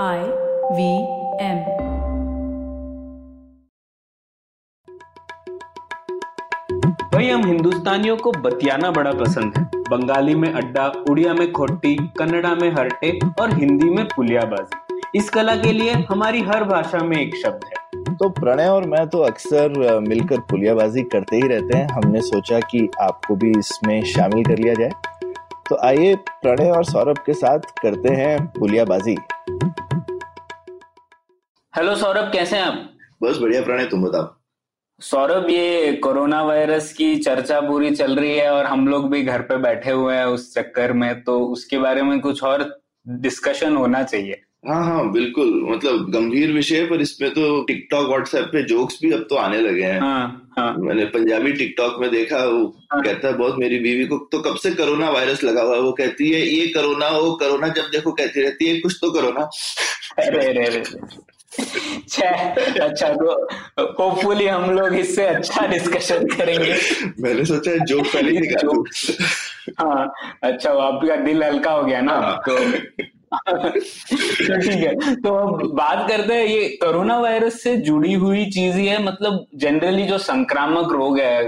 IVM भाई हम हिंदुस्तानियों को बतियाना बड़ा पसंद है। बंगाली में अड्डा, उड़िया में खोटी, कन्नड़ा में हरटे और हिंदी में पुलियाबाजी। इस कला के लिए हमारी हर भाषा में एक शब्द है। तो प्रणय और मैं तो अक्सर मिलकर पुलियाबाजी करते ही रहते हैं। हमने सोचा कि आपको भी इसमें शामिल कर लिया जाए, तो आइए प्रणय और सौरभ के साथ करते हैं पुलियाबाजी। हेलो सौरभ, कैसे हैं आप? बस बढ़िया प्रणय, तुम बताओ। सौरभ, ये कोरोना वायरस की चर्चा पूरी चल रही है और हम लोग भी घर पे बैठे हुए हैं उस चक्कर में, तो उसके बारे में कुछ और डिस्कशन होना चाहिए। हाँ, बिल्कुल। मतलब गंभीर विषय है, पर इसमें तो टिकटॉक व्हाट्सएप पे जोक्स भी अब तो आने लगे हैं। हाँ। मैंने पंजाबी टिकटॉक में देखा, वो कहता है बहुत, मेरी बीवी को तो कब से कोरोना वायरस लगा हुआ है, वो कहती है ये कोरोना वो कोरोना, जब देखो कहती रहती है कुछ तो कोरोना। अरे अच्छा, तो होपफुली हम लोग इससे अच्छा डिस्कशन करेंगे। मैंने सोचा जोक पहले निकालूं। हाँ अच्छा, आपका दिल हल्का हो गया ना। ठीक है, तो बात करते हैं। ये कोरोना वायरस से जुड़ी हुई चीज ही है, मतलब जनरली जो संक्रामक रोग है,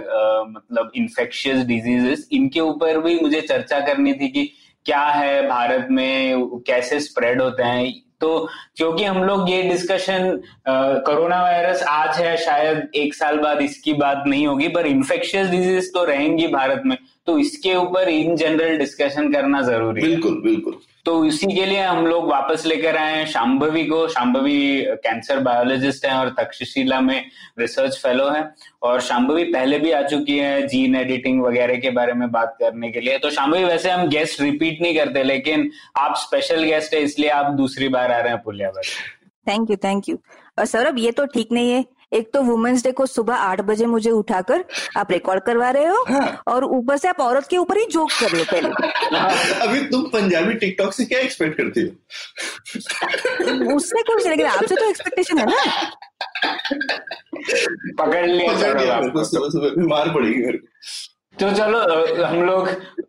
मतलब इन्फेक्शियस डिजीजेस, इनके ऊपर भी मुझे चर्चा करनी थी कि क्या है भारत में, कैसे स्प्रेड होते हैं। तो क्योंकि हम लोग ये डिस्कशन कोरोना वायरस आज है, शायद एक साल बाद इसकी बात नहीं होगी, पर इन्फेक्शियस डिजीज तो रहेंगी भारत में, तो इसके ऊपर इन जनरल डिस्कशन करना जरूरी है। बिल्कुल बिल्कुल। तो इसी के लिए हम लोग वापस लेकर आए हैं शांभवी को। शांभवी कैंसर बायोलॉजिस्ट हैं और तक्षशिला में रिसर्च फेलो हैं, और शांभवी पहले भी आ चुकी हैं जीन एडिटिंग वगैरह के बारे में बात करने के लिए। तो शांभवी, वैसे हम गेस्ट रिपीट नहीं करते, लेकिन आप स्पेशल गेस्ट है इसलिए आप दूसरी बार आ रहे हैं पुलियाबाजी। Thank you. और सौरभ, ये तो ठीक नहीं है, एक तो वुमेन्स डे को सुबह 8 बजे मुझे उठाकर आप रिकॉर्ड करवा रहे हो। हाँ। और ऊपर से आप औरत के ऊपर ही जोक कर रहे हो पहले। हाँ। अभी तुम पंजाबी टिकटॉक से क्या एक्सपेक्ट करती हो? उससे कुछ, लेकिन आपसे तो एक्सपेक्टेशन है ना। पकड़ लिया, बीमार पड़ेगी घर। तो चलो हम लोग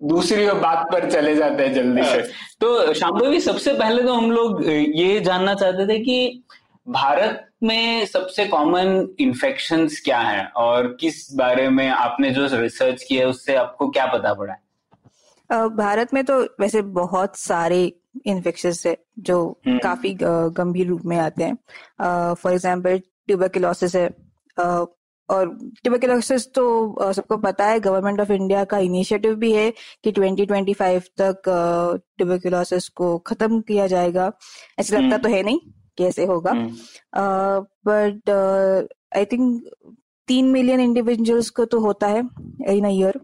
दूसरी बात पर चले जाते हैं जल्दी से। तो शांभवी, सबसे पहले तो हम लोग ये जानना चाहते थे कि भारत में सबसे कॉमन इन्फेक्शंस क्या है और किस बारे में आपने जो रिसर्च की है उससे आपको क्या पता पड़ा है? भारत में तो वैसे बहुत सारे इन्फेक्शंस है जो काफी गंभीर रूप में आते हैं। फॉर एग्जांपल ट्यूबरक्लोसिस है, और ट्यूबरक्लोसिस तो सबको पता है, गवर्नमेंट ऑफ इंडिया का इनिशिएटिव भी है कि 2025 तक ट्यूबरक्लोसिस को खत्म किया जाएगा। ऐसा लगता तो है नहीं कैसे होगा, but I think 3 million individuals को तो होता है इन अ ईयर,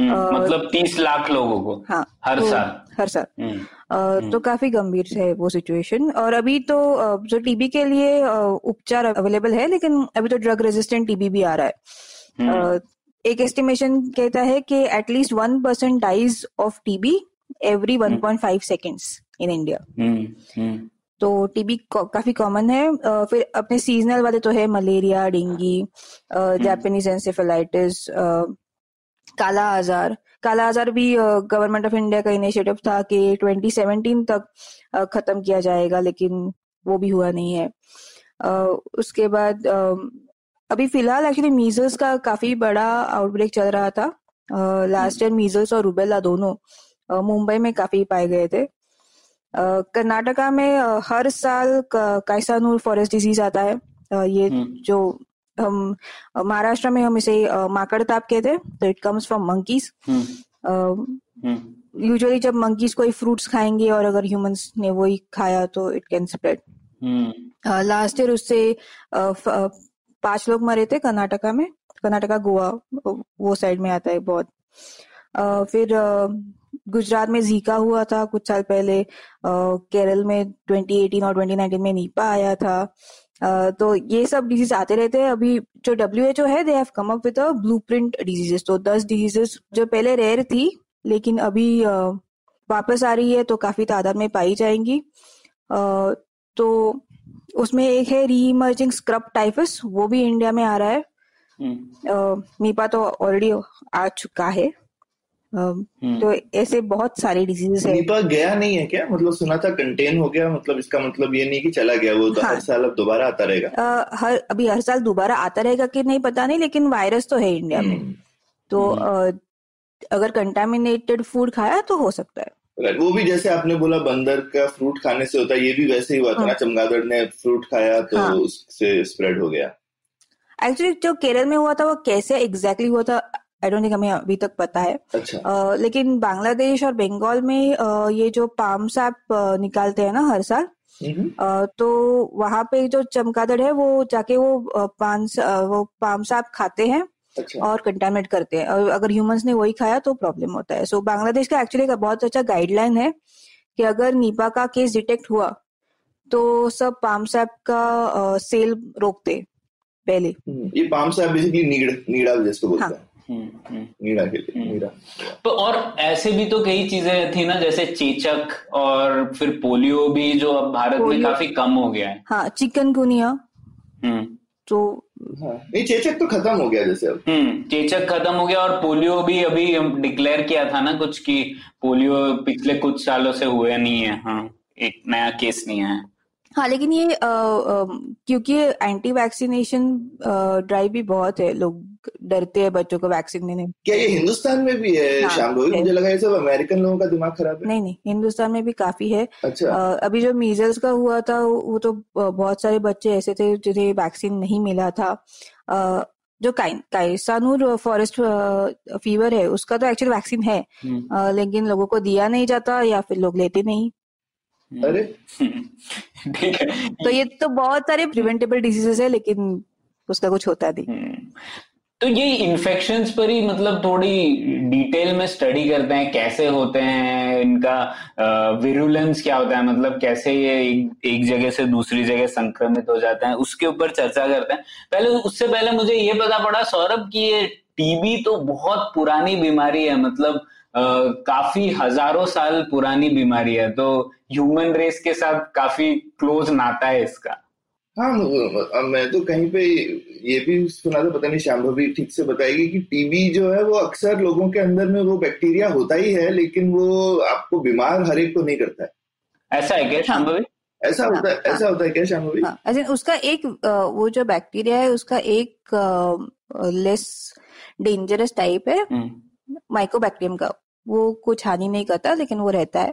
मतलब 30 लाख लोगों को। हाँ, हर साल। तो काफी गंभीर है वो सिचुएशन। और अभी तो जो टीबी के लिए उपचार अवेलेबल है, लेकिन अभी तो ड्रग रेजिस्टेंट टीबी भी आ रहा है। एक एस्टिमेशन कहता है कि at least 1% dies of TB every 1.5 seconds in India. तो टीबी काफी कॉमन है। फिर अपने सीजनल वाले तो है malaria, dengue, Japanese encephalitis, kala आजार भी गवर्नमेंट ऑफ इंडिया का इनिशिएटिव था कि 2017 तक खत्म किया जाएगा, लेकिन वो भी हुआ नहीं है। उसके बाद अभी फिलहाल एक्चुअली मीजल्स का काफी बड़ा आउटब्रेक चल रहा था लास्ट ईयर। मीजल्स और रूबेला दोनों मुंबई में काफी पाए गए थे। कर्नाटका में हर साल कायसानूर फॉरेस्ट डिजीज आता है। ये जो हम महाराष्ट्र में हम इसे माकड़ ताप कहते हैं, तो it comes from monkeys. Usually जब मंकीज कोई फ्रूट्स खाएंगे और अगर ह्यूमंस ने वही खाया तो it can spread. Last year उससे 5 लोग मरे थे कर्नाटका में। कर्नाटका गोवा वो साइड में आता है बहुत। फिर गुजरात में जीका हुआ था कुछ साल पहले। केरल में 2018 और 2019 में नीपा आया था। तो ये सब डिजीज आते रहते हैं। अभी जो WHO है, they have come up with a blueprint diseases. तो 10 डिजीजेस जो पहले रेयर थी लेकिन अभी वापस आ रही है, तो काफी तादाद में पाई जाएंगी। तो उसमें एक है री इमर्जिंग स्क्रब टाइफस, वो भी इंडिया में आ रहा है। नीपा तो ऑलरेडी आ चुका है। तो ऐसे बहुत सारी डिजीजेस है। निपा गया नहीं है क्या? मतलब सुना था कंटेन हो गया, मतलब इसका मतलब ये नहीं कि चला गया वो तो। हाँ, हर साल अब दोबारा आता रहेगा। हर साल दोबारा आता रहेगा कि नहीं पता नहीं, लेकिन वायरस तो है इंडिया में, तो अगर कंटामिनेटेड फूड खाया तो हो सकता है। वो भी जैसे आपने बोला बंदर का फ्रूट खाने से होता है, ये भी वैसे ही हुआ था ना, चमगादड़ ने फ्रूट खाया तो उससे स्प्रेड हो गया। एक्चुअली जो केरल में हुआ था वो कैसे एग्जैक्टली हुआ था आई डोंट थिंक हमें अभी तक पता है। अच्छा। लेकिन बांग्लादेश और बंगाल में ये जो पाम सैप निकालते हैं ना हर साल, तो वहां पे जो चमगादड़ है वो जाके वो पाम सैप खाते हैं। अच्छा। और कंटामिनेट करते हैं, और अगर ह्यूमंस ने वही खाया तो प्रॉब्लम होता है। सो बांग्लादेश का एक्चुअली बहुत अच्छा गाइडलाइन है कि अगर निपा का केस डिटेक्ट हुआ तो सब पाम सैप का सेल रोकते पहले। ये पाम सैप बेसिकली नीड़ा जिसको बोलते हैं। नीड़ा के लिए नीड़ा। तो और ऐसे भी तो कई चीजें थी ना, जैसे चेचक और फिर पोलियो भी, जो अब भारत में काफी कम हो गया है। हाँ, चिकनगुनिया। तो नहीं, चेचक तो खत्म हो गया जैसे अब। चेचक खत्म हो गया, और पोलियो भी अभी डिक्लेयर किया था ना कुछ कि पोलियो पिछले कुछ सालों से हुए नहीं है। हाँ, एक नया केस नहीं आया। हाँ, लेकिन ये क्योंकि एंटी वैक्सीनेशन ड्राइव भी बहुत है, लोग डरते हैं बच्चों को वैक्सीन देने। क्या ये हिंदुस्तान में भी है? हाँ, शाम्भवी, मुझे लगा ये सब अमेरिकन लोगों का दिमाग खराब है। नहीं, हिंदुस्तान में भी काफी है। अच्छा। अभी जो मीजल्स का हुआ था वो तो बहुत सारे बच्चे ऐसे थे जिन्हें वैक्सीन नहीं मिला था। जो कायसानूर फॉरेस्ट फीवर है उसका तो एक्चुअली वैक्सीन है, लेकिन लोगों को दिया नहीं जाता या फिर लोग लेते नहीं। अरे ठीक है, तो ये तो बहुत सारे प्रिवेंटेबल डिजीजेस है, लेकिन उसका कुछ होता नहीं। तो ये इन्फेक्शंस पर ही मतलब थोड़ी डिटेल में स्टडी करते हैं, कैसे होते हैं, इनका विरुलेंस क्या होता है, मतलब कैसे ये एक जगह से दूसरी जगह संक्रमित हो जाते हैं, उसके ऊपर चर्चा करते हैं। पहले उससे पहले मुझे ये पता पड़ा सौरभ कि ये टीबी तो बहुत पुरानी बीमारी है, मतलब काफी हजारों साल पुरानी बीमारी है, तो ह्यूमन रेस के साथ काफी क्लोज नाता है इसका। हाँ, मैं तो कहीं पे ये भी सुना था, पता नहीं शाम्भवी ठीक से बताएगी, कि टीबी जो है वो अक्सर लोगों के अंदर में वो बैक्टीरिया होता ही है, लेकिन वो आपको बीमार हर एक को नहीं करता है। ऐसा है क्या शाम्भवी? ऐसा होता है क्या शाम्भवी? हाँ, उसका एक वो जो बैक्टीरिया है उसका एक लेस डेंजरस टाइप है, माइकोबैक्टीरियम का, वो कुछ हानि नहीं करता लेकिन वो रहता है।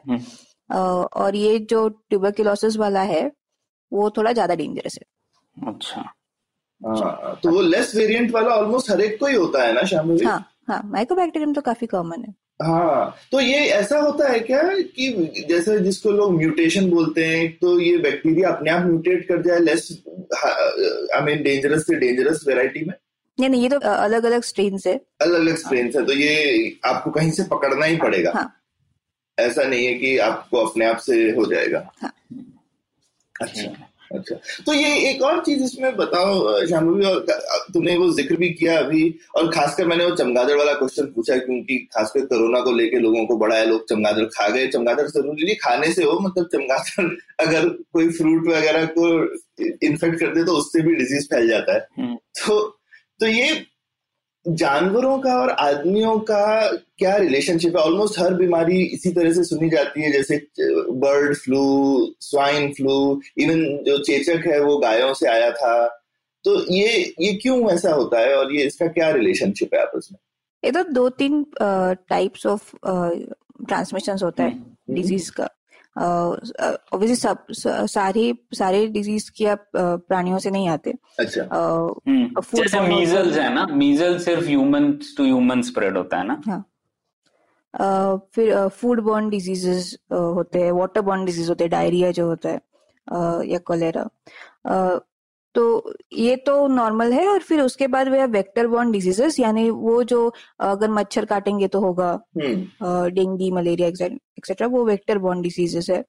और ये जो ट्यूबरक्यूलोसिस वाला है वो थोड़ा ज्यादा डेंजरस है। अच्छा, तो वो लेस वेरिएंट वाला ऑलमोस्ट हर एक को ही होता है ना शाम्भवी? हाँ, माइकोबैक्टीरियम तो काफी कॉमन है। हाँ, तो ये ऐसा होता है क्या कि जैसे जिसको लोग म्यूटेशन बोलते हैं, तो ये बैक्टीरिया अपने आप म्यूटेट कर जाए लेस, आई मीन डेंजरस से डेंजरस वेराइटी में? नहीं, ये तो अलग अलग स्ट्रेन है, तो ये आपको कहीं से पकड़ना ही पड़ेगा। हाँ, ऐसा नहीं है कि आपको अपने आप से हो जाएगा। हाँ, अच्छा, तो ये एक और चीज इसमें बताओ शाम्भवी, और तुमने वो जिक्र भी किया अभी, और खासकर मैंने वो चमगादड़ वाला क्वेश्चन पूछा क्योंकि खासकर कोरोना को लेके लोगों को बड़ा है, लोग चमगादड़ खा गए। चमगादड़ जरूरी खाने से हो, मतलब चमगादड़ अगर कोई फ्रूट वगैरह को इन्फेक्ट कर दे तो उससे भी डिजीज फैल जाता है। तो ये जानवरों का और आदमियों का क्या रिलेशनशिप है? ऑलमोस्ट हर बीमारी इसी तरह से सुनी जाती है, जैसे bird flu, swine flu, even जो चेचक है वो गायों से आया था। तो ये क्यों ऐसा होता है और ये इसका क्या रिलेशनशिप है आपस में? ये तो 2-3 टाइप्स ऑफ ट्रांसमिशन होता है डिजीज का। ऑब्वियसली सारे डिजीज की आप प्राणियों से नहीं आते। अच्छा। जैसे मीजल्स है ना, मीजल्स सिर्फ ह्यूमन टू ह्यूमन स्प्रेड होता है ना। हाँ। फिर फूड बॉर्न डिजीजेस होते हैं, वाटर बॉर्न डिजीज होते हैं, डायरिया जो होता है, या कोलेरा। तो ये तो नॉर्मल है, और फिर उसके बाद वे वेक्टर बॉर्न डिजीजेस, यानी वो जो अगर मच्छर काटेंगे तो होगा, डेंगू, मलेरिया एक्सेट्रा, वो वेक्टर बॉर्न डिजीजेस है।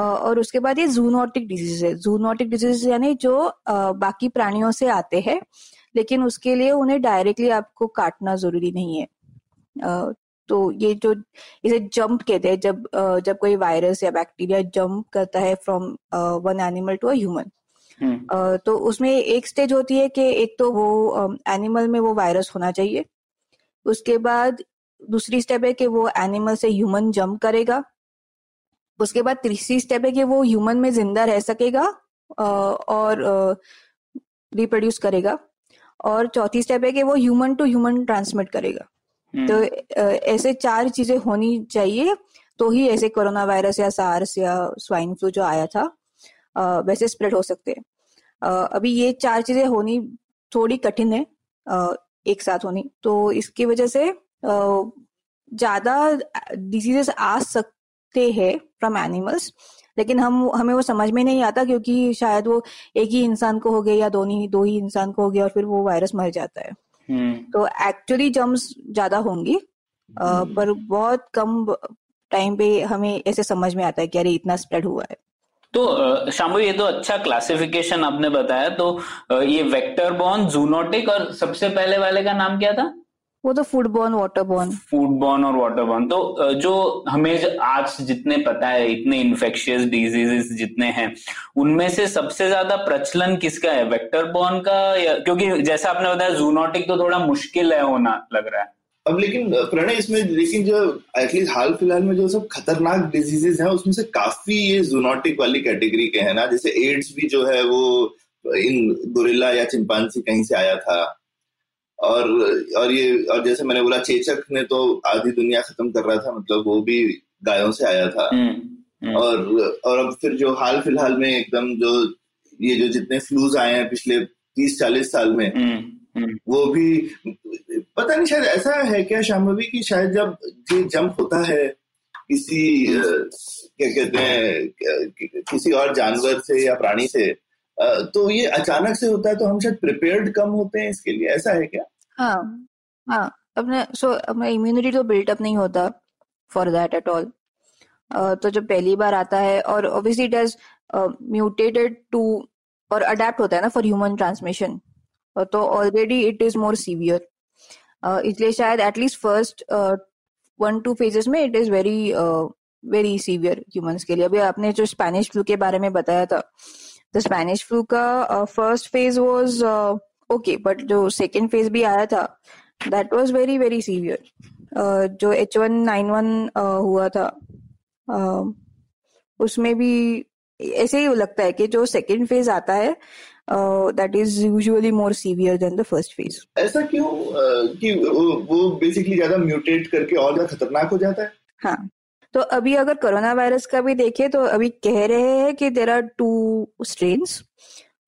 और उसके बाद ये जूनोटिक डिजीज है। जूनोटिक डिजीज यानी जो बाकी प्राणियों से आते हैं, लेकिन उसके लिए उन्हें डायरेक्टली आपको काटना जरूरी नहीं है। तो ये जो इसे जंप कहते हैं, जब कोई वायरस या बैक्टीरिया जंप करता है from one animal to a human, तो उसमें एक स्टेज होती है कि एक तो वो एनिमल में वो वायरस होना चाहिए, उसके बाद दूसरी स्टेप है कि वो एनिमल से ह्यूमन जंप करेगा। उसके बाद तीसरी स्टेप है कि वो ह्यूमन में जिंदा रह सकेगा और रिप्रोड्यूस करेगा। और चौथी स्टेप है कि वो ह्यूमन टू ह्यूमन ट्रांसमिट करेगा। तो ऐसे चार चीजें होनी चाहिए तो ही ऐसे कोरोना वायरस या सार्स या स्वाइन फ्लू जो आया था वैसे स्प्रेड हो सकते हैं। अभी ये चार चीजें होनी थोड़ी कठिन है एक साथ होनी, तो इसकी वजह से ज्यादा डिजीजेस आ सकते हैं फ्रॉम एनिमल्स, लेकिन हमें वो समझ में नहीं आता क्योंकि शायद वो एक ही इंसान को हो गया या दो ही इंसान को हो गया और फिर वो वायरस मर जाता है। तो एक्चुअली जम्प्स ज्यादा होंगी पर बहुत कम टाइम पे हमें ऐसे समझ में आता है कि अरे इतना स्प्रेड हुआ है। तो शाम्भू, ये तो अच्छा क्लासिफिकेशन आपने बताया। तो ये वेक्टर बॉर्न, जूनोटिक और सबसे पहले वाले का नाम क्या था? वो तो फूड बॉर्न और वाटर बॉर्न। तो जो हमें आज जितने पता है, इतने इन्फेक्शियस डिजीजेस जितने हैं, उनमें से सबसे ज्यादा प्रचलन किसका है, वेक्टर बॉर्न का या, क्योंकि जैसा आपने बताया जूनोटिक तो थोड़ा मुश्किल है होना लग रहा है अब। लेकिन प्रणय, इसमें लेकिन जो एटलीस्ट हाल फिलहाल में जो सब खतरनाक डिजीजेस हैं उसमें से काफी ये जूनोटिक वाली कैटेगरी के हैं ना, जैसे एड्स भी जो है वो इन गोरिल्ला या चिंपांजी कहीं से आया था, और जैसे मैंने बोला चेचक ने तो आधी दुनिया खत्म कर रहा था, मतलब वो भी गायों से आया था। और अब फिर जो हाल फिलहाल में एकदम जो ये जो जितने फ्लूज आए हैं पिछले 30-40 साल में, वो भी पता नहीं, शायद ऐसा है क्या शाम्भवी कि शायद जब ये जंप होता है किसी क्या कहते हैं किसी और जानवर से या प्राणी से तो ये अचानक से होता है, तो हम शायद प्रिपेयर्ड कम होते हैं इसके लिए, ऐसा है क्या? हाँ, अपना इम्यूनिटी तो बिल्ट अप नहीं होता फॉर दैट एट ऑल। तो जब पहली बार आता है और obviously it has mutated to और अडेप्ट होता है ना फॉर ह्यूमन ट्रांसमिशन, तो already it is more severe, इसलिए शायद एटलीस्ट फर्स्ट 1-2 फेजेस में it is very very severe humans के लिए। अभी आपने जो स्पेनिश फ्लू के बारे में बताया था, तो स्पेनिश फ्लू का first phase was okay, but जो सेकेंड फेज भी आया था that was very very severe. जो H1N1 हुआ था उसमें भी ऐसे ही लगता है कि जो सेकेंड फेज आता है that is usually more severe than the first phase. ऐसा क्यों कि वो बेसिकली ज्यादा म्यूटेट करके और ज्यादा खतरनाक हो जाता है? हाँ, तो अभी अगर कोरोना वायरस का भी देखें तो अभी कह रहे हैं कि there are 2 strains.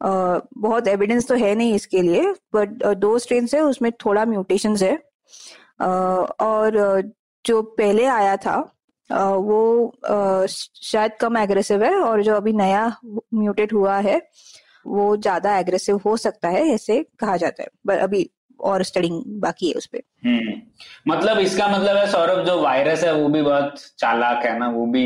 बहुत एविडेंस तो है नहीं इसके लिए, बट 2 strains है उसमें थोड़ा mutations है, और जो पहले आया था वो शायद कम एग्रेसिव है, और जो अभी नया म्यूटेट हुआ है वो ज्यादा एग्रेसिव हो सकता है ऐसे कहा जाता है, पर अभी और स्टडिंग बाकी है उसपे। मतलब इसका मतलब है सौरभ, जो वायरस है वो भी बहुत चालाक है ना, वो भी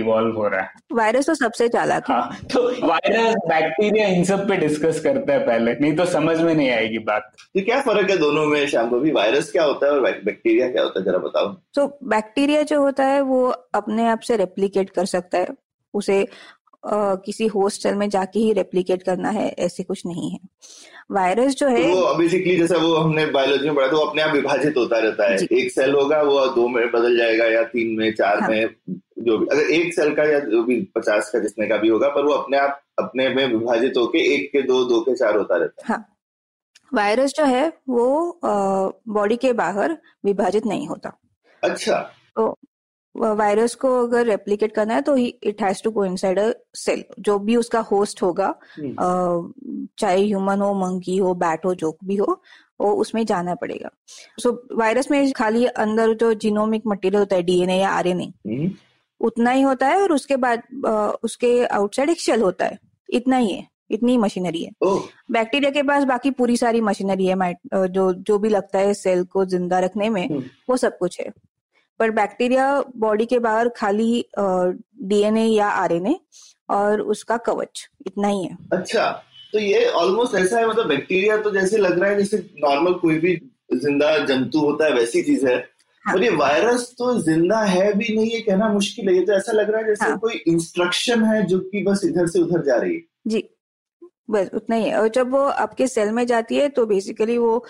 इवॉल्व हो रहा है। वायरस तो सबसे चालाक है। हाँ, तो वायरस, बैक्टीरिया, इन सब पे डिस्कस करते हैं पहले, नहीं तो समझ में नहीं आएगी बात। तो क्या फर्क है दोनों में शाम्भवी, वायरस क्या होता है और बैक्टीरिया क्या होता है, जरा बताओ। तो बैक्टीरिया जो होता है वो अपने आप से रेप्लीकेट कर सकता है, उसे किसी होस्ट सेल में जाके ही रेप्लिकेट करना है ऐसे कुछ नहीं है। वायरस जो है वो बेसिकली जैसा वो हमने बायोलॉजी में पढ़ा था, वो अपने आप विभाजित होता रहता है। एक सेल होगा वो 2 में बदल जाएगा या 3 में, 4 में, जो भी, अगर एक सेल का या जो भी 50 का जिसने का भी होगा, पर वो अपने आप अपने में विभाजित होके 1 के 2, 2 के 4 होता रहता है। हाँ, वायरस जो है वो बॉडी के बाहर विभाजित नहीं होता। अच्छा, तो वायरस को अगर रेप्लिकेट करना है तो it has to coincide a cell, जो भी उसका होस्ट होगा, चाहे ह्यूमन हो, मंकी हो, बैट हो, जो भी हो, वो उसमें जाना पड़ेगा। सो वायरस में खाली अंदर जो जीनोमिक मटेरियल होता है, DNA या RNA, उतना ही होता है, और उसके बाद उसके आउटसाइड एक शेल होता है, इतना ही है, इतनी मशीनरी है। बैक्टीरिया के पास बाकी पूरी सारी मशीनरी है, जो भी लगता है सेल को जिंदा रखने में, वो सब कुछ है। पर बैक्टीरिया बॉडी के बाहर खाली DNA या RNA और उसका कवच, इतना ही है। अच्छा, तो ये ऑलमोस्ट ऐसा है, मतलब बैक्टीरिया तो जैसे लग रहा है जैसे नॉर्मल कोई भी जिंदा जंतु होता है वैसी चीज है। हाँ। और ये वायरस तो जिंदा है भी नहीं, ये कहना मुश्किल है। ये तो ऐसा लग रहा है जैसे हाँ, कोई इंस्ट्रक्शन है जो कि बस इधर से उधर जा रही है। जी, बस उतना ही है। और जब वो आपके सेल में जाती है तो बेसिकली वो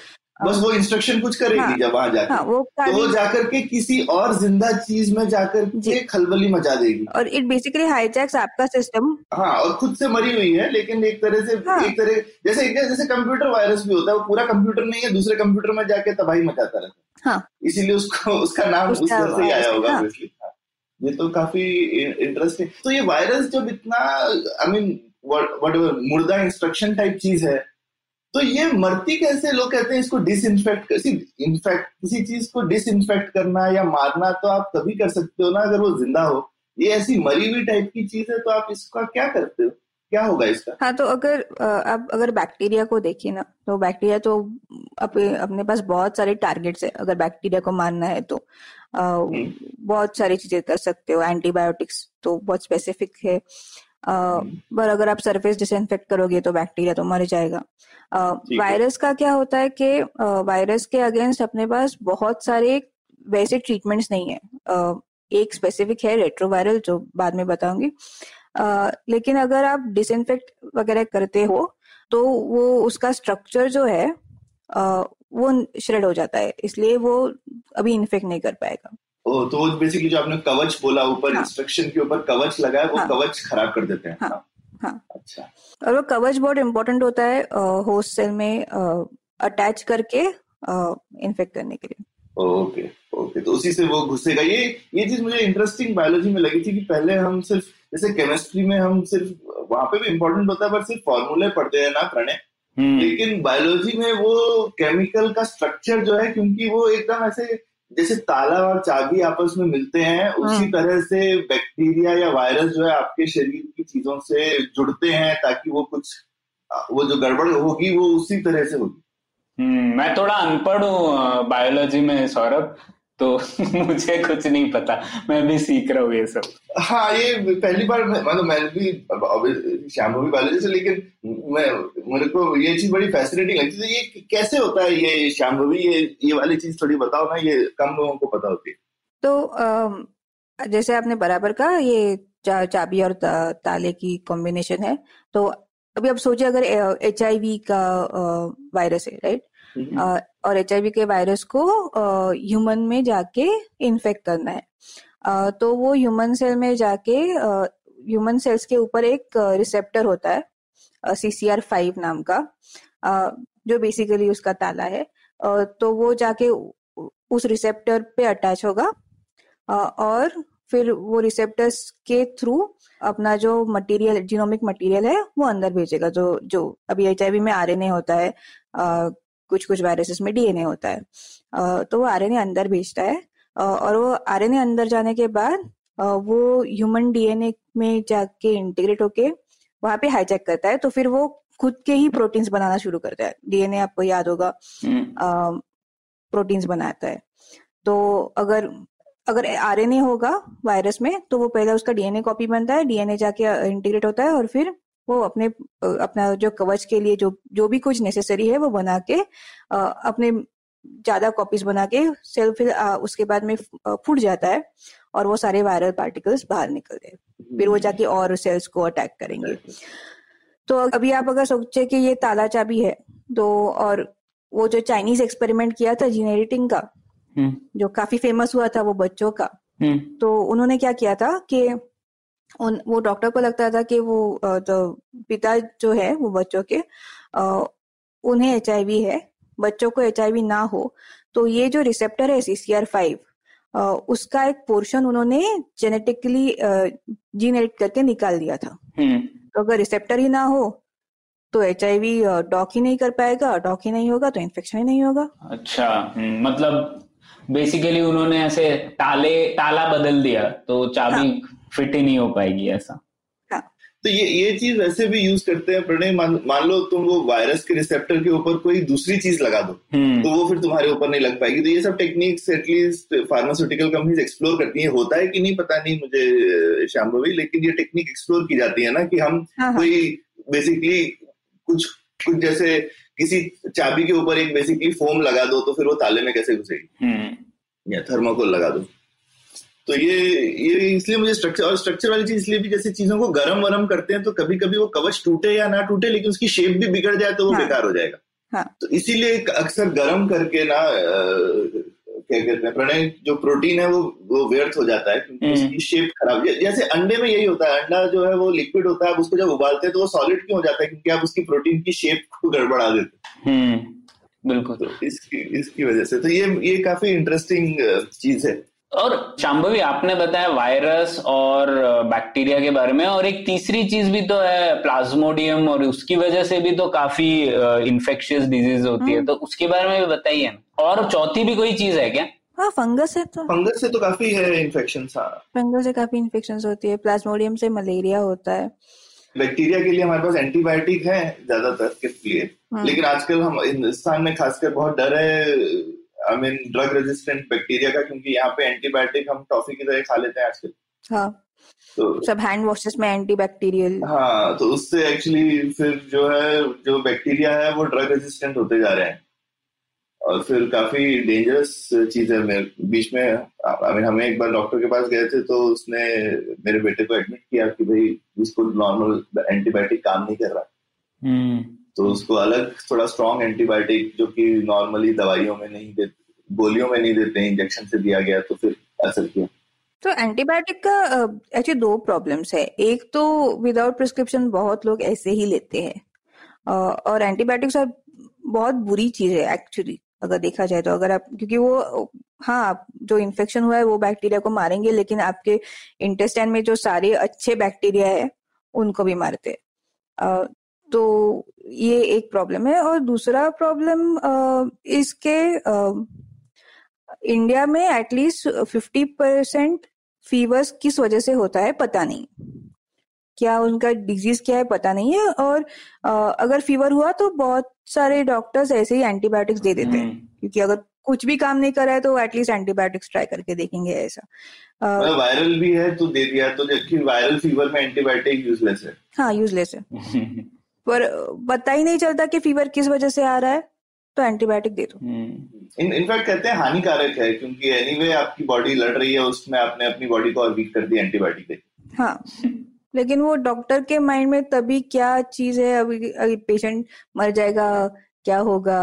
बस वो इंस्ट्रक्शन कुछ करेगी हाँ, जब वहां जाकर हाँ, वो जाकर के किसी और जिंदा चीज में जाकर के खलबली मचा देगी और इट बेसिकली हाईजैक्स आपका सिस्टम हाँ और खुद से मरी हुई है लेकिन एक तरह से हाँ, एक तरह जैसे कंप्यूटर वायरस भी होता है वो पूरा कंप्यूटर नहीं है दूसरे कंप्यूटर में जाके तबाही मचाता रहता है हाँ, इसीलिए उसका नाम उस तरह से आया होगा ऑब्वियसली। ये तो काफी इंटरेस्टिंग। तो ये वायरस जब इतना आई मीन व्हाटएवर मुर्दा इंस्ट्रक्शन टाइप चीज है तो ये मरती कैसे? लोग कहते हैं इसको किसी चीज को डिसइंफेक्ट करना या मारना तो आप तभी कर सकते हो ना अगर वो जिंदा हो। ये ऐसी मरी हुई टाइप की चीज है तो आप इसका क्या करते हो, क्या होगा इसका? हाँ तो अगर आप अगर बैक्टीरिया को देखिए ना तो बैक्टीरिया तो अपने पास बहुत सारे टारगेट्स है। अगर बैक्टीरिया को मारना है तो बहुत सारी चीजें कर सकते हो। एंटीबायोटिक्स तो बहुत स्पेसिफिक है पर अगर आप सरफेस डिसइंफेक्ट करोगे तो बैक्टीरिया तो मर जाएगा। वायरस का क्या होता है कि वायरस के अगेंस्ट अपने पास बहुत सारे वैसे ट्रीटमेंट्स नहीं है। एक स्पेसिफिक है रेट्रोवायरल जो बाद में बताऊंगी। लेकिन अगर आप डिसइंफेक्ट वगैरह करते हो तो वो उसका स्ट्रक्चर जो है वो श्रेड हो जाता है इसलिए वो अभी इन्फेक्ट नहीं कर पाएगा। तो बेसिकली जो आपने कवच बोला ऊपर हाँ, इंस्ट्रक्शन के ऊपर कवच लगाया वो हाँ, कवच खराब कर देते हैं हाँ, हाँ, अच्छा। और वो कवच बहुत इम्पोर्टेंट होता है होस्ट सेल में अटैच करके इन्फेक्ट करने के लिए। ओके तो उसी से वो घुसेगा। ये चीज मुझे इंटरेस्टिंग बायोलॉजी में लगी थी कि पहले हम सिर्फ जैसे केमिस्ट्री में हम सिर्फ वहां पे भी इम्पोर्टेंट होता है पर सिर्फ फॉर्मूले पढ़ते हैं ना प्रणय, लेकिन बायोलॉजी में वो केमिकल का स्ट्रक्चर जो है क्योंकि वो एकदम ऐसे जैसे ताला और चाबी आपस में मिलते हैं उसी तरह से बैक्टीरिया या वायरस जो है आपके शरीर की चीजों से जुड़ते हैं ताकि वो जो गड़बड़ होगी वो उसी तरह से होगी। मैं थोड़ा अनपढ़ हूँ बायोलॉजी में सौरभ तो मुझे कुछ नहीं पता, मैं भी सीख रहा हूँ ये सब। हाँ ये पहली बार मतलब मैं भी शाम्भवी बायोलॉजी से लेकिन मेरे को ये चीज बड़ी फैसिनेटिंग लगती है। ये कैसे होता है ये शाम्भवी, ये वाली चीज थोड़ी बताओ ना, ये कम लोगों को पता होती है। तो जैसे आपने बराबर कहा ये चाबी और ताले की कॉम्बिनेशन है। तो अभी आप सोचिए अगर HIV का वायरस है राइट और HIV के वायरस को ह्यूमन में जाके इन्फेक्ट करना है तो वो ह्यूमन सेल में जाके ह्यूमन सेल्स के ऊपर एक रिसेप्टर होता है CCR5 नाम का जो बेसिकली उसका ताला है तो वो जाके उस रिसेप्टर पे अटैच होगा और फिर वो रिसेप्टर्स के थ्रू अपना जो मटेरियल जीनोमिक मटेरियल है वो अंदर भेजेगा। जो अभी HIV में RNA होता है कुछ वायरसेस में DNA होता है तो वो RNA अंदर भेजता है और वो RNA अंदर जाने के बाद वो ह्यूमन DNA में जाके इंटीग्रेट होके वहां पे हाईजैक करता है। तो फिर वो खुद के ही प्रोटीन्स बनाना शुरू करता है। DNA आपको याद होगा प्रोटीन्स बनाता है। तो अगर RNA होगा वायरस में तो वो पहले उसका DNA कॉपी बनता है, DNA जाके इंटीग्रेट होता है और फिर वो अपना जो कवच के लिए जो भी कुछ नेसेसरी है वो बना के अपने ज्यादा कॉपीज बना के सेल फिर उसके बाद में फूट जाता है और वो सारे वायरल पार्टिकल्स बाहर निकलते हैं। फिर वो जाके और सेल्स को अटैक करेंगे। तो अभी आप अगर सोचे कि ये ताला चाबी है तो और वो जो चाइनीज एक्सपेरिमेंट किया था जीन एडिटिंग का जो काफी फेमस हुआ था वो बच्चों का, तो उन्होंने क्या किया था कि वो डॉक्टर को लगता था कि वो तो पिता जो है वो बच्चों के उन्हें HIV है, बच्चों को HIV ना हो तो ये जो रिसेप्टर है CCR5 उसका एक पोर्शन उन्होंने जेनेटिकली जीन एडिट करके निकाल दिया था। तो अगर रिसेप्टर ही ना हो तो HIV डॉक ही नहीं कर पाएगा, डॉक ही नहीं होगा तो इन्फेक्शन ही नहीं होगा। अच्छा मतलब बेसिकली उन्होंने ऐसे ताला बदल दिया तो चाबी हाँ, फिट ही नहीं हो पाएगी ऐसा हाँ। तो ये चीज वैसे भी यूज करते हैं प्रणय, मान लो तुम वो वायरस के रिसेप्टर के ऊपर कोई दूसरी चीज लगा दो तो वो फिर तुम्हारे ऊपर नहीं लग पाएगी। तो ये सब techniques at least pharmaceutical companies explore करती है। होता है कि नहीं पता नहीं मुझे शाम्भवी, लेकिन ये टेक्निक एक्सप्लोर की जाती है ना कि हम हाँ, कोई बेसिकली कुछ जैसे किसी चाबी के ऊपर एक बेसिकली फोम लगा दो तो फिर वो ताले में कैसे घुसेगी या थर्माकोल लगा दो। तो ये इसलिए मुझे स्ट्रक्चर वाली चीज इसलिए भी जैसे चीजों को गरम करते हैं तो कभी कभी वो कवच टूटे या ना टूटे लेकिन उसकी शेप भी बिगड़ जाए तो वो हाँ, बेकार हो जाएगा हाँ। तो इसीलिए अक्सर गर्म करके ना क्या कहते हैं प्रणय, जो प्रोटीन है वो व्यर्थ हो जाता है क्योंकि उसकी शेप खराब। जैसे अंडे में यही होता है, अंडा जो है वो लिक्विड होता है, उसको जब उबालते हैं तो वो सॉलिड क्यों हो जाता है? क्योंकि आप उसकी प्रोटीन की शेप को गड़बड़ा देते हैं। बिल्कुल। तो इसकी वजह से तो ये काफी इंटरेस्टिंग चीज है। और शांभवी, आपने बताया वायरस और बैक्टीरिया के बारे में, और एक तीसरी चीज भी तो है प्लाज्मोडियम, और उसकी वजह से भी तो काफी इंफेक्शियस डिजीज होती है, तो उसके बारे में भी बताइए। और चौथी भी कोई चीज है क्या? हाँ, फंगस से तो काफी है इन्फेक्शन। फंगस से काफी इन्फेक्शन होती है, प्लाज्मोडियम से मलेरिया होता है। बैक्टीरिया के लिए हमारे पास एंटीबायोटिक है ज्यादातर के लिए, लेकिन आजकल हम हिंदुस्तान में खासकर बहुत डर है ड्रग रेजिस्टेंट बैक्टीरिया का, क्योंकि यहाँ पे एंटीबायोटिक हम टॉफी की तरह खा लेते हैं आजकल। हाँ, तो सब हैंड वॉशेस में एंटीबैक्टीरियल। हाँ, तो उससे एक्चुअली फिर जो बैक्टीरिया है वो ड्रग रेजिस्टेंट होते जा रहे हैं, और फिर काफी डेंजरस चीज है। बीच में हमें एक बार डॉक्टर के पास गए थे, तो उसने मेरे बेटे को एडमिट किया कि भाई इसको नॉर्मल एंटीबायोटिक काम नहीं कर रहा, तो उसको अलग थोड़ा स्ट्रॉन्ग एंटीबायोटिक, जो कि नॉर्मली दवाइयों में नहीं देते, गोलियों में नहीं देते, इंजेक्शन से दिया गया, तो फिर असर किया। तो एंटीबायोटिक का ऐसे दो प्रॉब्लम्स है। एक तो विदाउट प्रिस्क्रिप्शन बहुत लोग ऐसे ही लेते हैं, और एंटीबायोटिक्स बहुत बुरी चीज है एक्चुअली, अगर देखा जाए तो। अगर आप, क्योंकि वो, हाँ, जो इन्फेक्शन हुआ है वो बैक्टीरिया को मारेंगे, लेकिन आपके इंटेस्टाइन में जो सारे अच्छे बैक्टीरिया है उनको भी मारते हैं। तो ये एक प्रॉब्लम है। और दूसरा प्रॉब्लम, इसके इंडिया में एटलीस्ट 50% फीवर्स किस वजह से होता है पता नहीं, क्या उनका डिजीज क्या है पता नहीं है। और अगर फीवर हुआ तो बहुत सारे डॉक्टर्स ऐसे ही एंटीबायोटिक्स दे देते हैं, क्योंकि अगर कुछ भी काम नहीं कर रहा है तो एटलीस्ट एंटीबायोटिक्स ट्राई करके देखेंगे ऐसा। वायरल भी है तो दे दिया, तो जबकि वायरल फीवर में एंटीबायोटिक यूजलेस है। हाँ, यूजलेस है, पर पता ही नहीं चलता कि फीवर किस वजह से आ रहा है, तो एंटीबायोटिक दे दो। इनफैक्ट कहते हैं हानिकारक है, क्योंकि एनीवे आपकी बॉडी लड़ रही है, उसमें आपने अपनी बॉडी को और वीक कर दिया एंटीबायोटिक दे। हाँ, लेकिन वो डॉक्टर के माइंड में तभी क्या चीज है, अभी पेशेंट मर जाएगा, क्या होगा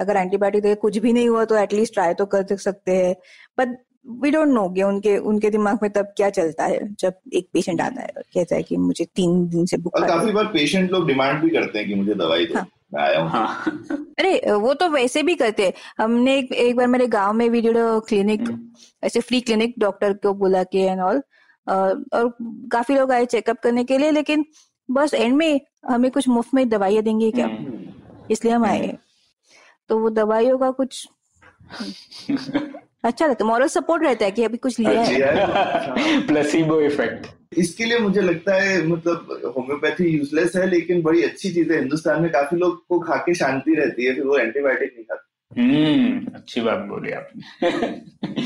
अगर एंटीबायोटिक दे, कुछ भी नहीं हुआ तो एटलीस्ट ट्राई तो कर सकते हैं। बट वी डोंट नो कि उनके दिमाग में तब क्या चलता है जब एक पेशेंट आता है और कहता है कि मुझे 3 दिन से बुखार। काफी बार पेशेंट लोग डिमांड भी करते हैं कि मुझे दवाई दो। हाँ। मैं आया हूं। हाँ। अरे वो तो वैसे भी करते हैं। हमने एक बार मेरे गांव में वीडियो क्लिनिक, ऐसे फ्री क्लिनिक, डॉक्टर को बुला के एंड ऑल, और काफी लोग आए चेकअप करने के लिए, लेकिन बस एंड में हमें कुछ मुफ्त में दवाइयाँ देंगे क्या, इसलिए हम आए। तो वो दवाइयों का कुछ अच्छा रहता है, मॉरल सपोर्ट रहता है कि अभी कुछ लिया है, प्लेसिबो इफेक्ट। इसके लिए मुझे लगता है मतलब होम्योपैथी यूजलेस है, लेकिन बड़ी अच्छी चीज है। हिंदुस्तान में काफी लोग को खा के शांति रहती है, फिर वो एंटीबायोटिक नहीं खाते। अच्छी बात बोली आपने।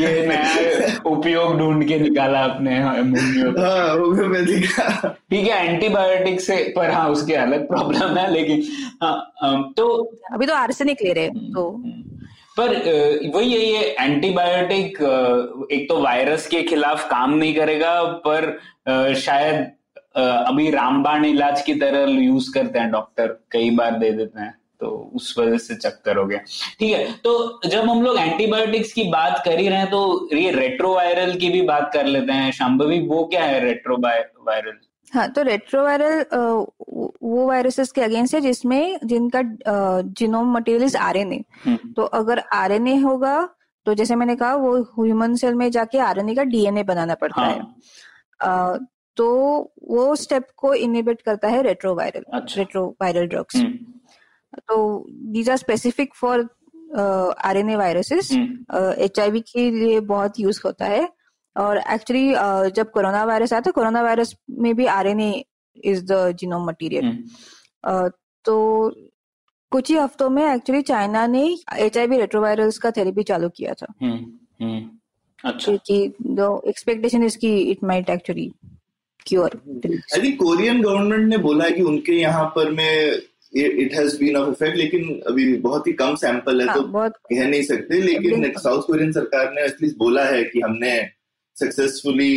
ये नया उपयोग ढूंढ के निकाला आपने होम्योपैथी का। ठीक है, एंटीबायोटिक से, पर हाँ उसके अलग प्रॉब्लम है, लेकिन हाँ, तो अभी तो आर्सेनिक ले रहे हैं तो। पर वही है, ये एंटीबायोटिक एक तो वायरस के खिलाफ काम नहीं करेगा, पर शायद अभी रामबाण इलाज की तरह यूज करते हैं डॉक्टर, कई बार दे देते हैं, तो उस वजह से चक्कर हो गया। ठीक है, तो जब हम लोग एंटीबायोटिक्स की बात कर ही रहे हैं तो ये रेट्रोवायरल की भी बात कर लेते हैं। शांभवी, वो क्या है रेट्रोवायरल? हाँ, तो रेट्रोवायरल वो वायरसेस के अगेंस्ट है जिनका जीनोम मटेरियल आरएनए। तो अगर आरएनए होगा तो जैसे मैंने कहा वो ह्यूमन सेल में जाके आरएनए का डीएनए बनाना पड़ता है। तो वो स्टेप को इनहिबिट करता है रेट्रोवायरल ड्रग्स। तो these are specific for RNA viruses. HIV के लिए बहुत यूज होता है, और एक्चुअली जब कोरोना वायरस आया था, कोरोना वायरस में भी RNA is the genome material. तो कुछ ही हफ्तों में एक्चुअली चाइना ने एचआईवी रेट्रोवायरल्स का थेरेपी चालू किया था। अच्छा, कि द एक्सपेक्टेशन इज की it might actually cure. I think Korean government ने बोला है कि उनके यहाँ पर में it has been of effect, लेकिन अभी बहुत ही कम सैंपल है। हाँ, तो कह नहीं सकते, लेकिन साउथ कोरियन सरकार ने एटलीस्ट बोला है कि हमने सक्सेसफुली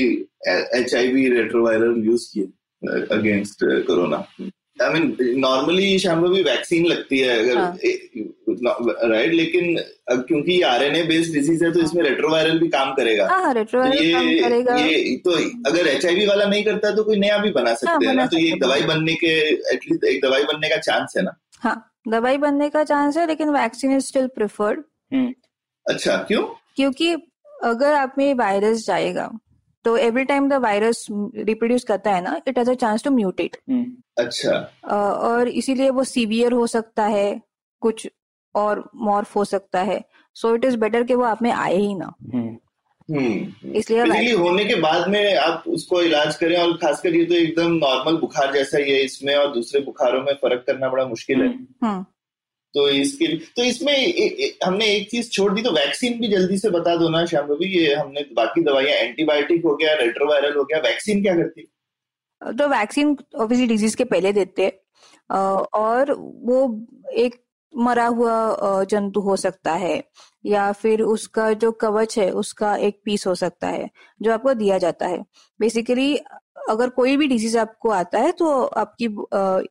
HIV रेट्रोवायरल यूज किए against corona. I mean, normally Shambhavi vaccine लगती है अगर राइट, लेकिन क्योंकि ये RNA बेस्ड डिजीज है तो इसमें रेट्रोवायरल भी काम करेगा। ये तो अगर HIV वाला नहीं करता तो कोई नया भी बना सकते हैं ना, तो ये दवाई बनने के एटलीस्ट एक दवाई बनने का चांस है ना। हाँ, दवाई बनने का चांस है, लेकिन वैक्सीन इज स्टिल प्रिफर्ड। अच्छा, क्यों? क्योंकि अगर आप में वायरस जाएगा तो every time the virus reproduce करता है ना, it has a chance to mutate. अच्छा, और इसीलिए वो सीवियर हो सकता है, कुछ और मॉर्फ हो सकता है, सो इट इज बेटर कि वो आप में आए ही ना। इसलिए होने के बाद में आप उसको इलाज करें, और खासकर ये तो एकदम नॉर्मल बुखार जैसा ही है इसमें, और दूसरे बुखारों में फर्क करना बड़ा मुश्किल है। तो इसके तो इसमें हमने एक चीज छोड़ दी, तो वैक्सीन भी जल्दी से बता दो ना शाम्भवी। ये हमने बाकी दवाइयां, एंटीबायोटिक हो गया, रेट्रोवायरल हो गया, वैक्सीन क्या करती है? तो वैक्सीन ऑब्वियसली डिजीज के पहले देते हैं, और वो एक मरा हुआ जंतु हो सकता है, या फिर उसका जो कवच है उसका एक पीस हो सकता है जो आपको दिया जाता है। बेसिकली अगर कोई भी डिजीज आपको आता है तो आपकी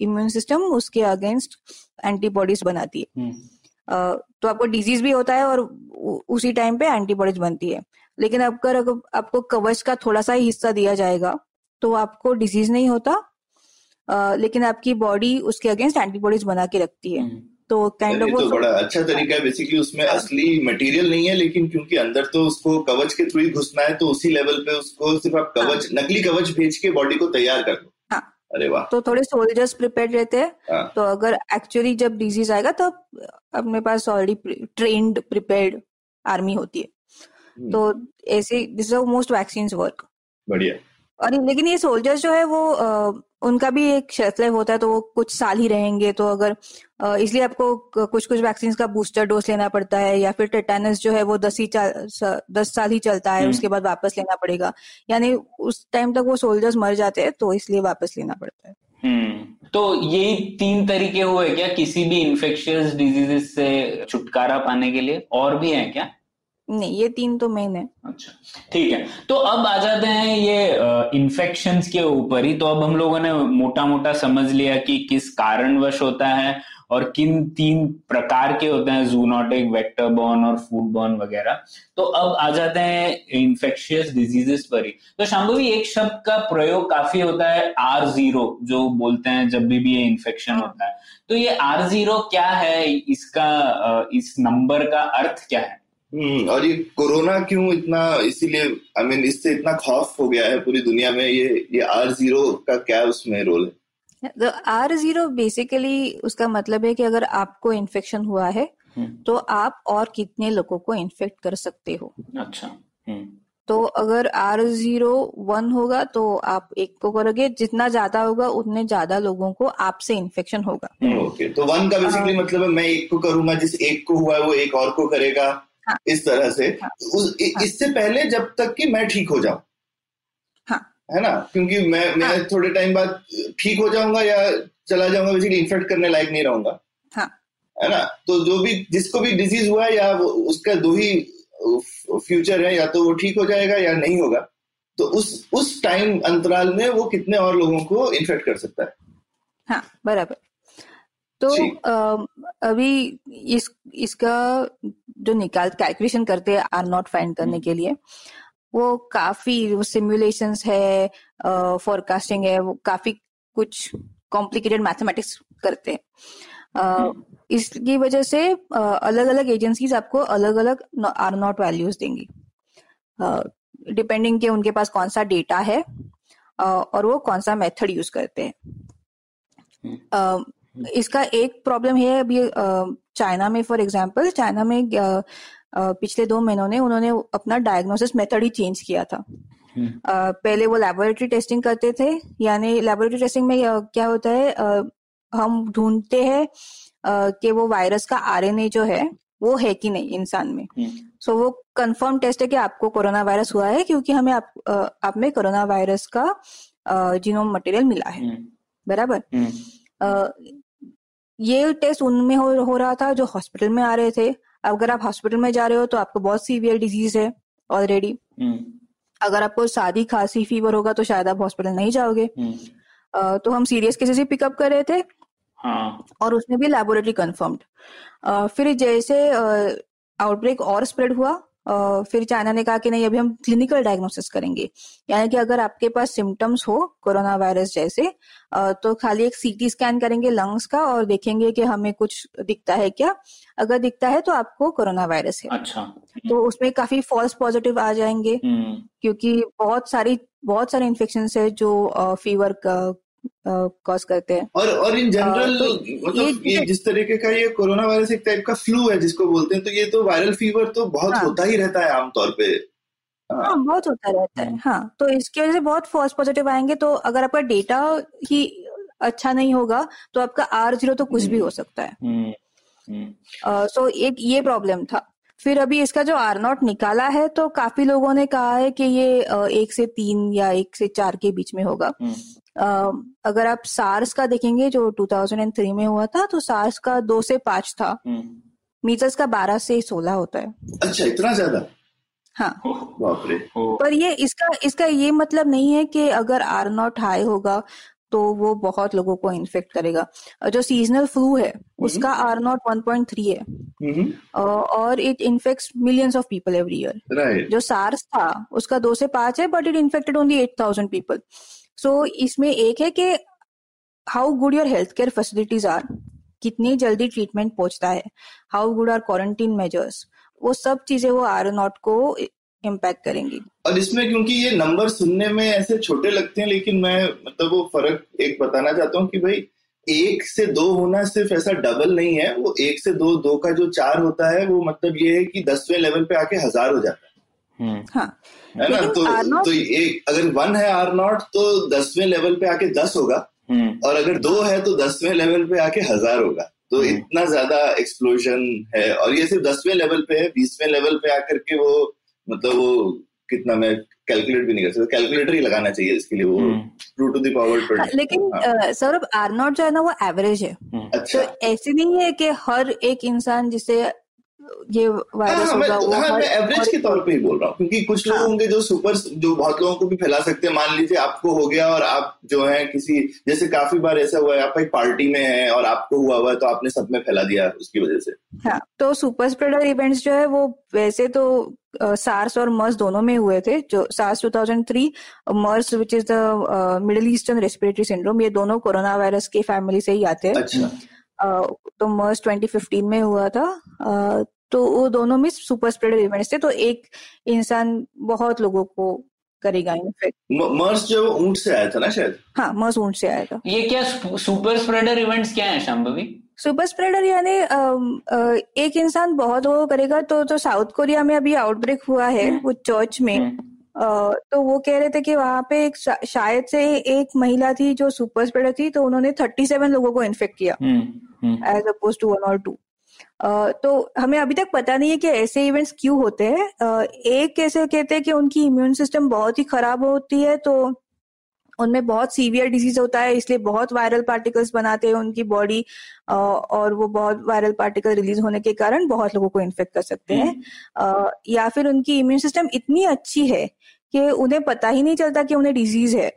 इम्यून सिस्टम उसके अगेंस्ट एंटीबॉडीज बनाती है। तो आपको डिजीज भी होता है और उसी टाइम पे एंटीबॉडीज बनती है, लेकिन अगर आपको कवच का थोड़ा सा ही हिस्सा दिया जाएगा तो आपको डिजीज नहीं होता, लेकिन आपकी बॉडी उसके अगेंस्ट एंटीबॉडीज बना के रखती है। तो काइंड ऑफ तो बड़ा अच्छा तरीका है बेसिकली, उसमें असली मटेरियल नहीं है, लेकिन क्योंकि अंदर तो उसको कवच के थ्रू ही घुसना है, तो उसी लेवल पे उसको सिर्फ आप कवच, नकली कवच भेज के बॉडी को तैयार कर दो। अरे वाह, तो थोड़े सोल्जर्स प्रिपेयर रहते हैं। तो अगर एक्चुअली जब डिजीज आएगा तो अपने पास ऑलरेडी ट्रेन्ड प्रिपेयर्ड आर्मी होती है। तो ऐसे this is how most vaccines work. बढ़िया। और लेकिन ये सोल्जर्स जो है वो उनका भी एक शेल्फ लाइफ होता है, तो वो कुछ साल ही रहेंगे। तो अगर इसलिए आपको कुछ कुछ वैक्सीन का बूस्टर डोज लेना पड़ता है, या फिर टेटानस जो है वो 10 साल ही चलता है, उसके बाद वापस लेना पड़ेगा, यानी उस टाइम तक वो सोल्जर्स मर जाते हैं, तो इसलिए वापस लेना पड़ता है। तो यही तीन तरीके हुए क्या किसी भी इन्फेक्शियस डिजीजेज से छुटकारा पाने के लिए, और भी है क्या? नहीं, ये तीन तो मेन है। अच्छा, ठीक है। तो अब आ जाते हैं ये इन्फेक्शंस के ऊपर ही। तो अब हम लोगों ने मोटा मोटा समझ लिया कि किस कारणवश होता है और किन तीन प्रकार के होते हैं, जूनोटिक, वेक्टर बॉर्न और फूड बॉर्न वगैरह। तो अब आ जाते हैं इन्फेक्शियस डिजीजेस पर ही। तो शाम्भवी, एक शब्द का प्रयोग काफी होता है, R0 जो बोलते हैं जब भी ये इन्फेक्शन होता है। तो ये R0 क्या है, इसका इस नंबर का अर्थ क्या है? और ये कोरोना क्यों इतना, इसीलिए आई मीन इससे इतना खौफ हो गया है पूरी दुनिया में, ये R0 का क्या उसमें रोल है? तो R0 बेसिकली उसका मतलब है कि अगर आपको इन्फेक्शन हुआ है तो आप और कितने लोगों को इन्फेक्ट कर सकते हो। अच्छा। तो अगर R0 1 होगा तो आप एक को करोगे, जितना ज्यादा होगा उतने ज्यादा लोगों को आपसे इन्फेक्शन होगा। ओके, तो 1 का बेसिकली मतलब है मैं एक को करूंगा, जिस एक को हुआ है वो एक और को करेगा। हाँ, इस तरह से। हाँ, इससे पहले जब तक कि मैं ठीक हो जाऊं। हाँ, है ना, क्योंकि मैं थोड़े टाइम बाद ठीक हो जाऊंगा या चला जाऊंगा, बेसिकली इन्फेक्ट करने लायक नहीं रहूंगा। हाँ, है ना। तो जो भी जिसको भी डिजीज हुआ या उसका दो ही फ्यूचर है, या तो वो ठीक हो जाएगा या नहीं होगा। तो उस टाइम अंतराल में वो कितने और लोगों को इन्फेक्ट कर सकता है। हाँ, बराबर। तो अभी इसका जो कैलकुलेशन करते हैं R0 फाइंड करने के लिए, वो काफी सिमुलेशंस है, फोरकास्टिंग है, वो काफी कुछ कॉम्प्लिकेटेड मैथमेटिक्स करते हैं। इसकी वजह से अलग अलग एजेंसीज आपको अलग अलग R0 वैल्यूज देंगी, डिपेंडिंग के उनके पास कौन सा डेटा है और वो कौन सा मेथड यूज करते हैं। इसका एक प्रॉब्लम है अभी चाइना में, फॉर एग्जांपल चाइना में पिछले 2 महीनों ने उन्होंने अपना डायग्नोसिस मेथड ही चेंज किया था। पहले वो लैबोरेटरी टेस्टिंग करते थे, यानी लैबोरेटरी टेस्टिंग में क्या होता है, हम ढूंढते हैं कि वो वायरस का RNA जो है वो है कि नहीं इंसान में। सो वो कंफर्म टेस्ट है कि आपको कोरोना वायरस हुआ है, क्योंकि हमें आप में कोरोना वायरस का जीनोम मटेरियल मिला है। बराबर। ये टेस्ट उनमें हो रहा था जो हॉस्पिटल में आ रहे थे। अगर आप हॉस्पिटल में जा रहे हो तो आपको बहुत सीवियर डिजीज है ऑलरेडी। अगर आपको सादी खांसी फीवर होगा तो शायद आप हॉस्पिटल नहीं जाओगे। तो हम सीरियस केसेस ही पिकअप कर रहे थे और उसमें भी लैबोरेटरी कंफर्म्ड। फिर जैसे आउटब्रेक और स्प्रेड हुआ, फिर चाइना ने कहा कि नहीं, अभी हम क्लिनिकल डायग्नोसिस करेंगे, यानी कि अगर आपके पास सिम्टम्स हो कोरोना वायरस जैसे तो खाली एक सीटी स्कैन करेंगे लंग्स का और देखेंगे कि हमें कुछ दिखता है क्या, अगर दिखता है तो आपको कोरोना वायरस है। अच्छा। तो उसमें काफी फॉल्स पॉजिटिव आ जाएंगे क्योंकि बहुत सारे इन्फेक्शन है जो फीवर कॉज करते हैं। और इन जनरल तो जिस तरीके का ये कोरोना वायरस एक टाइप का फ्लू है जिसको बोलते हैं, तो ये तो वायरल फीवर तो बहुत होता ही रहता है आमतौर पे। बहुत होता रहता है। हाँ, तो इसकी वजह से बहुत फॉल्स पॉजिटिव आएंगे। तो अगर आपका डेटा ही अच्छा नहीं होगा तो आपका R0 तो कुछ भी हो सकता है। सो एक ये प्रॉब्लम था। फिर अभी इसका जो R0 निकाला है तो काफी लोगों ने कहा है कि ये 1 से 3 या 1 से 4 के बीच में होगा। अगर आप सार्स का देखेंगे जो 2003 में हुआ था तो सार्स का 2 से 5 था, मीजल्स का 12 से 16 होता है। अच्छा, इतना ज्यादा? हाँ। बाप रे। पर ये इसका ये मतलब नहीं है कि अगर R0 हाई होगा तो वो बहुत लोगों को इन्फेक्ट करेगा। जो सीजनल फ्लू है उसका R0 1.3 है और it infects millions of people every year. जो सार्स था उसका 2 से 5 है but it infected only 8,000 people. So इसमें एक है कि how good your health care facilities are, कितनी जल्दी ट्रीटमेंट पहुंचता है, how good are quarantine measures, वो सब चीजें वो R0 को इम्पैक्ट करेंगी। और इसमें क्योंकि ये नंबर सुनने में ऐसे छोटे लगते हैं लेकिन मैं मतलब वो फर्क एक बताना चाहता हूँ कि भाई 1 से 2 होना सिर्फ ऐसा डबल नहीं है, वो 1 से 2, 2 का जो 4 होता है वो मतलब ये है कि 10वें लेवल पे आके 1000 हो जाता है। हाँ। है ना? तो एक अगर 1 है R0 तो 10वें लेवल पे आके 10 होगा और अगर 2 है तो 10वें लेवल पे आके 1000 होगा। तो इतना ज्यादा एक्सप्लोजन है और ये सिर्फ 10वें लेवल पे है। 20वें लेवल पे आकर के वो मतलब वो कितना मैं कैलकुलेट भी नहीं कर सकता, कैलकुलेटर ही लगाना चाहिए इसके लिए, वो 2 to the power 20। लेकिन सौरभ R0 जो है ना वो एवरेज है। अच्छा। तो ऐसे नहीं है कि हर एक इंसान जिसे ये वायरस होगा वो मैं एवरेज के तौर पे ही बोल रहा हूँ क्योंकि कुछ लोग होंगे जो बहुत लोगों को भी फैला सकते हैं। मान लीजिए आपको हो गया और आप जो है किसी, जैसे काफी बार ऐसा हुआ है आप एक पार्टी में है और आपको हुआ है तो आपने सब में फैला दिया उसकी वजह से। हाँ, तो सुपर स्प्रेडर इवेंट्स जो है वो वैसे तो सार्स और मर्स दोनों में हुए थे। जो SARS 2003, MERS which is the middle eastern respiratory syndrome, ये दोनों कोरोना वायरस की फैमिली से ही आते हैं। अच्छा। तो मर्स 2015 में हुआ था। तो वो दोनों में सुपर स्प्रेडर इवेंट्स थे। तो एक इंसान बहुत लोगों को करेगा इन्फेक्ट। मर्स जो ऊंट से आया था ना शायद? हाँ, मर्स ऊंट से आया था। ये क्या सुपर स्प्रेडर इवेंट्स क्या है शांभवी? सुपर स्प्रेडर यानी एक इंसान बहुत लोगों को करेगा। तो साउथ कोरिया में अभी आउटब्रेक हुआ है वो चर्च में। तो वो कह रहे थे कि वहां पे शायद से एक महिला थी जो सुपर स्प्रेडर थी तो उन्होंने 37 लोगों को इन्फेक्ट किया एज अपोज टू 1 और 2। तो हमें अभी तक पता नहीं है कि ऐसे इवेंट्स क्यों होते हैं। एक कैसे कहते हैं कि उनकी इम्यून सिस्टम बहुत ही खराब होती है तो उनमें बहुत सीवियर डिजीज होता है इसलिए बहुत वायरल पार्टिकल्स बनाते हैं उनकी बॉडी और वो बहुत वायरल पार्टिकल रिलीज होने के कारण बहुत लोगों को इन्फेक्ट कर सकते हैं। या फिर उनकी इम्यून सिस्टम इतनी अच्छी है कि उन्हें पता ही नहीं चलता कि उन्हें डिजीज है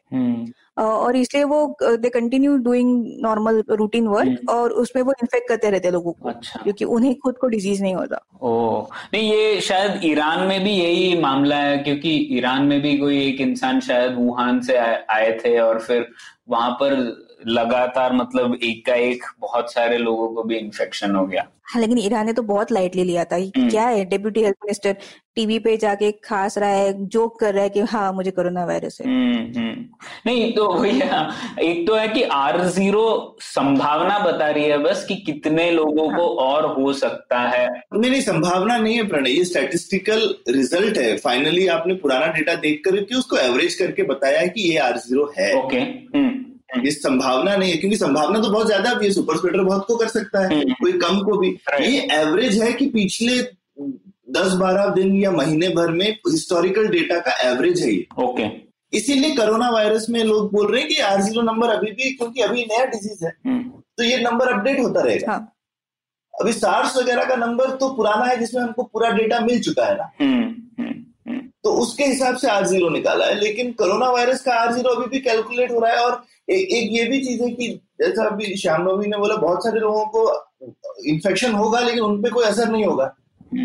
और इसलिए वो they continue doing normal routine work और उसमें वो इन्फेक्ट करते रहते लोगों को। अच्छा। क्योंकि उन्हें खुद को डिजीज नहीं होता। ओह नहीं, ये शायद ईरान में भी यही मामला है क्योंकि ईरान में भी कोई एक इंसान शायद वुहान से आए थे और फिर वहां पर लगातार मतलब एक का एक बहुत सारे लोगों को भी इन्फेक्शन हो गया। हाँ, लेकिन ईरान ने तो बहुत लाइटली लिया था। क्या है, डेप्यूटी हेल्थ मिनिस्टर टीवी पे जाके खास रहा है, जोक कर रहा है कि हाँ मुझे कोरोना वायरस है। नहीं तो भैया एक तो है कि R0 संभावना बता रही है बस कि कितने लोगों को और हो सकता है। नहीं संभावना नहीं है प्रणय, ये स्टैटिस्टिकल रिजल्ट है। फाइनली आपने पुराना डेटा देख करके उसको एवरेज करके बताया है कि ये R0 है। ओके। इस संभावना नहीं है क्योंकि संभावना तो बहुत ज्यादा है, सुपर स्प्रेडर बहुत को कर सकता है, कोई कम को भी। ये एवरेज है कि पिछले 10-12 दिन या महीने भर में हिस्टोरिकल डेटा का एवरेज है ये। ओके। इसीलिए कोरोना वायरस में लोग बोल रहे हैं कि R0 नंबर अभी भी, क्योंकि अभी नया डिजीज है तो ये नंबर अपडेट होता रहेगा। अभी सार्स वगैरह का नंबर तो पुराना है जिसमें हमको पूरा डेटा मिल चुका है ना, तो उसके हिसाब से R0 निकाला है। लेकिन कोरोना वायरस का R0 अभी भी कैलकुलेट हो रहा है और एक ये भी चीज है कि जैसा अभी श्यामनवी ने बोला, बहुत सारे लोगों को इन्फेक्शन होगा लेकिन उनपे कोई असर नहीं होगा।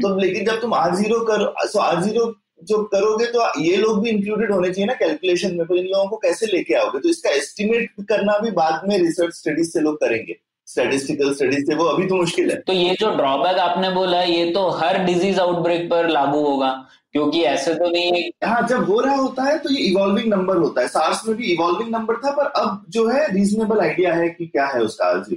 तो लेकिन जब तुम R0 जो करोगे तो ये लोग भी इंक्लूडेड होने चाहिए ना कैलकुलेशन में, तो इन लोगों को कैसे लेके आओगे? तो इसका एस्टिमेट करना भी बाद में रिसर्च स्टडीज से लोग करेंगे, स्टैटिस्टिकल स्टडीज से, वो अभी तो मुश्किल है। तो ये जो ड्रॉबैक आपने बोला है ये तो हर डिजीज आउटब्रेक पर लागू होगा, क्योंकि ऐसे तो नहीं। हाँ, जब हो रहा होता है तो ये इवॉल्विंग नंबर होता है। सार्स में भी इवॉल्विंग नंबर था, पर अब जो है रीजनेबल आइडिया है कि क्या है उसका R0।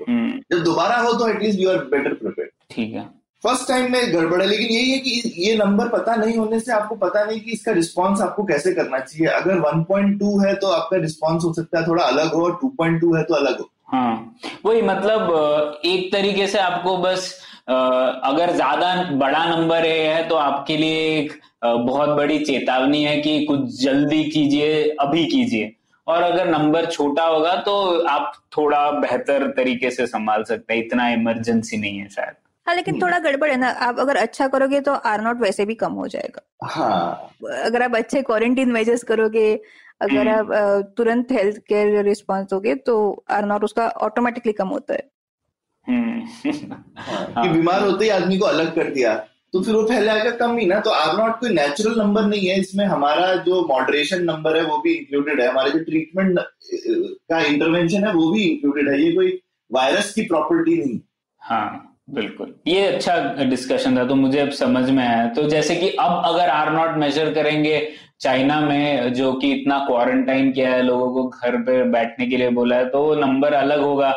जब दोबारा हो तो at least you are better prepared. ठीक है, फर्स्ट टाइम में गड़बड़ है, लेकिन यही है कि ये नंबर पता नहीं होने से आपको पता नहीं कि इसका रिस्पॉन्स आपको कैसे करना चाहिए। अगर 1.2 है तो आपका रिस्पॉन्स हो सकता है थोड़ा अलग हो, और 2.2 है तो अलग हो। हाँ, वही मतलब एक तरीके से आपको बस अगर ज्यादा बड़ा नंबर है तो आपके लिए एक बहुत बड़ी चेतावनी है कि कुछ जल्दी कीजिए, अभी कीजिए, और अगर नंबर छोटा होगा तो आप थोड़ा बेहतर तरीके से संभाल सकते हैं, इतना इमरजेंसी नहीं है शायद। हाँ, लेकिन थोड़ा गड़बड़ है ना, आप अगर अच्छा करोगे तो R0 वैसे भी कम हो जाएगा। हाँ, अगर आप अच्छे क्वारंटीन मेजर्स करोगे, अगर आप तुरंत हेल्थ केयर रिस्पॉन्स दोगे तो R0 उसका ऑटोमेटिकली कम होता है। कि बीमार होते ही आदमी को अलग कर दिया तो फिर वो फैलाएगा कम ही ना। तो R0 कोई नेचुरल नंबर नहीं है, इसमें हमारा जो मॉडरेशन नंबर है वो भी इंक्लूडेड है, हमारे जो ट्रीटमेंट का इंटरवेंशन है वो भी इंक्लूडेड है, ये कोई वायरस की प्रॉपर्टी नहीं। हाँ बिल्कुल, ये अच्छा डिस्कशन था, तो मुझे अब समझ में आया। तो जैसे कि अब अगर R0 मेजर करेंगे चाइना में, जो कि इतना क्वारंटाइन किया है, लोगों को घर पे बैठने के लिए बोला है, तो वो नंबर अलग होगा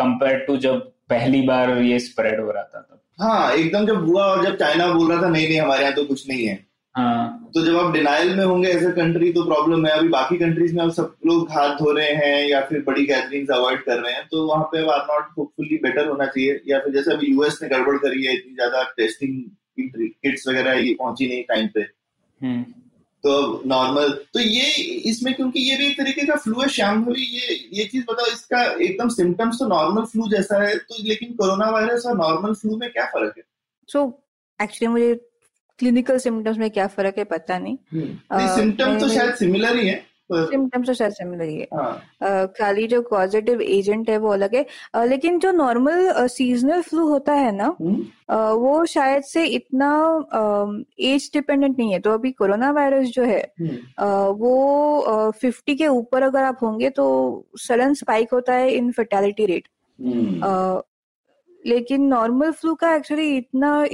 कंपेयर टू जब पहली बार ये स्प्रेड हो रहा था तब। हाँ एकदम, जब हुआ और जब चाइना बोल रहा था नहीं नहीं हमारे यहाँ तो कुछ नहीं है। हाँ, तो जब आप डिनाइल में होंगे एज ए कंट्री तो प्रॉब्लम है। अभी बाकी कंट्रीज में अब सब लोग हाथ धो रहे हैं या फिर बड़ी गैदरिंग्स अवॉइड कर रहे हैं, तो वहां पे R0 होपफुली बेटर होना चाहिए। या फिर जैसे अभी यूएस ने गड़बड़ करी है, इतनी ज्यादा टेस्टिंग किट्स वगैरह ये पहुंची नहीं टाइम पे, तो नॉर्मल। तो ये इसमें क्योंकि ये भी एक तरीके का फ्लू है। श्यामभोली ये चीज बताओ, इसका एकदम सिम्टम्स तो नॉर्मल फ्लू जैसा है, तो लेकिन कोरोना वायरस और नॉर्मल फ्लू में क्या फर्क है? सो एक्चुअली मुझे क्लिनिकल सिम्टम्स में क्या फर्क है पता नहीं, सिम्टम्स तो शायद सिमिलर ही है, खाली जो कॉजेटिव एजेंट है वो अलग है। लेकिन जो नॉर्मल सीजनल फ्लू होता है ना, वो शायद से इतना एज डिपेंडेंट नहीं है। तो अभी कोरोना वायरस जो है वो 50 के ऊपर अगर आप होंगे तो सडन स्पाइक होता है इन फर्टेलिटी रेट। लेकिन नॉर्मल फ्लू का एक्चुअली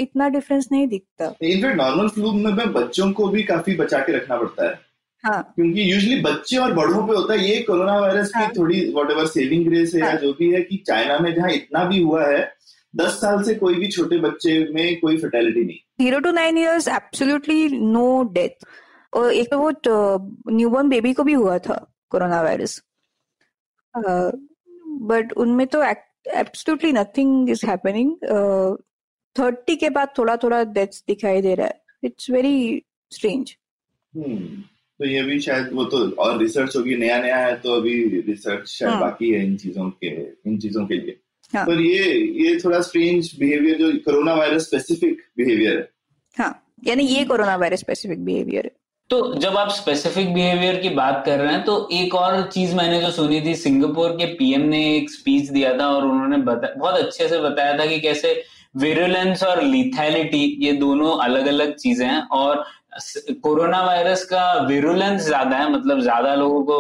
इतना डिफरेंस नहीं दिखता। इनफैक्ट नॉर्मल फ्लू में बच्चों को भी काफी बचा के रखना पड़ता है। हाँ, क्योंकि यूजुअली बच्चे और बड़ों पे होता है ये कोरोना वायरस की थोड़ी व्हाटएवर सेविंग ग्रेस है, या जो भी है कि चाइना में जहाँ इतना भी हुआ है 10 साल से कोई भी छोटे बच्चे में कोई फर्टिलिटी नहीं। 0 to 9 years absolutely no death. और एक तो वो न्यूबॉर्न बेबी को भी हुआ था कोरोना वायरस, बट उनमें तो एब्सोल्युटली नथिंग इज हैपनिंग। 30 के बाद थोड़ा थोड़ा डेथ्स दिखाई दे रहा है। It's very strange. तो ये भी शायद वो तो और रिसर्च होगी, नया नया है तो अभी रिसर्च शायद बाकी है इन चीजों के लिए। हाँ, पर ये थोड़ा स्ट्रेंज बिहेवियर जो कोरोना वायरस स्पेसिफिक बिहेवियर है। हाँ, यानी ये कोरोना वायरस स्पेसिफिक बिहेवियर है। तो जब आप स्पेसिफिक बिहेवियर की बात कर रहे हैं तो एक और चीज मैंने जो सुनी थी, सिंगापुर के पीएम ने एक स्पीच दिया था और उन्होंने बहुत अच्छे से बताया था कि कैसे विरुलेंस और लिथैलिटी ये दोनों अलग अलग चीजें हैं, और कोरोना वायरस का विरुलेंस ज्यादा है, मतलब ज्यादा लोगों को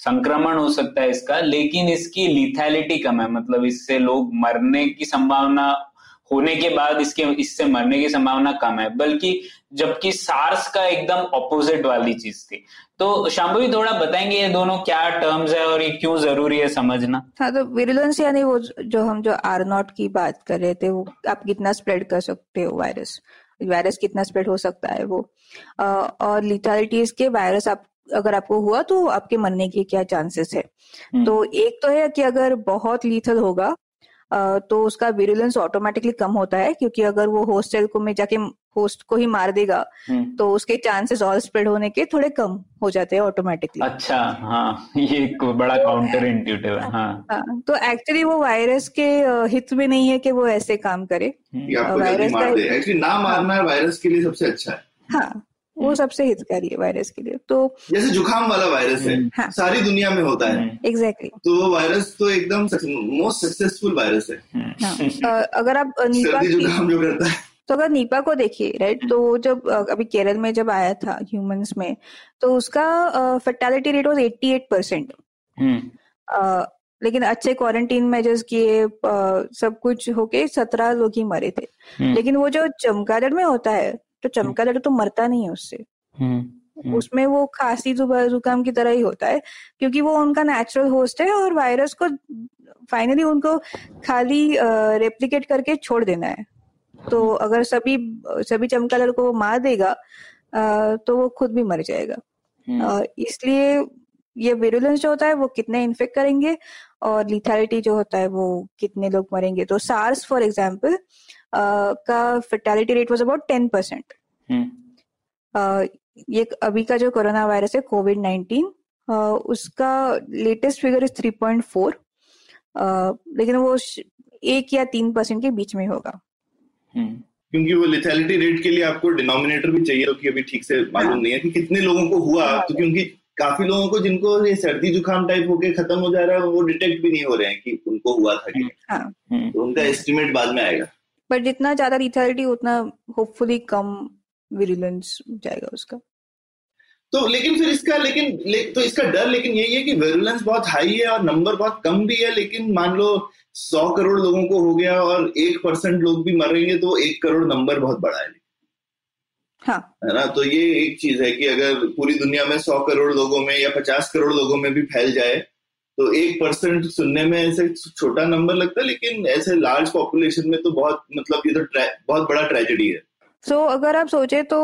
संक्रमण हो सकता है इसका, लेकिन इसकी लिथैलिटी कम है, मतलब इससे लोग मरने की संभावना होने के बाद इससे मरने की संभावना कम है, बल्कि जबकि सार्स का एकदम ऑपोजिट वाली चीज थी। तो शाम्भवी थोड़ा बताएंगे ये दोनों क्या टर्म्स है और ये क्यों जरूरी है समझना? हाँ, तो विरुलेंस यानी वो जो R0 की बात कर रहे थे, वो आप कितना स्प्रेड कर सकते हो, वायरस कितना स्प्रेड हो सकता है वो, और लिथैलिटी इसके वायरस अगर आपको हुआ तो आपके मरने के क्या चांसेस है। तो एक तो है कि अगर बहुत लीथल होगा तो उसका विरुलेंस ऑटोमेटिकली कम होता है, क्योंकि अगर वो होस्ट सेल को में जाके होस्ट को ही मार देगा तो उसके चांसेस ऑल स्प्रेड होने के थोड़े कम हो जाते हैं ऑटोमेटिकली। अच्छा, हाँ, ये बड़ा काउंटर इंट्यूटिव है। हाँ, तो एक्चुअली वो वायरस के हित में नहीं है कि वो ऐसे काम करे। वायरस का एक्चुअली ना मारना वायरस के लिए सबसे अच्छा है। हाँ, वो सबसे हितकारी है वायरस के लिए। तो जैसे जुकाम वाला वायरस है, हाँ, सारी दुनिया में होता है। एग्जैक्टली। तो वो वायरस तो एकदम मोस्ट सक्सेसफुल वायरस है। हाँ। अगर आप सर्दी जुकाम जो करता है, तो अगर नीपा को देखिए, राइट, तो जब अभी केरल में जब आया था ह्यूमंस में, तो उसका फर्टैलिटी रेट वाज 88%। लेकिन अच्छे क्वारंटीन मेजर्स किए, सब कुछ होके 17 लोग ही मरे थे। लेकिन वो जो चमगादड़ में होता है, तो चमगादड़ तो मरता नहीं है उससे, उसमें वो खांसी जुकाम की तरह ही होता है, क्योंकि वो उनका नेचुरल होस्ट है और वायरस को फाइनली उनको खाली रेप्लिकेट करके छोड़ देना है। तो अगर सभी चमगादड़ को वो मार देगा तो वो खुद भी मर जाएगा। इसलिए ये विरुलेंस जो होता है वो कितने इन्फेक्ट करेंगे और लिथैलिटी जो होता है वो कितने लोग मरेंगे। तो सार्स फॉर एग्जाम्पल का फर्टैलिटी रेट वाज अबाउट 10%। ये अभी का जो कोरोना वायरस है कोविड-19, उसका लेटेस्ट फिगर इज 3.4, लेकिन वो 1 या 3% के बीच में होगा। क्योंकि वो लिथैलिटी रेट के लिए आपको डिनोमिनेटर भी चाहिए, क्योंकि अभी ठीक से मालूम नहीं है कि कितने लोगों को हुआ। तो क्योंकि काफी लोगों को जिनको ये सर्दी जुकाम टाइप होके खत्म हो जा रहा है, वो डिटेक्ट भी नहीं हो रहे हैं कि उनको हुआ था कि नहीं, तो उनका एस्टिमेट बाद में आएगा। बट जितना ज्यादा लिथैलिटी उतना होपफुली कम विरुलेंस जाएगा उसका। तो लेकिन फिर इसका तो इसका डर लेकिन यही है कि विरुलेंस बहुत हाई है और नंबर बहुत कम भी है, लेकिन मान लो 100 करोड़ लोगों को हो गया और 1% लोग भी मरेंगे, तो 1 करोड़ नंबर बहुत बड़ा है। हाँ, है ना। तो ये एक चीज है कि अगर पूरी दुनिया में 100 करोड़ लोगों में या 50 करोड़ लोगों में भी फैल जाए, तो 1% सुनने में ऐसे छोटा नंबर लगता है, लेकिन ऐसे लार्ज पॉपुलेशन में तो बहुत, मतलब ये तो बहुत बड़ा ट्रेजेडी है। सो अगर आप सोचे तो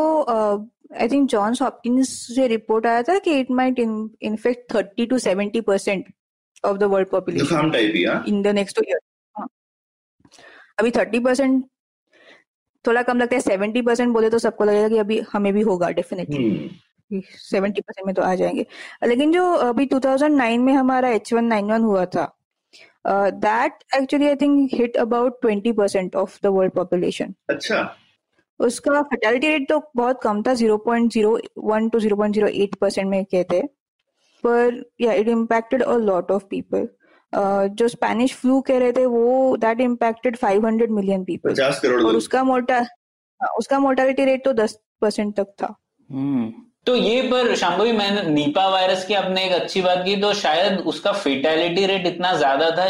आई थिंक जॉन्स हॉपकिंस से रिपोर्ट आया था कि it might infect 30-70% of the world population in the next 2 year. अभी 30% थोड़ा कम लगता है, 70% बोले तो सबको लगेगा कि अभी हमें भी होगा डेफिनेटली, 70% में तो आ जाएंगे। लेकिन जो अभी 2009 में हमारा H1N1 हुआ था, that actually I think hit about 20% of the world population. अच्छा। उसका फर्टैलिटी रेट तो बहुत कम था, 0.01 टू 0.08% में कहते हैं, पर या it impacted a lot of people. जो स्पेनिश फ्लू कह रहे थे वो that impacted 500 million people, 50 crore, और उसका मोर्टालिटी रेट तो 10% तक था। तो ये पर शांभवी, मैंने नीपा वायरस की आपने एक अच्छी बात की, तो शायद उसका फेटेलिटी रेट इतना ज्यादा था,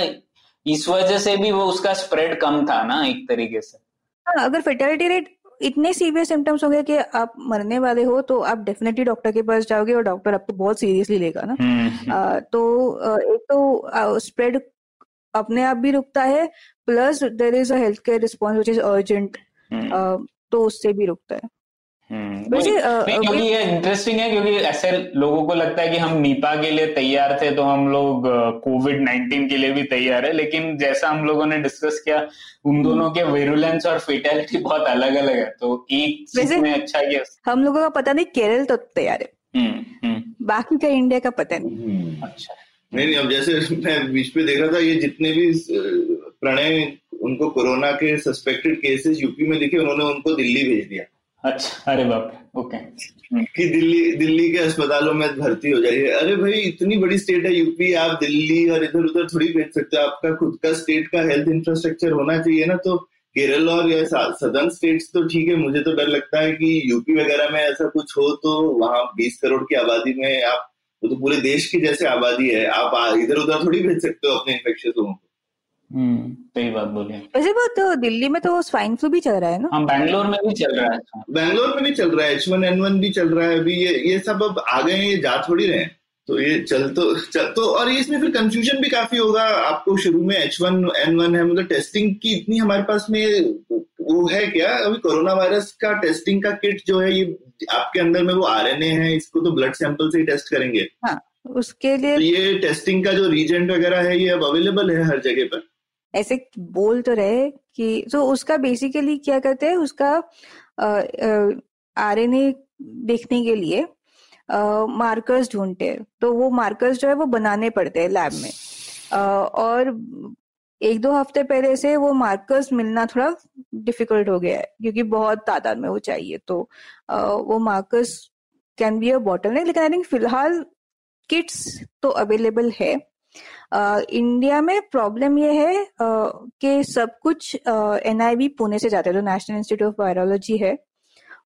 इस वजह से भी वो उसका स्प्रेड कम था ना एक तरीके से। हाँ, अगर फेटेलिटी रेट इतने सीवियर सिम्टम्स होंगे कि आप मरने वाले हो, तो आप डेफिनेटली डॉक्टर के पास जाओगे और डॉक्टर आपको बहुत सीरियसली लेगा ना। तो एक तो स्प्रेड अपने आप भी रुकता है, plus there is a health care response which is urgent, तो उससे भी रुकता है। क्योंकि ये इंटरेस्टिंग है, क्योंकि ऐसे लोगों को लगता है कि हम नीपा के लिए तैयार थे तो हम लोग कोविड-19 के लिए भी तैयार है, लेकिन जैसा हम लोगों ने डिस्कस किया, उन दोनों के विरुलेंस और फेटेलिटी बहुत अलग अलग है, तो एक चीज में अच्छा किया। हम लोगों का पता नहीं, केरल तो तैयार है, बाकी का इंडिया का पता नहीं। अच्छा। नहीं, अब जैसे मैं बीच पे देख रहा था, ये जितने भी प्रणय, उनको कोरोना के सस्पेक्टेड केसेस यूपी में दिखे, उन्होंने उनको दिल्ली भेज दिया। अच्छा, अरे बाप, ओके। कि दिल्ली के अस्पतालों में भर्ती हो जाइए। अरे भाई, इतनी बड़ी स्टेट है यूपी, आप दिल्ली और इधर उधर थोड़ी भेज सकते हो, आपका खुद का स्टेट का हेल्थ इंफ्रास्ट्रक्चर होना चाहिए ना। तो केरल और ये सदर्न स्टेट्स तो ठीक है, मुझे तो डर लगता है कि यूपी वगैरह में ऐसा कुछ हो तो वहां 20 करोड़ की आबादी में आप, वो तो पूरे देश की जैसे आबादी है, आप इधर उधर थोड़ी भेज सकते हो अपने इन्फेक्शन लोगों को। सही बात बोले। वैसे तो दिल्ली में तो स्वाइन फ्लू भी चल रहा है ना। हाँ, बैंगलोर में भी चल रहा है। बैंगलोर में भी चल रहा है, H1N1 भी चल रहा है अभी। ये सब अब आ गए हैं, ये जा थोड़ी रहे हैं, तो ये चल तो और इसमें फिर कंफ्यूजन भी काफी होगा आपको। शुरू में H1N1 है, मतलब टेस्टिंग की इतनी हमारे पास में वो है क्या? अभी कोरोना वायरस का टेस्टिंग का किट जो है, ये आपके अंदर में वो RNA है, इसको तो ब्लड सैंपल से ही टेस्ट करेंगे। हाँ, उसके लिए तो ये टेस्टिंग का जो रीजेंट वगैरह है, ये अब अवेलेबल है हर जगह पर। ऐसे बोल तो रहे कि तो उसका बेसिकली क्या करते हैं, उसका RNA देखने के लिए मार्कर्स ढूंढते हैं। तो वो मार्कर्स जो है वो बनाने पड़ते हैं लैब में, और एक दो हफ्ते पहले से वो मार्कर्स मिलना थोड़ा डिफिकल्ट हो गया है क्योंकि बहुत तादाद में वो चाहिए, तो वो markers can be a bottleneck, लेकिन आई थिंक फिलहाल किट्स तो अवेलेबल है। इंडिया में प्रॉब्लम ये है कि सब कुछ NIV पुणे से जाता है, जो नेशनल इंस्टीट्यूट ऑफ वायरोलॉजी है,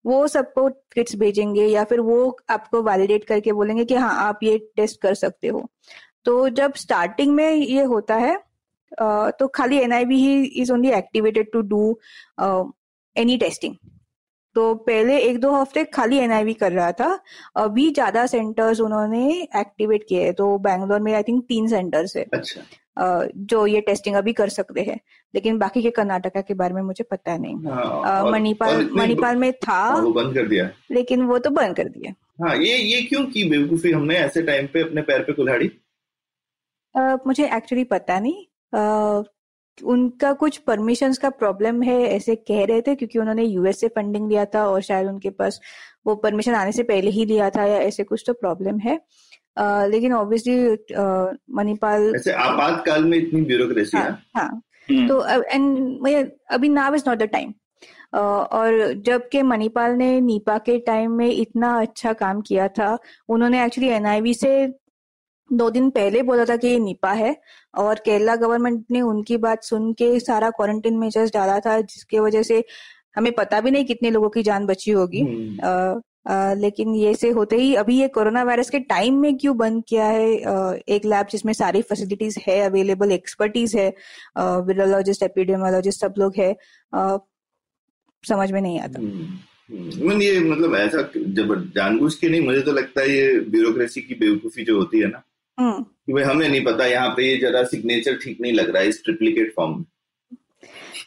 वो सबको किट्स भेजेंगे या फिर वो आपको वैलिडेट करके बोलेंगे कि हाँ आप ये टेस्ट कर सकते हो। तो जब स्टार्टिंग में ये होता है तो खाली NIV ही is only activated to do any testing. तो पहले एक दो हफ्ते खाली NIV कर रहा था, अभी ज्यादा सेंटर्स उन्होंने एक्टिवेट किए हैं। तो बैंगलोर में आई थिंक 3 सेंटर्स है जो ये टेस्टिंग अभी कर सकते हैं, लेकिन बाकी के कर्नाटका के बारे में मुझे पता नहीं। मणिपाल में था वो बंद कर दिया, लेकिन वो तो बंद कर दिया। हाँ, ये क्यों की बेवकूफी हमने ऐसे टाइम पे अपने पैर पे कुल्हाड़ी? मुझे एक्चुअली पता नहीं, उनका कुछ परमिशंस का प्रॉब्लम है ऐसे कह रहे थे, क्योंकि उन्होंने US से फंडिंग लिया था और शायद उनके पास वो परमिशन आने से पहले ही लिया था या ऐसे कुछ तो प्रॉब्लम है। लेकिन ऑब्वियसली मणिपाल ऐसे आपातकाल में इतनी ब्यूरोक्रेसी है। हाँ, तो एंड अभी now is not the time. और जबकि मणिपाल ने नीपा के टाइम में इतना अच्छा काम किया था, उन्होंने एक्चुअली NIV से 2 दिन पहले बोला था कि ये निपा है, और केरला गवर्नमेंट ने उनकी बात सुन के सारा क्वारंटाइन मेजर्स डाला था, जिसके वजह से हमें पता भी नहीं कितने लोगों की जान बची होगी। लेकिन ये से होते ही अभी ये कोरोना वायरस के टाइम में क्यों बंद किया है? एक लैब जिसमें सारी फैसिलिटीज है अवेलेबल, एक्सपर्टीज है, वायरोलॉजिस्ट, एपिडेमियोलॉजिस्ट सब लोग है, समझ में नहीं आता। ये मतलब ऐसा जानबूझ के नहीं, मुझे तो लगता है ये ब्यूरोक्रेसी की बेवकूफी जो होती है ना, कि हमें नहीं पता यहाँ पे ये जरा सिग्नेचर ठीक नहीं लग रहा है इस ट्रिप्लिकेट फॉर्म में,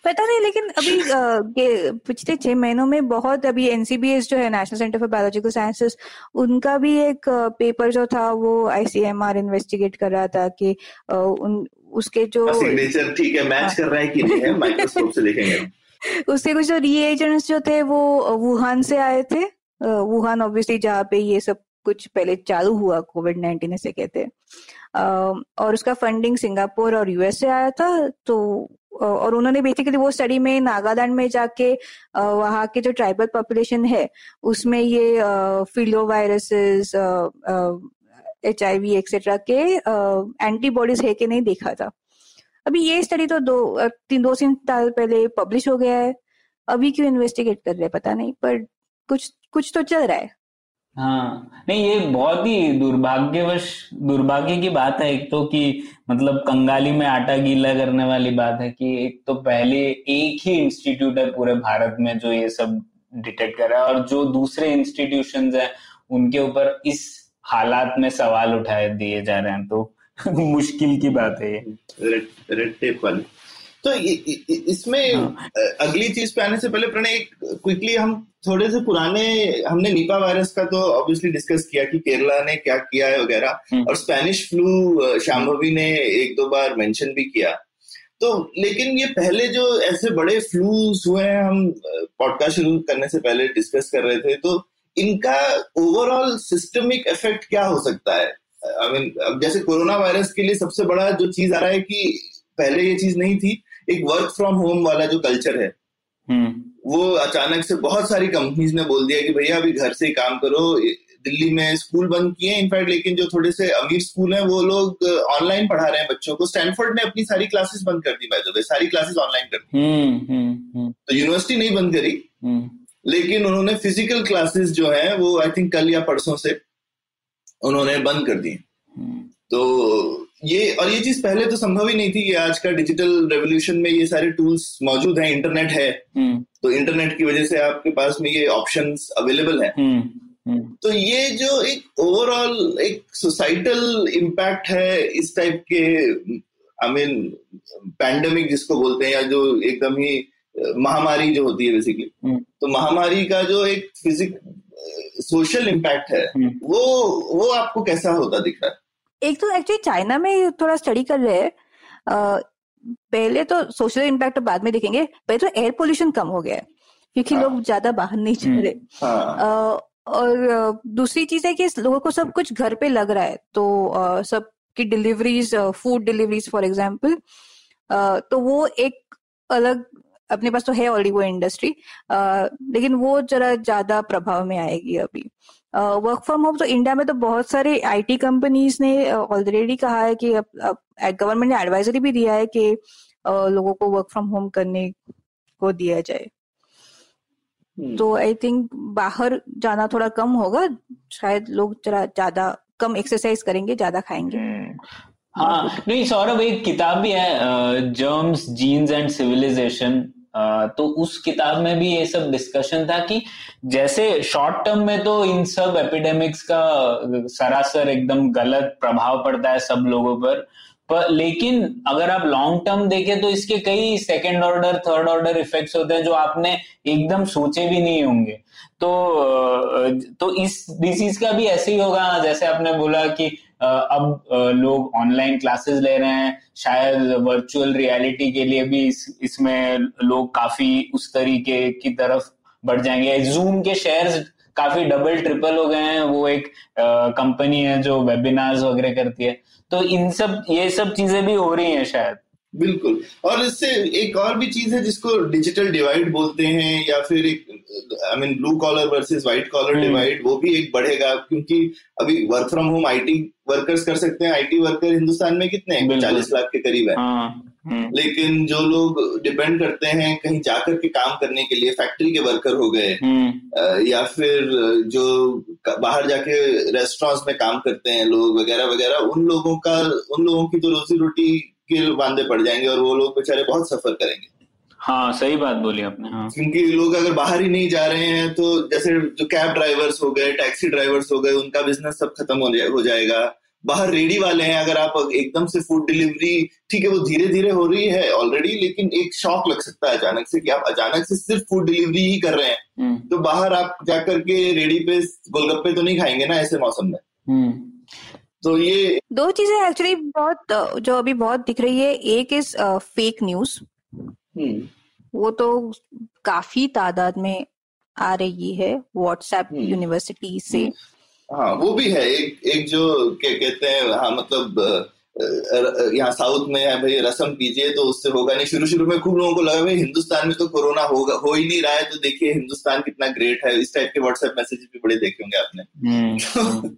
पता नहीं। लेकिन अभी पिछले 6 महीनों में बहुत, अभी NCBS जो है national centre for biological sciences, उनका भी एक पेपर जो था वो ICMR इन्वेस्टिगेट कर रहा था कि उसके जो सिग्नेचर ठीक है मैच कर रहा है कि नहीं है, माइक्रोस्कोप से देखेंगे। उसके कुछ रीएजेंट्स जो थे वो वुहान से आए थे, वुहान ऑब्वियसली जहाँ पे ये सब कुछ पहले चालू हुआ, COVID-19 इसे कहते हैं, और उसका फंडिंग सिंगापुर और US से आया था। तो और उन्होंने बेसिकली वो स्टडी में नागालैंड में जाके वहाँ के जो ट्राइबल पॉपुलेशन है उसमें ये फिलो वायरसेस, HIV एक्सेट्रा के एंटीबॉडीज है कि नहीं देखा था। अभी ये स्टडी तो 2-3 साल पहले पब्लिश हो गया है, अभी क्यों इन्वेस्टिगेट कर रहे हैं पता नहीं, पर कुछ तो चल रहा है। हाँ, नहीं ये बहुत ही दुर्भाग्य की बात है। एक तो कि मतलब कंगाली में आटा गीला करने वाली बात है कि एक तो पहले एक ही इंस्टीट्यूट है पूरे भारत में जो ये सब डिटेक्ट कर रहा है, और जो दूसरे इंस्टीट्यूशंस हैं उनके ऊपर इस हालात में सवाल उठाए दिए जा रहे हैं, तो मुश्किल की बात है ये रेड टेप वाली। तो इसमें हाँ। अगली चीज पे आने से पहले प्रणय, क्विकली हम थोड़े से पुराने, हमने निपा वायरस का तो ऑब्वियसली डिस्कस किया कि केरला ने क्या किया है वगैरह, और स्पेनिश फ्लू शांभवी ने 1-2 बार मेंशन भी किया। तो लेकिन ये पहले जो ऐसे बड़े फ्लूज हुए हैं, हम पॉडकास्ट शुरू करने से पहले डिस्कस कर रहे थे, तो इनका ओवरऑल सिस्टमिक इफेक्ट क्या हो सकता है? आई मीन जैसे कोरोना वायरस के लिए सबसे बड़ा जो चीज आ रहा है कि पहले ये चीज नहीं थी, एक वर्क फ्रॉम होम वाला जो कल्चर है, वो अचानक से बहुत सारी कंपनीज ने बोल दिया कि भैया अभी घर से ही काम करो। दिल्ली में स्कूल बंद किए इनफैक्ट, लेकिन जो थोड़े से अमीर स्कूल हैं वो लोग ऑनलाइन पढ़ा रहे हैं बच्चों को। स्टैनफोर्ड ने अपनी सारी क्लासेस बंद कर दी, बाय द वे सारी क्लासेस ऑनलाइन कर दी। तो यूनिवर्सिटी नहीं बंद करी, लेकिन उन्होंने फिजिकल क्लासेस जो है वो आई थिंक कल या परसों से उन्होंने बंद कर दी। तो ये चीज पहले तो संभव ही नहीं थी। ये आज का डिजिटल रेवोल्यूशन में ये सारे टूल्स मौजूद हैं, इंटरनेट है, तो इंटरनेट की वजह से आपके पास में ये ऑप्शंस अवेलेबल है। तो ये जो एक ओवरऑल एक सोसाइटल इम्पैक्ट है इस टाइप के, आई मीन पैंडेमिक जिसको बोलते हैं, या जो एकदम ही महामारी जो होती है बेसिकली, तो महामारी का जो एक सोशल इम्पैक्ट है वो आपको कैसा होता दिख रहा है? एक तो एक्चुअली चाइना में थोड़ा स्टडी कर रहे हैं, पहले तो सोशल इम्पैक्ट बाद में देखेंगे, पहले तो एयर पोल्यूशन कम हो गया है क्योंकि लोग ज्यादा बाहर नहीं जा रहे, और दूसरी चीज है कि लोगों को सब कुछ घर पे लग रहा है, तो सब की deliveries, food deliveries for example, तो वो एक अलग अपने पास तो है ऑलरेडी वो इंडस्ट्री, लेकिन वो जरा ज्यादा प्रभाव में आएगी अभी। वर्क फ्रॉम होम तो इंडिया में तो बहुत सारे आईटी कंपनीज ने ऑलरेडी कहा है कि अब गवर्नमेंट ने एडवाइजरी भी दिया है कि लोगों को वर्क फ्रॉम होम करने को दिया जाए। तो आई थिंक बाहर जाना थोड़ा कम होगा, शायद लोग जरा ज्यादा कम एक्सरसाइज करेंगे, ज्यादा खाएंगे। हाँ नहीं सौरभ, एक किताब भी है जर्म्स जीन्स एंड सिविलाइजेशन, तो उस किताब में भी ये सब डिस्कशन था कि जैसे शॉर्ट टर्म में तो इन सब एपिडेमिक्स का सरासर एकदम गलत प्रभाव पड़ता है सब लोगों पर लेकिन अगर आप लॉन्ग टर्म देखें तो इसके कई second order third order effects होते हैं जो आपने एकदम सोचे भी नहीं होंगे। तो इस डिसीज का भी ऐसे ही होगा, जैसे आपने बोला कि अब लोग ऑनलाइन क्लासेस ले रहे हैं, शायद वर्चुअल रियलिटी के लिए भी इसमें लोग काफी उस तरीके की तरफ बढ़ जाएंगे। जूम के शेयर्स काफी डबल ट्रिपल हो गए हैं, वो एक कंपनी है जो वेबिनार्स वगैरह करती है, तो इन सब ये सब चीजें भी हो रही हैं शायद। बिल्कुल, और इससे एक और भी चीज है जिसको डिजिटल डिवाइड बोलते हैं या फिर एक blue collar versus white collar divide, वो भी एक बढ़ेगा क्योंकि अभी work from home IT workers कर सकते हैं। आईटी वर्कर हिंदुस्तान में कितने हैं? 40 लाख के करीब है। लेकिन जो लोग डिपेंड करते हैं कहीं जाकर के काम करने के लिए, फैक्ट्री के वर्कर हो गए या फिर जो बाहर जाके रेस्टोरेंट्स में काम करते हैं लोग वगैरह वगैरह, उन लोगों की तो रोजी रोटी के बांधे पड़ जाएंगे और वो लोग बेचारे बहुत सफर करेंगे। हाँ सही बात बोली आपने। हाँ। क्योंकि लोग अगर बाहर ही नहीं जा रहे हैं तो जैसे जो कैब ड्राइवर्स हो गए, टैक्सी ड्राइवर्स हो गए, उनका बिजनेस सब खत्म हो जाएगा। बाहर रेडी वाले हैं, अगर आप एकदम से फूड डिलीवरी, ठीक है वो धीरे धीरे हो रही है ऑलरेडी, लेकिन एक शॉक लग सकता है अचानक से कि आप अचानक से सिर्फ फूड डिलीवरी ही कर रहे हैं, तो बाहर आप जाकर के रेडी पे गोलगप्पे तो नहीं खाएंगे ना ऐसे मौसम में। तो ये दो चीजें एक्चुअली बहुत जो अभी बहुत दिख रही है, एक इज फेक न्यूज, वो तो काफी तादाद में आ रही है व्हाट्सएप यूनिवर्सिटी से। हाँ वो भी है एक जो कहते हैं, हाँ मतलब यहाँ साउथ में है भाई, रसम कीजिए तो उससे होगा नहीं। शुरू में खूब लोगों को लगा भाई हिंदुस्तान में तो कोरोना होगा, हो ही नहीं रहा है, तो देखिए हिंदुस्तान कितना ग्रेट है। इस टाइप के व्हाट्सएप मैसेजेस भी बड़े देखे होंगे आपने।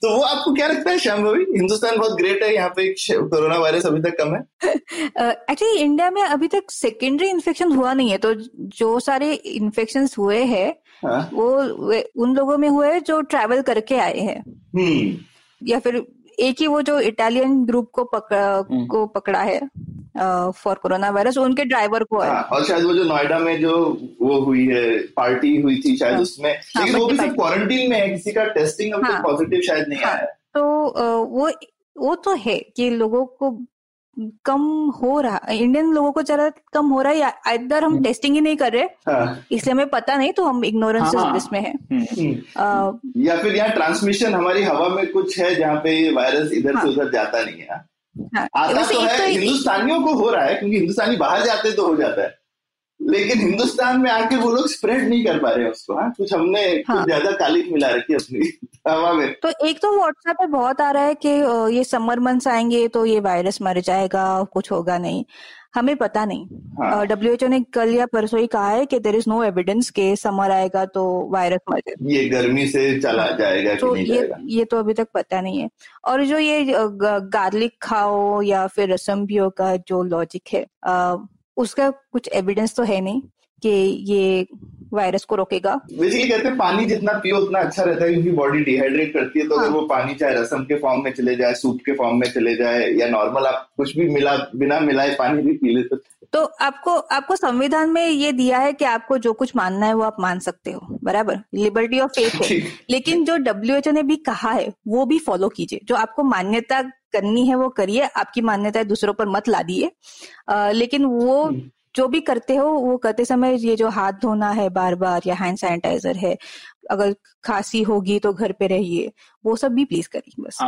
तो वो आपको क्या लगता है शांभवी, हिंदुस्तान बहुत ग्रेट है, यहाँ पे कोरोना वायरस अभी तक कम है? एक्चुअली इंडिया में अभी तक सेकेंडरी इन्फेक्शन हुआ नहीं है, तो जो सारे इन्फेक्शन हुए है वो उन लोगों में हुए है जो ट्रेवल करके आए हैं, या फिर एक ही वो जो इटालियन ग्रुप को पकड़ा है फॉर कोरोना वायरस, उनके ड्राइवर को है। और शायद वो जो नोएडा में जो वो हुई है पार्टी हुई थी शायद उसमें, लेकिन वो भी सब क्वारंटीन में है, किसी का टेस्टिंग अब तक पॉजिटिव शायद नहीं आया। तो वो तो है कि लोगों को कम हो रहा, इंडियन लोगों को जरा कम हो रहा है, या इधर हम टेस्टिंग ही नहीं कर रहे इसलिए हमें पता नहीं, तो हम इग्नोरेंस इसमें है, या फिर यहाँ ट्रांसमिशन हमारी हवा में कुछ है जहाँ पे ये वायरस इधर से उधर जाता नहीं है। आता तो है, हिंदुस्तानियों को हो रहा है क्योंकि हिंदुस्तानी बाहर जाते तो हो जाता है, लेकिन हिंदुस्तान में आके वो लोग स्प्रेड नहीं कर पा रहे हैं उसको। हाँ कुछ हमने कुछ ज्यादा कालिक मिला रखी है अपनी हवा में। तो एक तो व्हाट्सएप पे बहुत आ रहा है कि ये समर मंथ्स आएंगे तो ये वायरस मर जाएगा, कुछ होगा नहीं, हमें पता नहीं। WHO ने कल या परसों ही कहा है कि देयर इज नो एविडेंस के समर आएगा तो वायरस मर जाएगा, ये गर्मी से चला जाएगा तो कि नहीं जाएगा, ये तो अभी तक पता नहीं है। और जो ये गार्लिक खाओ या फिर रसम पियो का जो लॉजिक है, उसका कुछ एविडेंस तो है नहीं कि ये वायरस को रोकेगा। बेसिकली कहते हैं पानी जितना पियो उतना अच्छा रहता है क्योंकि बॉडी डिहाइड्रेट करती है, तो अगर वो पानी चाहे रसम के फॉर्म में चले जाए, सूप के फॉर्म में चले जाए, या नॉर्मल आप कुछ भी बिना मिलाए पानी भी पी ले तो आपको संविधान में ये दिया है कि आपको जो कुछ मानना है वो आप मान सकते हो, बराबर, लिबर्टी ऑफ फेथ है। लेकिन जो WHO ने भी कहा है वो भी फॉलो कीजिए, जो आपको मान्यता करनी है वो करिए, आपकी मान्यता दूसरों पर मत ला दिए। लेकिन वो जो भी करते हो वो करते समय ये जो हाथ धोना है बार बार, या हैंड सैनिटाइजर है, अगर खांसी होगी तो घर पे रहिए, वो सब भी प्लीज करिए बस।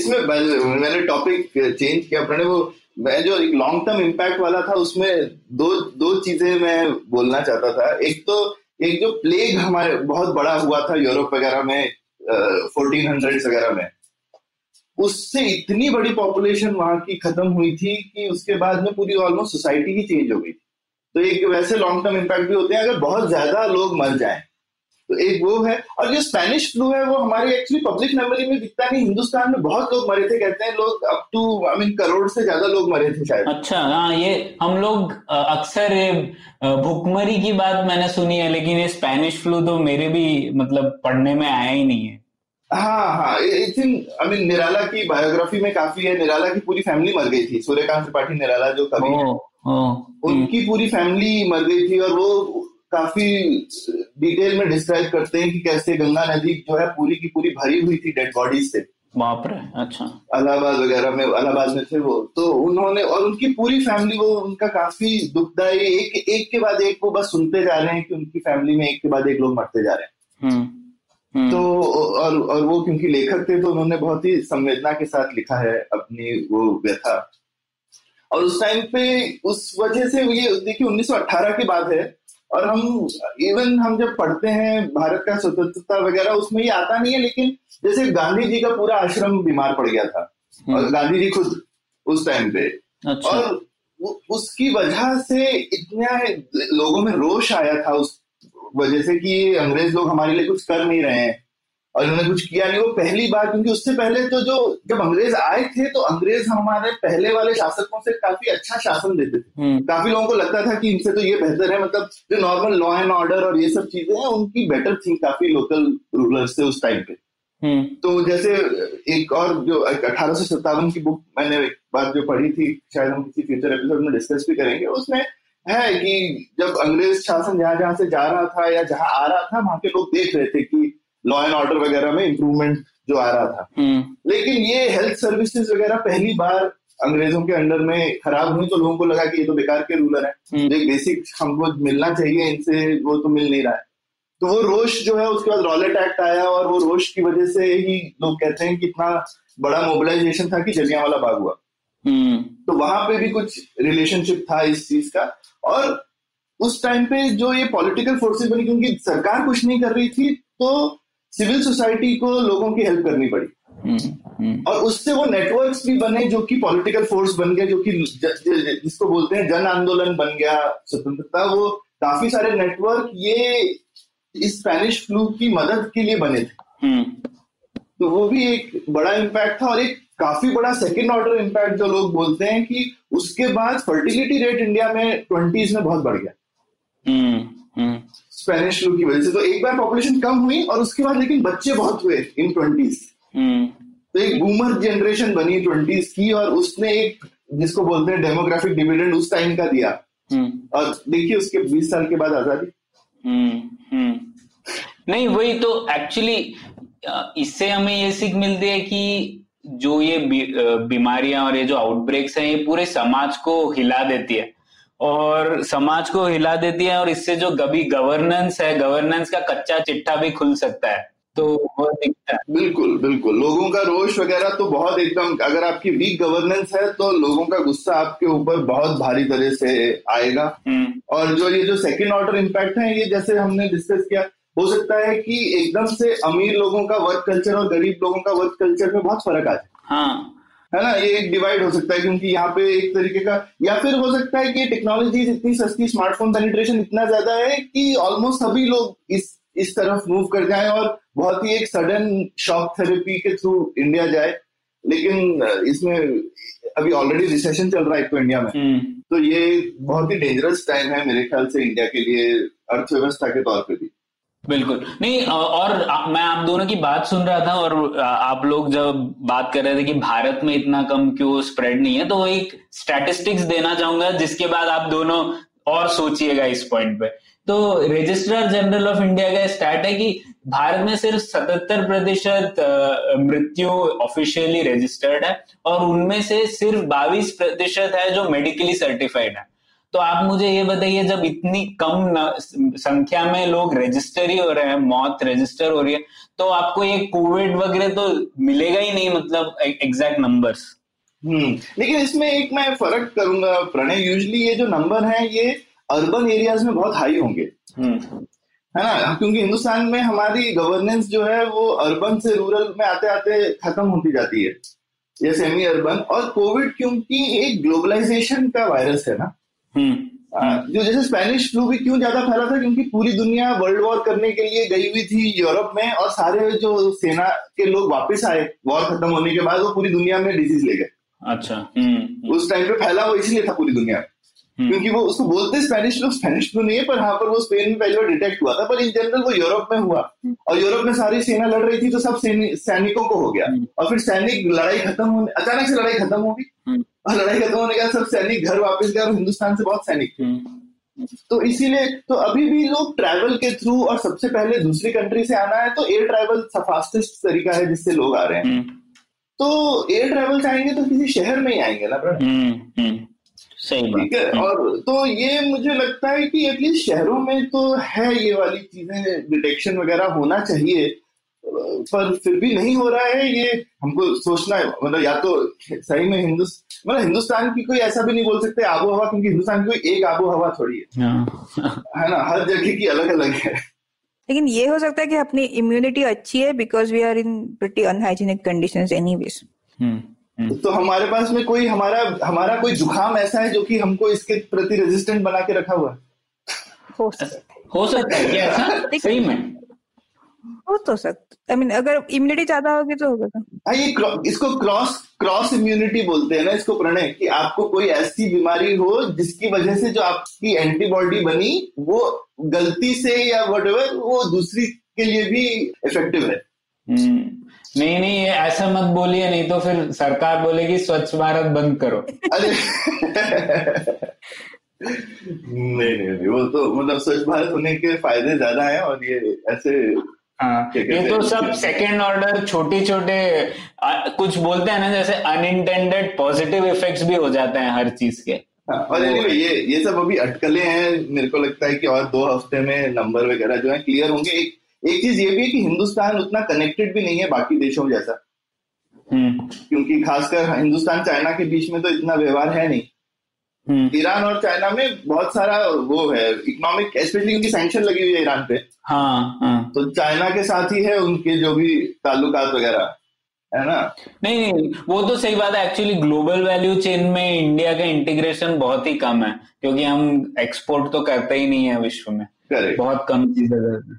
इसमें मैंने टॉपिक चेंज किया, अपने वो मैं जो एक लॉन्ग टर्म इम्पैक्ट वाला था उसमें दो चीजें मैं बोलना चाहता था। एक जो प्लेग हमारे बहुत बड़ा हुआ था यूरोप वगैरह में 1400s वगैरह में, उससे इतनी बड़ी पॉपुलेशन वहां की खत्म हुई थी कि उसके बाद में पूरी ऑलमोस्ट सोसाइटी ही चेंज हो गई थी। तो एक वैसे लॉन्ग टर्म इम्पैक्ट भी होते हैं अगर बहुत ज्यादा लोग मर जाएं, तो एक वो है। और जो स्पेनिश फ्लू है वो हमारे एक्चुअली पब्लिक मेमोरी में दिखता नहीं, हिंदुस्तान में बहुत लोग मरे थे, कहते हैं लोग up to I mean crore से ज्यादा लोग मरे थे शायद। अच्छा हाँ, ये हम लोग अक्सर भुखमरी की बात मैंने सुनी है, लेकिन ये स्पेनिश फ्लू तो मेरे भी मतलब पढ़ने में आया ही नहीं है। हाँ, आई थिंक आई मीन निराला की बायोग्राफी में काफी है, निराला की पूरी फैमिली मर गई थी, सूर्यकांत त्रिपाठी निराला जो कवि उनकी पूरी फैमिली मर गई थी, और वो काफी डिटेल में डिस्क्राइब करते हैं कि कैसे गंगा नदी जो है पूरी की पूरी भरी हुई थी डेड बॉडीज से। बाप रे, अच्छा। इलाहाबाद वगैरह में, इलाहाबाद में थे वो, तो उन्होंने और उनकी पूरी फैमिली, वो उनका काफी दुखदायी एक के बाद एक वो बस सुनते जा रहे हैं कि उनकी फैमिली में एक के बाद एक लोग मरते जा रहे हैं। तो और वो क्योंकि लेखक थे तो उन्होंने बहुत ही संवेदना के साथ लिखा है अपनी वो व्यथा। और उस टाइम पे उस वजह से ये देखिए 1918 की बात है, और हम इवन हम जब पढ़ते हैं भारत का स्वतंत्रता वगैरह उसमें ये आता नहीं है, लेकिन जैसे गांधी जी का पूरा आश्रम बीमार पड़ गया था और गांधी जी खुद उस टाइम पे। अच्छा। और उसकी वजह से इतना लोगों में रोष आया था उस वजह से कि अंग्रेज लोग हमारे लिए कुछ कर नहीं रहे हैं और उन्होंने कुछ किया नहीं। वो पहली बात, क्योंकि उससे पहले तो जो जब अंग्रेज आए थे तो अंग्रेज हमारे पहले वाले शासकों से काफी अच्छा शासन देते थे, काफी लोगों को लगता था कि इनसे तो ये बेहतर है, मतलब जो नॉर्मल लॉ एंड ऑर्डर और ये सब चीजें हैं उनकी बेटर थी काफी लोकल रूलर्स से उस टाइम पे। तो जैसे एक और जो 1857 की बुक मैंने एक बार जो पढ़ी थी, शायद हम किसी फ्यूचर एपिसोड में डिस्कस भी करेंगे, उसमें है कि जब अंग्रेज शासन जहां जहां से जा रहा था या जहां आ रहा था वहां के लोग देख रहे थे कि लॉ एंड ऑर्डर वगैरह में इम्प्रूवमेंट जो आ रहा था, लेकिन ये हेल्थ सर्विसेज वगैरह पहली बार अंग्रेजों के अंडर में खराब हुई तो लोगों को लगा कि ये तो बेकार के रूलर है, जो बेसिक हमको मिलना चाहिए इनसे वो तो मिल नहीं रहा है। तो वो रोष जो है, उसके बाद रॉलेट एक्ट आया और वो रोष की वजह से ही लोग कहते हैं कि इतना बड़ा मोबिलाइजेशन था कि जलियांवाला बाग हुआ। तो वहां पे भी कुछ रिलेशनशिप था इस चीज का। और उस टाइम पे जो ये पॉलिटिकल फोर्सेस बनी, क्योंकि सरकार कुछ नहीं कर रही थी तो सिविल सोसाइटी को लोगों की हेल्प करनी पड़ी। और उससे वो नेटवर्क्स भी बने जो कि पॉलिटिकल फोर्स बन गए, जो कि जिसको बोलते हैं जन आंदोलन बन गया स्वतंत्रता। वो काफी सारे नेटवर्क ये इस स्पेनिश फ्लू की मदद के लिए बने थे। तो वो भी एक बड़ा इम्पैक्ट था और एक काफी बड़ा सेकेंड ऑर्डर इम्पैक्ट जो लोग बोलते हैं कि उसके बाद फर्टिलिटी रेट इंडिया में 20s में बहुत बढ़ गया स्पेनिश फ्लू की वजह से। तो एक बार पॉपुलेशन कम हुई और उसके बाद लेकिन बच्चे बहुत हुए इन 20s। तो एक बूमर जनरेशन बनी 20s की, और उसने एक जिसको बोलते हैं डेमोग्राफिक डिविडेंड उस टाइम का दिया। और देखिए उसके 20 साल के बाद आजादी। नहीं, वही तो एक्चुअली इससे हमें ये सीख मिलती है कि जो ये बीमारियां और ये जो आउटब्रेक्स हैं ये पूरे समाज को हिला देती है और इससे जो गभी गवर्नेंस है, गवर्नेंस का कच्चा चिट्ठा भी खुल सकता है। तो वो दिखता है बिल्कुल बिल्कुल लोगों का रोष वगैरह तो बहुत एकदम। अगर आपकी वीक गवर्नेंस है तो लोगों का गुस्सा आपके ऊपर बहुत भारी तरह से आएगा। और जो ये जो सेकेंड ऑर्डर इम्पैक्ट है, ये जैसे हमने डिस्कस किया, हो सकता है कि एकदम से अमीर लोगों का वर्क कल्चर और गरीब लोगों का वर्क कल्चर में बहुत फर्क आ जाए। हाँ, है ना, ये एक डिवाइड हो सकता है क्योंकि यहाँ पे एक तरीके का, या फिर हो सकता है कि टेक्नोलॉजी इतनी सस्ती, स्मार्टफोन पेनिट्रेशन इतना ज्यादा है कि ऑलमोस्ट सभी लोग इस तरफ मूव कर जाएं और बहुत ही एक सडन शॉक थेरेपी के थ्रू इंडिया जाए। लेकिन इसमें अभी ऑलरेडी रिसेशन चल रहा है तो इंडिया में, तो ये बहुत ही डेंजरस टाइम है मेरे ख्याल से इंडिया के लिए अर्थव्यवस्था के तौर पर भी। बिल्कुल नहीं, और मैं आप दोनों की बात सुन रहा था और आप लोग जब बात कर रहे थे कि भारत में इतना कम क्यों स्प्रेड नहीं है, तो एक स्टैटिस्टिक्स देना चाहूंगा जिसके बाद आप दोनों और सोचिएगा इस पॉइंट पे। तो रजिस्ट्रार जनरल ऑफ इंडिया का स्टैट है कि भारत में सिर्फ 77% मृत्यु ऑफिशियली रजिस्टर्ड है और उनमें से सिर्फ 22% है जो मेडिकली सर्टिफाइड है। तो आप मुझे ये बताइए, जब इतनी कम संख्या में लोग रजिस्टर ही हो रहे हैं, मौत रजिस्टर हो रही है, तो आपको ये कोविड वगैरह तो मिलेगा ही नहीं, मतलब एग्जैक्ट नंबर्स। लेकिन इसमें एक मैं फर्क करूंगा प्रणय, यूजुअली ये जो नंबर है ये अर्बन एरियाज में बहुत हाई होंगे, है ना, क्योंकि हिंदुस्तान में हमारी गवर्नेंस जो है वो अर्बन से रूरल में आते आते खत्म होती जाती है। या सेमी अर्बन। और कोविड क्योंकि एक ग्लोबलाइजेशन का वायरस है ना, जो जैसे स्पेनिश फ्लू भी क्यों ज्यादा फैला था, क्योंकि पूरी दुनिया वर्ल्ड वॉर करने के लिए गई हुई थी यूरोप में, और सारे जो सेना के लोग वापस आए वॉर खत्म होने के बाद, वो पूरी दुनिया में डिजीज ले गए। अच्छा, उस टाइम पे फैला वो इसलिए था पूरी दुनिया, क्योंकि वो उसको बोलते स्पेनिश फ्लू नहीं है, पर हाँ पर वो स्पेन में पहले डिटेक्ट हुआ था, पर इन जनरल वो यूरोप में हुआ, और यूरोप में सारी सेना लड़ रही थी तो सब सैनिकों को हो गया, और फिर सैनिक लड़ाई खत्म होने, अचानक से लड़ाई खत्म होगी, और लड़ाई खत्म होने के बाद सब सैनिक घर वापस गए, और हिंदुस्तान से बहुत सैनिक थे। तो इसीलिए तो अभी भी लोग ट्रैवल के थ्रू, और सबसे पहले दूसरी कंट्री से आना है तो एयर ट्रैवल फास्टेस्ट तरीका है जिससे लोग आ रहे हैं। तो एयर ट्रैवल से आएंगे तो किसी शहर में ही आएंगे ना ब्रदर, सही बात है। और तो ये मुझे लगता है कि एटलीस्ट शहरों में तो है ये वाली चीजें, डिटेक्शन वगैरह होना चाहिए, पर फिर भी नहीं हो रहा है। ये हमको सोचना है, मतलब या तो सही में मतलब हिंदुस्तान की कोई ऐसा भी नहीं बोल सकते आबो हवा, क्योंकि हिंदुस्तान की कोई एक आबो हवा थोड़ी है ना, हर जगह की अलग अलग है। लेकिन ये हो सकता है कि अपनी इम्यूनिटी अच्छी है, because we are in pretty unhygienic conditions anyways. तो हमारे पास में कोई हमारा कोई जुखाम ऐसा है जो कि हमको इसके प्रति रेजिस्टेंट बना के रखा हुआ है। हो सकता है क्या सही में? हो तो सकता, आई मीन अगर इम्यूनिटी ज्यादा होगी तो होगा। हाँ, ये इसको क्रॉस इम्यूनिटी बोलते हैं ना इसको प्रणय, कि आपको कोई ऐसी बीमारी हो जिसकी वजह से जो आपकी एंटीबॉडी बनी वो गलती से या व्हाटएवर वो दूसरी के लिए भी इफेक्टिव है। नहीं ऐसा मत बोलिए, नहीं तो फिर सरकार बोलेगी स्वच्छ भारत बंद करो। अरे नहीं, वो तो मतलब स्वच्छ भारत होने के फायदे ज्यादा हैं, और ये ऐसे ये तो सब सेकेंड ऑर्डर छोटे कुछ बोलते हैं ना, जैसे अनइंटेंडेड पॉजिटिव इफेक्ट्स भी हो जाते हैं हर चीज के। और ये सब अभी अटकलें हैं, मेरे को लगता है कि और 2 हफ्ते में नंबर वगैरह जो है क्लियर होंगे। एक चीज ये भी है कि हिंदुस्तान उतना कनेक्टेड भी नहीं है बाकी देशों जैसा, क्योंकि खासकर हिंदुस्तान चाइना के बीच में तो इतना व्यवहार है नहीं। ईरान और चाइना में बहुत सारा वो है इकोनॉमिक, स्पेशली क्योंकि सैंक्शन लगी हुई है ईरान पे। हाँ, तो चाइना के साथ ही है उनके जो भी ताल्लुकात वगैरह है ना। नहीं, वो तो सही बात है। एक्चुअली ग्लोबल वैल्यू चेन में इंडिया का इंटीग्रेशन बहुत ही कम है, क्योंकि हम एक्सपोर्ट तो करते ही नहीं है विश्व में, बहुत कम चीजें।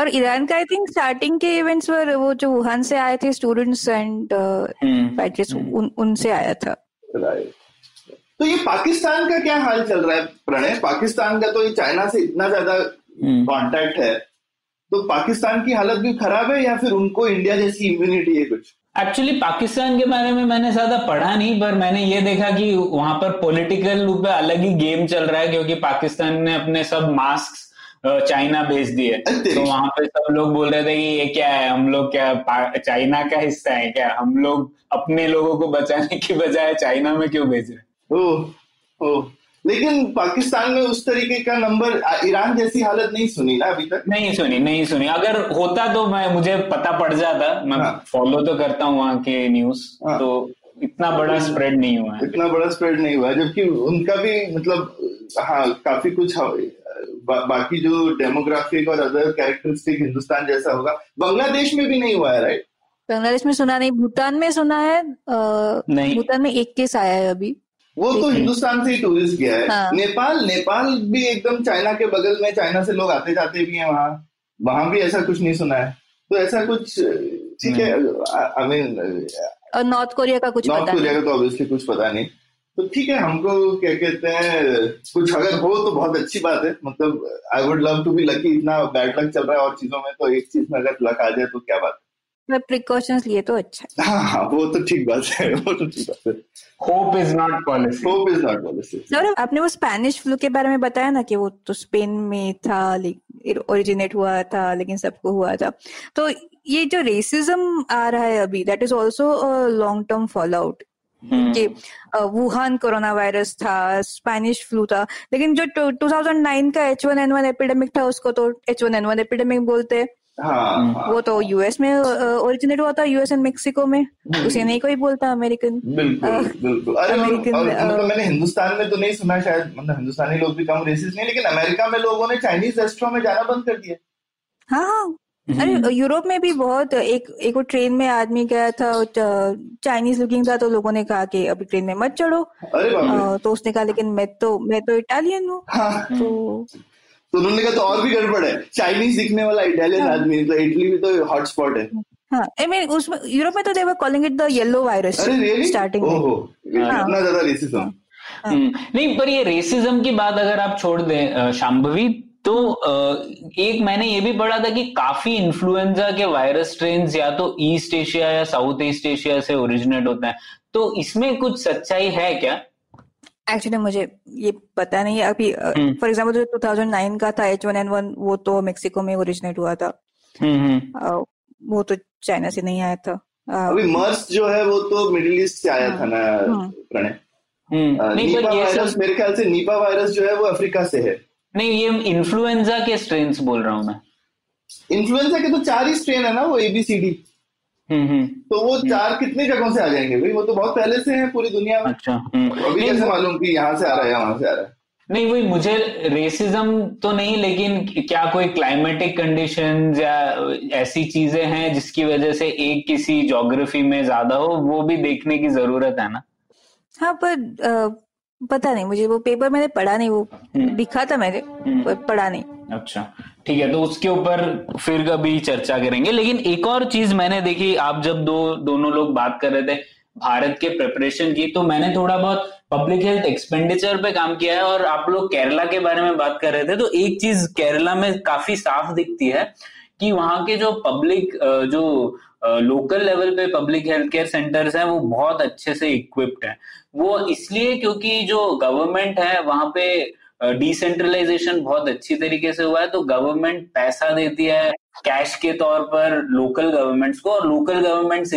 और ईरान का आई थिंक स्टार्टिंग के इवेंट्स पर वो जो वुहान से आए थे स्टूडेंट्स एंड पैकेज, उनसे आया था। तो ये पाकिस्तान का क्या हाल चल रहा है प्रणय? पाकिस्तान का तो ये चाइना से इतना ज्यादा कांटेक्ट है, तो पाकिस्तान की हालत भी खराब है या फिर उनको इंडिया जैसी इम्यूनिटी है कुछ? एक्चुअली पाकिस्तान के बारे में मैंने ज्यादा पढ़ा नहीं, पर मैंने ये देखा कि वहां पर पॉलिटिकल रूप में अलग ही गेम चल रहा है, क्योंकि पाकिस्तान ने अपने सब मास्क चाइना भेज दिए, तो वहां पे सब लोग बोल रहे थे कि ये क्या है, हम लोग क्या चाइना का हिस्सा है क्या, हम लोग अपने लोगों को बचाने की बजाय चाइना में क्यों भेज रहे। ओह, लेकिन पाकिस्तान में उस तरीके का नंबर, ईरान जैसी हालत नहीं सुनी ना अभी तक। नहीं सुनी। अगर होता तो मुझे पता पड़ जाता, मैं फॉलो तो करता हूँ वहाँ के न्यूज, तो इतना बड़ा स्प्रेड नहीं हुआ, जबकि उनका भी मतलब हाँ काफी कुछ बाकी जो डेमोग्राफिक और अदर कैरेक्टरिस्टिक हिंदुस्तान जैसा होगा। बांग्लादेश में भी नहीं हुआ है, राइट? बांग्लादेश में सुना नहीं, भूटान में सुना है। भूटान में एक केस आया है अभी, वो तो हिंदुस्तान से ही टूरिस्ट गया है। हाँ। नेपाल भी एकदम चाइना के बगल में, चाइना से लोग आते जाते भी है वहाँ भी ऐसा कुछ नहीं सुना है। तो ऐसा कुछ ठीक है, आई मीन। और नॉर्थ कोरिया का तो ऑब्वियसली कुछ पता नहीं। तो ठीक है, हमको क्या कहते हैं, कुछ अगर हो तो बहुत अच्छी बात है। मतलब I would love to be lucky, इतना बैड लक चल रहा है और चीजों में, तो एक चीज में अगर लक आ जाए तो क्या बात है। प्रिकॉशंस लिए तो अच्छा। हाँ, वो तो ठीक बात है। Hope is not policy. Sir, आपने वो स्पेनिश फ्लू के बारे में बताया ना कि वो तो स्पेन में था, ओरिजिनेट हुआ था, लेकिन सबको हुआ था। तो ये जो रेसिज्म आ रहा है अभी, that is also long term fall out. Wuhan corona virus था, स्पेनिश फ्लू था, लेकिन जो 2009 का H1N1 एपिडेमिक था उसको तो H1N1 एपिडेमिक बोलते हैं। हाँ, वो तो यूएस में ओरिजिनेट हुआ था, यूएस एंड मेक्सिको में, उसे नहीं कोई बोलता अमेरिकन। बिल्कुल। और मैंने हिंदुस्तान में तो नहीं सुना, शायद मतलब हिंदुस्तानी लोग भी कम रेसिस्ट नहीं, लेकिन अमेरिका में लोगों ने चाइनीज रेस्टोरेंट में जाना बंद कर दिया। हाँ, अरे यूरोप में भी बहुत एक ट्रेन में आदमी गया था, चाइनीज लुकिंग था, तो लोगों ने कहा कि अभी ट्रेन में मत चढ़ो, तो उसने कहा लेकिन मैं तो इटालियन हूँ। हाँ। तो उन्होंने कहा तो और भी गड़बड़ है, चाइनीज दिखने वाला इटालियन आदमी, तो इटली भी तो हॉटस्पॉट है। हाँ, I mean, उसमें यूरोप में तो they were calling it the yellow virus starting में। इतना ज़्यादा रेसिज्म। नहीं, पर ये रेसिज्म की बात अगर आप छोड़ दें शांभवी, तो एक मैंने ये भी पढ़ा था कि काफी इन्फ्लुएंजा के वायरस स्ट्रेन या तो ईस्ट एशिया या साउथ ईस्ट एशिया से ओरिजिनेट होता है, तो इसमें कुछ सच्चाई है क्या? एक्चुअली मुझे ये पता नहीं है अभी। फॉर एग्जाम्पल जो 2009 का था H1N1, वो तो मेक्सिको में ओरिजिनेट हुआ था, वो तो चाइना से नहीं आया था। अभी मर्स जो है वो तो मिडिल ईस्ट से आया था ना प्रणय। नीपा वायरस मेरे ख्याल से नीपा वायरस जो है वो अफ्रीका से है। नहीं, ये इन्फ्लुएंजा के स्ट्रेन्स बोल रहा हूँ मैं। इन्फ्लुएंजा के तो 4 ही स्ट्रेन है ना, वो ABCD। तो वो 4 कितनी जगहों से आ जाएंगे भाई, वो तो बहुत पहले से है पूरी दुनिया में। अच्छा, अभी कैसे मालूम कि यहाँ से आ रहा है, वहां से आ रहा है? नहीं, वही मुझे रेसिज्म तो नहीं, लेकिन क्या कोई क्लाइमेटिक कंडीशंस या ऐसी चीजें हैं जिसकी वजह से एक किसी ज्योग्राफी में ज्यादा हो, वो भी देखने की जरूरत है ना। हाँ, पर पता नहीं मुझे, वो पेपर मैंने पढ़ा नहीं, वो दिखा था मैंने पर पढ़ा नहीं। अच्छा, ठीक है, तो उसके ऊपर फिर कभी चर्चा करेंगे। लेकिन एक और चीज मैंने देखी, आप जब दोनों लोग बात कर रहे थे भारत के प्रिपरेशन की, तो मैंने थोड़ा बहुत पब्लिक हेल्थ एक्सपेंडिचर पे काम किया है, और आप लोग केरला के बारे में बात कर रहे थे, तो एक चीज केरला में काफी साफ दिखती है कि वहां के जो पब्लिक, जो लोकल लेवल पे पब्लिक हेल्थ केयर सेंटर्स हैं, वो बहुत अच्छे से इक्विप्ड हैं। वो इसलिए क्योंकि जो गवर्नमेंट है वहां पे डिसेंट्रलाइजेशन बहुत अच्छी तरीके से हुआ है, तो गवर्नमेंट पैसा देती है कैश के तौर पर लोकल गवर्नमेंट्स को, और लोकल गवर्नमेंट्स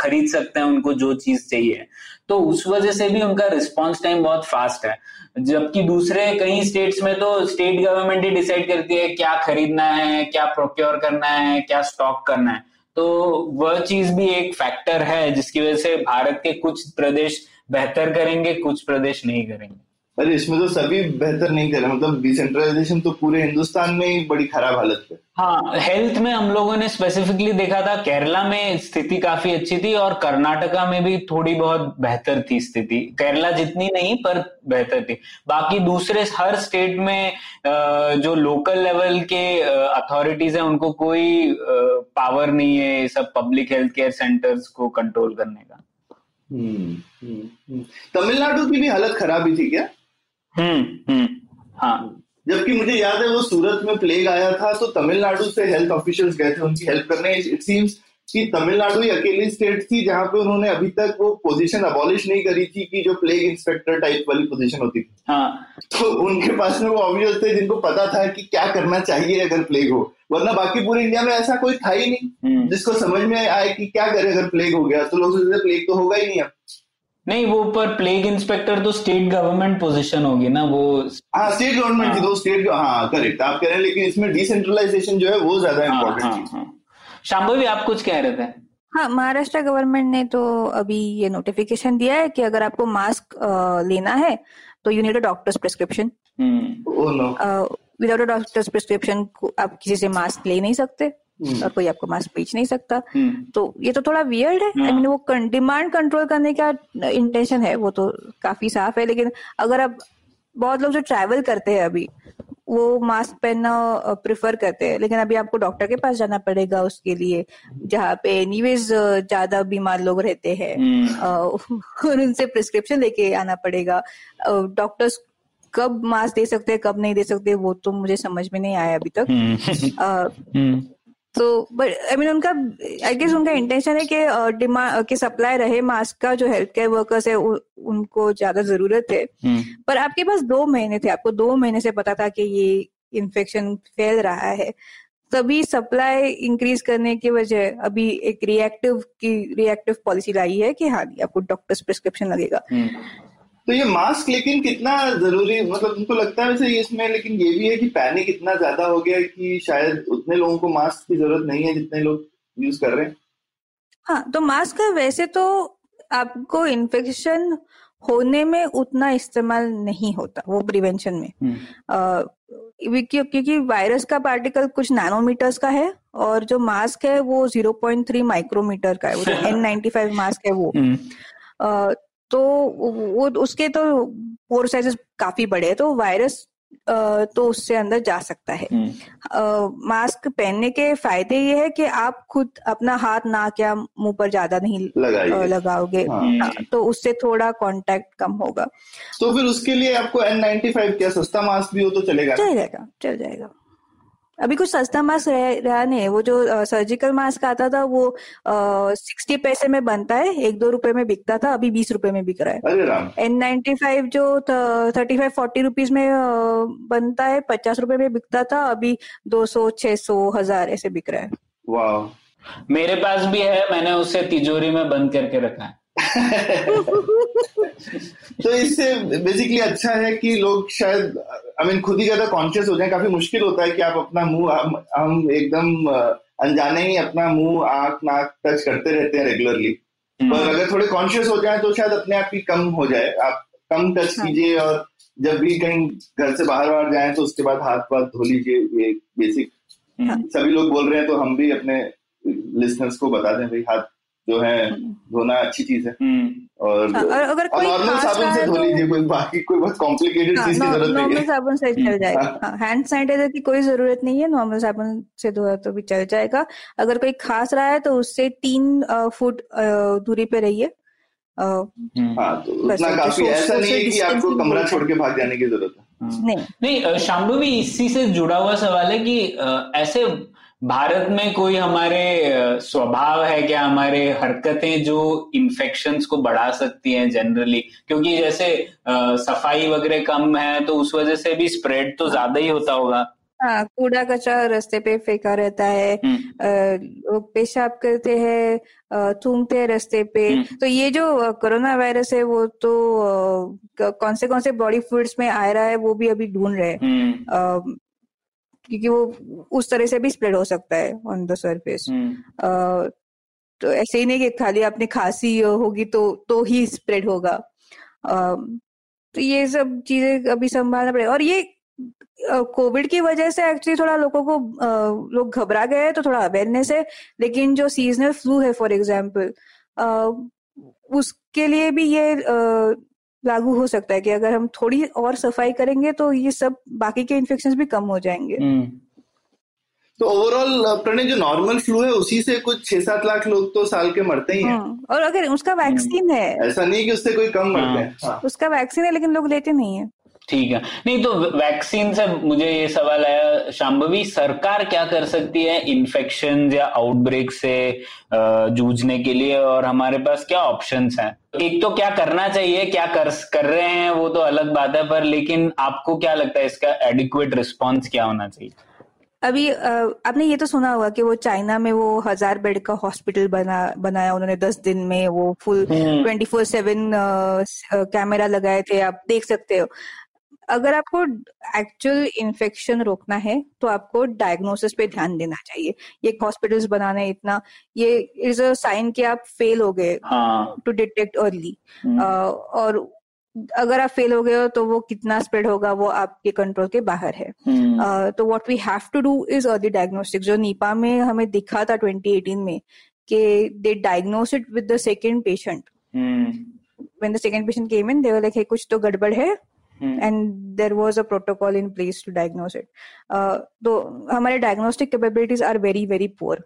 खरीद सकते हैं उनको जो चीज चाहिए, तो उस वजह से भी उनका रिस्पांस टाइम बहुत फास्ट है। जबकि दूसरे कई स्टेट्स में तो स्टेट गवर्नमेंट ही डिसाइड करती है क्या खरीदना है, क्या प्रोक्योर करना है, क्या स्टॉक करना है, तो वह चीज भी एक फैक्टर है जिसकी वजह से भारत के कुछ प्रदेश बेहतर करेंगे, कुछ प्रदेश नहीं करेंगे। अरे इसमें तो सभी बेहतर नहीं कर रहे, मतलब डिसेंट्रलाइजेशन तो पूरे हिंदुस्तान में ही बड़ी खराब हालत है। हाँ, हेल्थ में हम लोगों ने स्पेसिफिकली देखा था केरला में स्थिति काफी अच्छी थी, और कर्नाटका में भी थोड़ी बहुत बेहतर थी स्थिति, केरला जितनी नहीं पर बेहतर थी। बाकी दूसरे हर स्टेट में जो लोकल लेवल के अथॉरिटीज हैं उनको कोई पावर नहीं है ये सब पब्लिक हेल्थ केयर सेंटर्स को कंट्रोल करने का। तमिलनाडु की भी हालत खराब ही थी क्या? हाँ, जबकि मुझे याद है वो सूरत में प्लेग आया था तो तमिलनाडु से हेल्थ ऑफिशियल्स गए थे उनकी हेल्प करने। इट सीम्स कि तमिलनाडु ही अकेली स्टेट थी जहां पे उन्होंने अभी तक वो पोजीशन अबॉलिश नहीं करी थी कि जो प्लेग इंस्पेक्टर टाइप वाली पोजीशन होती थी। हाँ, तो उनके पास में वो ऑफिशियल्स थे जिनको पता था कि क्या करना चाहिए अगर प्लेग हो, वरना बाकी पूरे इंडिया में ऐसा कोई था ही नहीं जिसको समझ में आए कि क्या करे अगर प्लेग हो गया, तो लोग सोचते प्लेग तो होगा ही नहीं। नहीं, वो पर प्लेग इंस्पेक्टर तो स्टेट गवर्नमेंट पोजीशन होगी ना वो। हाँ, स्टेट गवर्नमेंट की दो स्टेट। हाँ, करेक्ट, आप कह रहे हैं, लेकिन इसमें डिसेंट्रलाइजेशन जो है वो ज्यादा इम्पोर्टेंट है। शांभवी, आप कुछ कह रहे थे? हाँ, महाराष्ट्र गवर्नमेंट ने तो अभी ये नोटिफिकेशन दिया है कि अगर आपको मास्क लेना है तो you need a doctor's prescription. Without a doctor's prescription आप किसी से मास्क ले नहीं सकते और कोई आपको मास्क बेच नहीं सकता। तो ये तो थोड़ा वियर्ड है। आई मीन, वो डिमांड कंट्रोल करने का इंटेंशन है वो तो काफी साफ है, लेकिन अगर आप बहुत लोग जो ट्रैवल करते हैं अभी वो मास्क पहनना प्रिफर करते हैं, लेकिन अभी आपको डॉक्टर के पास जाना पड़ेगा उसके लिए, जहाँ पे एनीवेज ज्यादा बीमार लोग रहते हैं, और उनसे प्रिस्क्रिप्शन लेके आना पड़ेगा। डॉक्टर्स कब मास्क दे सकते हैं कब नहीं दे सकते वो तो मुझे समझ में नहीं आया अभी तक। तो बट आई मीन उनका, आई गेस उनका इंटेंशन है कि डिमांड की सप्लाई रहे मास्क का, जो हेल्थ केयर वर्कर्स है उनको ज्यादा जरूरत है। पर आपके पास 2 महीने थे, आपको 2 महीने से पता था कि ये इन्फेक्शन फैल रहा है, तभी सप्लाई इंक्रीज करने की वजह अभी एक रिएक्टिव पॉलिसी लाई है कि हाँ आपको डॉक्टर्स प्रिस्क्रिप्शन लगेगा। तो ये मास्क लेकिन कितना जरूरी, मतलब उनको लगता है वैसे इसमें, लेकिन ये भी है कि पैनिक इतना ज्यादा हो गया कि शायद उतने लोगों को मास्क की जरूरत नहीं है जितने लोग यूज कर रहे हैं। हाँ, तो मास्क वैसे तो आपको इन्फेक्शन होने में उतना इस्तेमाल नहीं होता, वो प्रिवेंशन में, क्योंकि वायरस का पार्टिकल कुछ नैनोमीटर्स का है और जो मास्क है वो 0.3 माइक्रोमीटर का है, वो N95 मास्क है वो तो वो उसके तो पोर साइजेस काफी बड़े हैं, तो वायरस तो उससे अंदर जा सकता है। मास्क पहनने के फायदे ये है कि आप खुद अपना हाथ नाक या मुंह पर ज्यादा नहीं लगाओगे, हाँ। तो उससे थोड़ा कांटेक्ट कम होगा। तो फिर उसके लिए आपको N95 क्या सस्ता मास्क भी हो तो चलेगा, चल जाएगा। अभी कुछ सस्ता मास्क रहा नहीं, वो जो सर्जिकल मास्क आता था वो 60 पैसे में बनता है, 1-2 रुपए में बिकता था, अभी 20 रुपए में बिक रहा है। N95 जो 35-40 रुपीज में बनता है, 50 रुपए में बिकता था, अभी 200, 600, 1000 ऐसे बिक रहा है। वाह, मेरे पास भी है, मैंने उसे तिजोरी में बंद करके रखा है। तो इससे बेसिकली अच्छा है कि लोग शायद खुद ही ज्यादा कॉन्शियस हो जाए। काफी मुश्किल होता है कि आप अपना मुंह, हम एकदम अनजाने ही अपना मुंह आंख नाक टच करते रहते हैं रेगुलरली, पर अगर थोड़े कॉन्शियस हो जाए तो शायद अपने आप ही कम हो जाए। आप कम टच कीजिए और जब भी कहीं घर से बाहर जाए तो उसके बाद हाथ पाथ धो लीजिए। ये बेसिक सभी लोग बोल रहे हैं, तो हम भी अपने लिसनर्स को बता दें, भाई हाथ जो है धोना अच्छी चीज है। और अगर कोई नॉर्मल साबुन से धो लीजिए, कोई बाकी कोई बहुत कॉम्प्लिकेटेड चीज की जरूरत नहीं है। नॉर्मल साबुन से चल जाएगा, हैंड सैनिटाइजर की कोई जरूरत नहीं है, नॉर्मल साबुन से धोया तो भी चल जाएगा। अगर कोई खांस रहा है तो उससे 3 फुट दूरी पे रहिए। तो उतना काफी, ऐसा नहीं है कि आपको कमरा छोड़ के भाग जाने की जरूरत है। नहीं, शांभवी इसी से जुड़ा हुआ सवाल है कि ऐसे भारत में कोई हमारे स्वभाव है क्या, हमारे हरकतें जो इन्फेक्शंस को बढ़ा सकती हैं जनरली, क्योंकि जैसे सफाई वगैरह कम है तो उस वजह से भी स्प्रेड तो ज्यादा ही होता होगा। हाँ, कूड़ा कचरा रास्ते पे फेंका रहता है, पेशाब करते हैं, थूकते हैं रास्ते पे। तो ये जो कोरोना वायरस है वो तो कौन से बॉडी फ्लूइड्स में आ रहा है वो भी अभी ढूंढ रहे हैं, क्योंकि वो उस तरह से भी स्प्रेड हो सकता है ऑन द सरफेस। तो ऐसे ही नहीं कि खाली आपने खांसी होगी तो ही स्प्रेड होगा। तो ये सब चीजें अभी संभालना पड़ेगा। और ये कोविड की वजह से एक्चुअली थोड़ा लोग घबरा गए हैं, तो थोड़ा अवेयरनेस है। लेकिन जो सीजनल फ्लू है फॉर एग्जाम्पल, उसके लिए भी ये लागू हो सकता है कि अगर हम थोड़ी और सफाई करेंगे तो ये सब बाकी के इन्फेक्शंस भी कम हो जाएंगे। तो ओवरऑल प्रणय, जो नॉर्मल फ्लू है उसी से कुछ 6-7 लाख लोग तो साल के मरते ही हैं। और अगर उसका वैक्सीन है, ऐसा नहीं कि उससे कोई कम मरते हैं। उसका वैक्सीन है लेकिन लोग लेते नहीं है। ठीक है, नहीं तो वैक्सीन से मुझे ये सवाल आया शांभवी, सरकार क्या कर सकती है इन्फेक्शन या आउटब्रेक से जूझने के लिए, और हमारे पास क्या ऑप्शंस हैं? एक तो क्या करना चाहिए, क्या कर रहे हैं वो तो अलग बात है, पर लेकिन आपको क्या लगता है इसका एडिक्वेट रिस्पॉन्स क्या होना चाहिए? अभी आपने ये तो सुना होगा कि वो चाइना में वो 1000 बेड का हॉस्पिटल बनाया उन्होंने 10 दिन में। वो फुल 24/7 कैमरा लगाए थे, आप देख सकते हो। अगर आपको एक्चुअल इन्फेक्शन रोकना है तो आपको डायग्नोसिस पे ध्यान देना चाहिए। ये हॉस्पिटल्स बनाना है इतना, ये इज अ साइन कि आप फेल हो गए टू डिटेक्ट अर्ली। और अगर आप फेल हो गए हो तो वो कितना स्प्रेड होगा वो आपके कंट्रोल के बाहर है। तो what we have to do is early diagnostics. जो नीपा में हमें दिखा था 2018 में कि they diagnose it with the second patient. When the second patient came in they were like, कुछ तो गड़बड़ है। And there was a protocol in place to diagnose it. तो हमारे diagnostic capabilities are very very poor.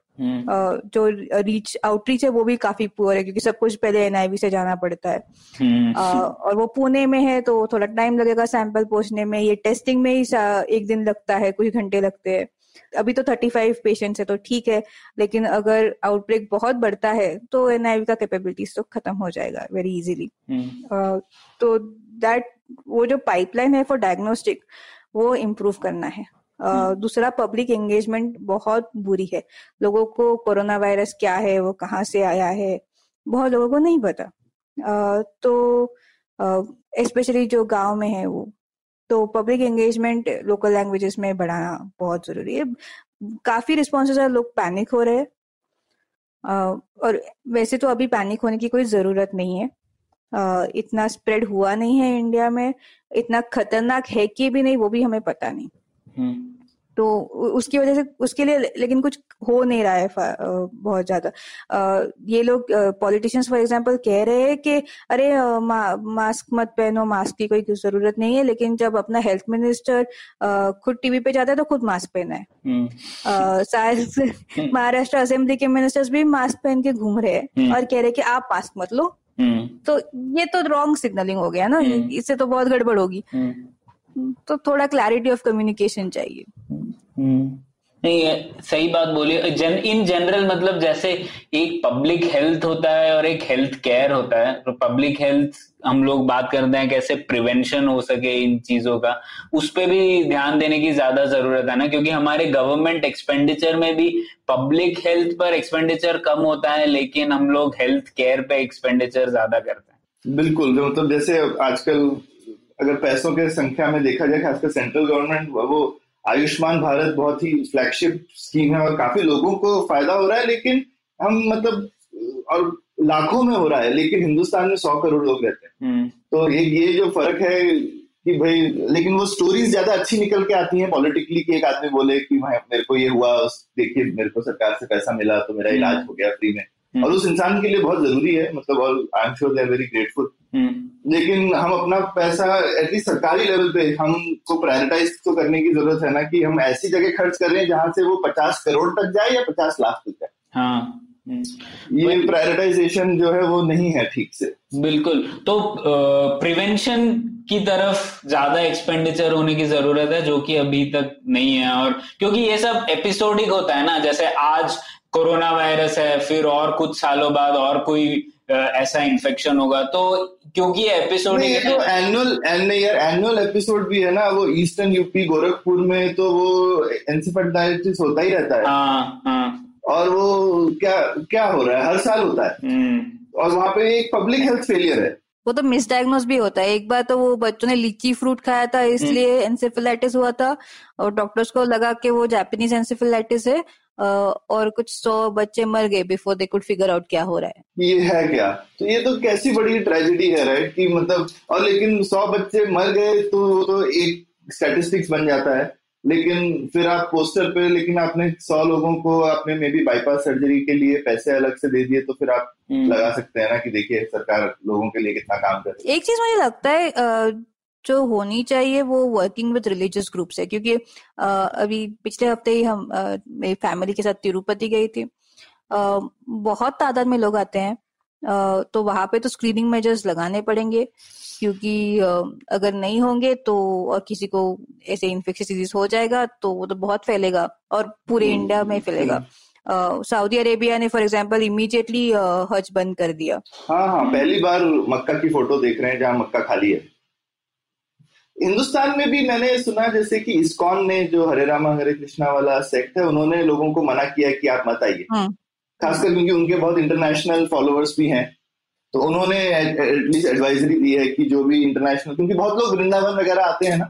जो reach outreach है वो भी काफी poor है, क्योंकि सब कुछ पहले NIV से जाना पड़ता है। और वो पुणे में है तो थोड़ा टाइम लगेगा सैंपल पहुंचने में। ये टेस्टिंग में ही एक दिन लगता है, कुछ घंटे लगते हैं। अभी तो 35 पेशेंट्स है तो ठीक है, लेकिन अगर आउटब्रेक बहुत बढ़ता है तो NIV का कैपेबिलिटीज तो खत्म हो जाएगा वेरी इजीली। तो दैट वो जो पाइपलाइन है फॉर डायग्नोस्टिक वो इम्प्रूव करना है। दूसरा, पब्लिक एंगेजमेंट बहुत बुरी है। लोगों को कोरोना वायरस क्या है, वो कहाँ से आया है, बहुत लोगों को नहीं पता। तो स्पेशली जो गांव में है वो, तो पब्लिक एंगेजमेंट लोकल लैंग्वेजेस में बढ़ाना बहुत जरूरी है। काफी रिस्पॉन्सेस है, लोग पैनिक हो रहे हैं। और वैसे तो अभी पैनिक होने की कोई जरूरत नहीं है। इतना स्प्रेड हुआ नहीं है इंडिया में, इतना खतरनाक है कि भी नहीं, वो भी हमें पता नहीं। तो उसकी वजह से उसके लिए लेकिन कुछ हो नहीं रहा है बहुत ज्यादा। ये लोग पॉलिटिशियंस फॉर एग्जांपल कह रहे हैं कि अरे मास्क मत पहनो, मास्क की कोई जरूरत नहीं है, लेकिन जब अपना हेल्थ मिनिस्टर खुद टीवी पे जाता है तो खुद मास्क पहना है। महाराष्ट्र असेंबली के मिनिस्टर्स भी मास्क पहन के घूम रहे हैं और कह रहे कि आप मास्क मत लो। तो ये तो रॉन्ग सिग्नलिंग हो गया ना, इससे तो बहुत गड़बड़ होगी। तो थोड़ा क्लैरिटी ऑफ कम्युनिकेशन चाहिए। नहीं, सही बात बोलिए। इन जनरल मतलब जैसे एक पब्लिक हेल्थ होता है और एक हेल्थ केयर होता है। तो पब्लिक हेल्थ हम लोग बात करते हैं कैसे प्रिवेंशन हो सके इन चीजों का, उस पे भी ध्यान देने की ज्यादा जरूरत है ना, क्योंकि हमारे गवर्नमेंट एक्सपेंडिचर में भी पब्लिक हेल्थ पर एक्सपेंडिचर कम होता है, लेकिन हम लोग हेल्थ केयर पे एक्सपेंडिचर ज्यादा करते हैं। बिल्कुल, मतलब जैसे आजकल अगर पैसों के संख्या में देखा जाए, खासकर सेंट्रल गवर्नमेंट, वो आयुष्मान भारत बहुत ही फ्लैगशिप स्कीम है और काफी लोगों को फायदा हो रहा है, लेकिन हम मतलब और लाखों में हो रहा है, लेकिन हिंदुस्तान में 100 करोड़ लोग रहते हैं। तो ये जो फर्क है कि भाई, लेकिन वो स्टोरीज ज्यादा अच्छी निकल के आती हैं पॉलिटिकली कि एक आदमी बोले कि भाई मेरे को ये हुआ, देखिए मेरे को सरकार से पैसा मिला तो मेरा इलाज हो गया फ्री में, और उस इंसान के लिए बहुत जरूरी है मतलब, और I am sure they are very grateful. लेकिन हम अपना पैसा एटलीस्ट सरकारी लेवल पे हमको प्रायोरिटाइज तो करने की जरूरत है ना, कि हम ऐसी जगह खर्च कर रहे हैं जहां से वो 50 करोड़ तक जाए या 50 लाख तक जाए। हाँ, ये प्रायोरिटाइजेशन जो है वो नहीं है ठीक से। बिल्कुल, तो प्रिवेंशन की तरफ ज्यादा एक्सपेंडिचर होने की जरूरत है, जो कि अभी तक नहीं है। और क्योंकि ये सब एपिसोडिक होता है ना, जैसे आज कोरोना वायरस है, फिर और कुछ सालों बाद और कोई ऐसा इन्फेक्शन होगा, तो क्योंकि एपिसोड नहीं, तो एनुअल एपिसोड भी है ना, वो ईस्टर्न यूपी गोरखपुर में तो वो एन्सेफेलाइटिस होता ही रहता है। हाँ, हाँ। और वो क्या क्या हो रहा है, हर साल होता है, और वहां पे एक पब्लिक हेल्थ फेलियर है। वो तो मिसडायग्नोस भी होता है। एक बार तो वो बच्चों ने लीची फ्रूट खाया था इसलिए एन्सेफेलाइटिस हुआ था, और डॉक्टर्स को लगा कि वो जापानीज एन्सेफेलाइटिस है, और कुछ 100 बच्चे मर गए before they could figure out क्या हो रहा है, ये है क्या। तो ये तो कैसी बड़ी ट्रेजेडी है, राइट, कि मतलब, और लेकिन 100 बच्चे मर गए तो एक स्टैटिस्टिक्स बन जाता है, लेकिन फिर आप पोस्टर पे, लेकिन आपने 100 लोगों को आपने मे बी बाईपास सर्जरी के लिए पैसे अलग से दे दिए, तो फिर आप लगा सकते हैं ना कि देखिए सरकार लोगों के लिए कितना काम कर रही है। एक चीज मुझे लगता है जो होनी चाहिए वो वर्किंग विद रिलीजियस ग्रुप्स है, क्योंकि अभी पिछले हफ्ते ही हम मेरी फैमिली के साथ तिरुपति गई थी। बहुत तादाद में लोग आते हैं, तो वहां पे तो स्क्रीनिंग मेजर्स लगाने पड़ेंगे, क्योंकि अगर नहीं होंगे तो और किसी को ऐसे इन्फेक्शियस डिजीज हो जाएगा तो वो तो बहुत फैलेगा और पूरे इंडिया में फैलेगा। सऊदी अरेबिया ने फॉर एग्जाम्पल इमीडिएटली हज बंद कर दिया। हाँ, पहली बार मक्का की फोटो देख रहे हैं जहाँ मक्का खाली है। हिंदुस्तान में भी मैंने सुना जैसे कि इस्कॉन ने, जो हरे रामा हरे कृष्णा वाला सेक्ट है, उन्होंने लोगों को मना किया कि आप मत आइए, खासकर क्योंकि उनके बहुत इंटरनेशनल फॉलोअर्स भी हैं, तो उन्होंने एटलीस्ट एडवाइजरी दी है कि जो भी इंटरनेशनल, क्योंकि बहुत लोग वृंदावन वगैरह आते हैं ना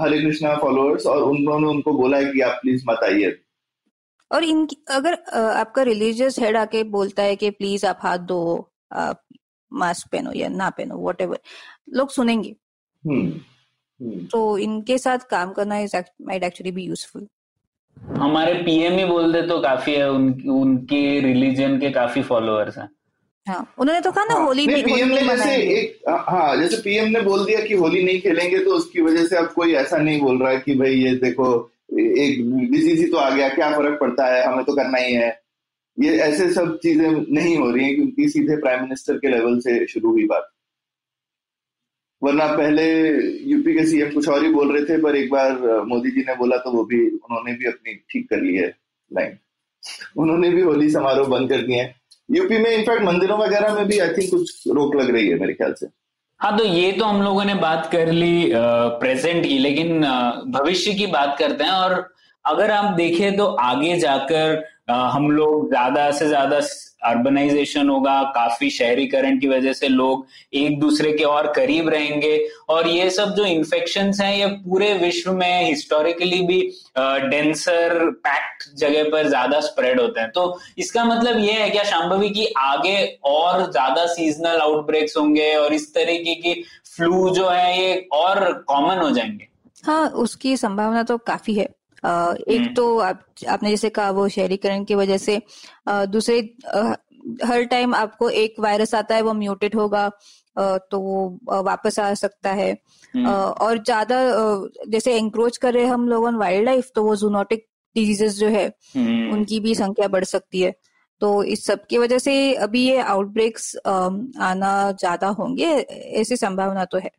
हरे कृष्णा फॉलोअर्स, और उन्होंने उनको बोला है कि आप प्लीज मत आइए। और इनकी अगर आपका रिलीजियस हेड आके बोलता है कि प्लीज आप हाथ धो, आप मास्क पहनो या ना पहनो, व्हाटएवर, लोग सुनेंगे। तो इनके साथ काम करना might actually be useful। हमारे पीएम ही बोल दे तो काफी है, उनके रिलीजन के काफी फॉलोअर्स हैं। हाँ, उन्होंने तो कहा ना होली भी, पीएम ने जैसे जैसे पीएम ने बोल दिया कि होली नहीं खेलेंगे, तो उसकी वजह से अब कोई ऐसा नहीं बोल रहा है कि भाई ये देखो एक डिजीज ही तो आ गया, क्या फर्क पड़ता है, हमें तो करना ही है। ये ऐसे सब चीजें नहीं हो रही है, क्योंकि सीधे प्राइम मिनिस्टर के लेवल से शुरू हुई बात, वरना पहले यूपी के सीएम कुछ और ही बोल रहे थे, पर एक बार मोदी जी ने बोला तो वो भी, उन्होंने भी अपनी ठीक कर ली है लाइन, उन्होंने भी होली समारोह बंद कर दिए हैं यूपी में। इनफैक्ट मंदिरों वगैरह में भी आई थिंक कुछ रोक लग रही है मेरे ख्याल से। हाँ, तो ये तो हम लोगों ने बात कर ली प्रेजेंट की, लेकिन भविष्य की बात करते हैं। और अगर आप देखें तो आगे जाकर हम लोग ज्यादा से ज्यादा अर्बनाइजेशन होगा, काफी शहरीकरण की वजह से लोग एक दूसरे के और करीब रहेंगे, और ये सब जो इन्फेक्शंस हैं ये पूरे विश्व में हिस्टोरिकली भी डेंसर पैक्ड जगह पर ज्यादा स्प्रेड होते हैं। तो इसका मतलब ये है क्या शांभवी कि आगे और ज्यादा सीजनल आउटब्रेक्स होंगे और इस तरीके की फ्लू जो है ये और कॉमन हो जाएंगे? हाँ, उसकी संभावना तो काफी है। एक तो आपने जैसे कहा वो शहरीकरण की वजह से, दूसरे हर टाइम आपको एक वायरस आता है, वो म्यूटेट होगा तो वो वापस आ सकता है, और ज्यादा जैसे एंक्रोच कर रहे हम लोग ऑन वाइल्ड लाइफ, तो वो जूनोटिक डिजीजेस जो है उनकी भी संख्या बढ़ सकती है। तो इस सब की वजह से अभी ये आउटब्रेक्स आना ज्यादा होंगे, ऐसी संभावना तो है।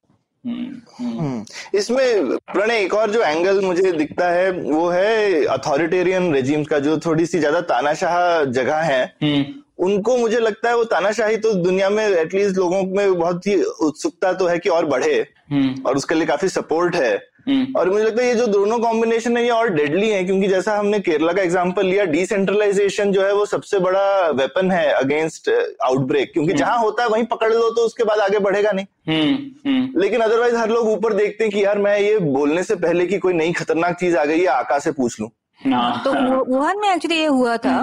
इसमें प्रणय एक और जो एंगल मुझे दिखता है वो है अथॉरिटेरियन रेजिम्स का, जो थोड़ी सी ज्यादा तानाशाह जगह है उनको। मुझे लगता है वो तानाशाही तो दुनिया में एटलीस्ट लोगों में बहुत ही उत्सुकता तो है कि और बढ़े, और उसके लिए काफी सपोर्ट है। और मुझे लगता है ये जो दोनों कॉम्बिनेशन है ये और डेडली है, क्योंकि जैसा हमने केरला का एग्जांपल लिया, डिसेंट्रलाइजेशन जो है वो सबसे बड़ा वेपन है अगेंस्ट आउटब्रेक, क्योंकि जहां होता है वहीं पकड़ लो तो उसके बाद आगे बढ़ेगा नहीं। लेकिन अदरवाइज हर लोग ऊपर देखते हैं कि यार मैं ये बोलने से पहले कि कोई नई खतरनाक चीज आ गई है आका से पूछ लूं। तो वुहान में एक्चुअली ये हुआ था,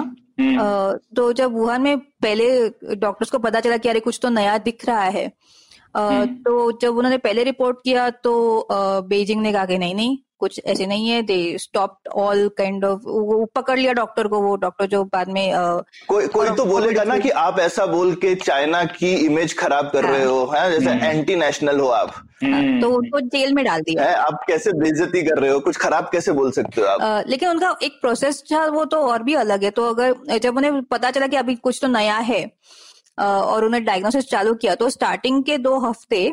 तो जब वुहान में पहले डॉक्टर्स को पता चला कि अरे कुछ तो नया दिख रहा है, तो जब उन्होंने पहले रिपोर्ट किया तो बीजिंग ने कहा कि नहीं कुछ ऐसे नहीं है, they stopped all kind of, वो पकड़ लिया डॉक्टर को, वो डॉक्टर जो बाद में कोई तो बोलेगा ना कि आप ऐसा बोल के चाइना की इमेज खराब कर रहे हो, है जैसे एंटी नेशनल हो आप, तो उनको जेल में डाल दिया, आप कैसे बेइज्जती कर रहे हो, कुछ खराब कैसे बोल सकते हो आप। लेकिन उनका एक प्रोसेस था वो तो और भी अलग है। तो अगर जब उन्हें पता चला कि अभी कुछ तो नया है और उन्हें डायग्नोसिस चालू किया, तो स्टार्टिंग के 2 हफ्ते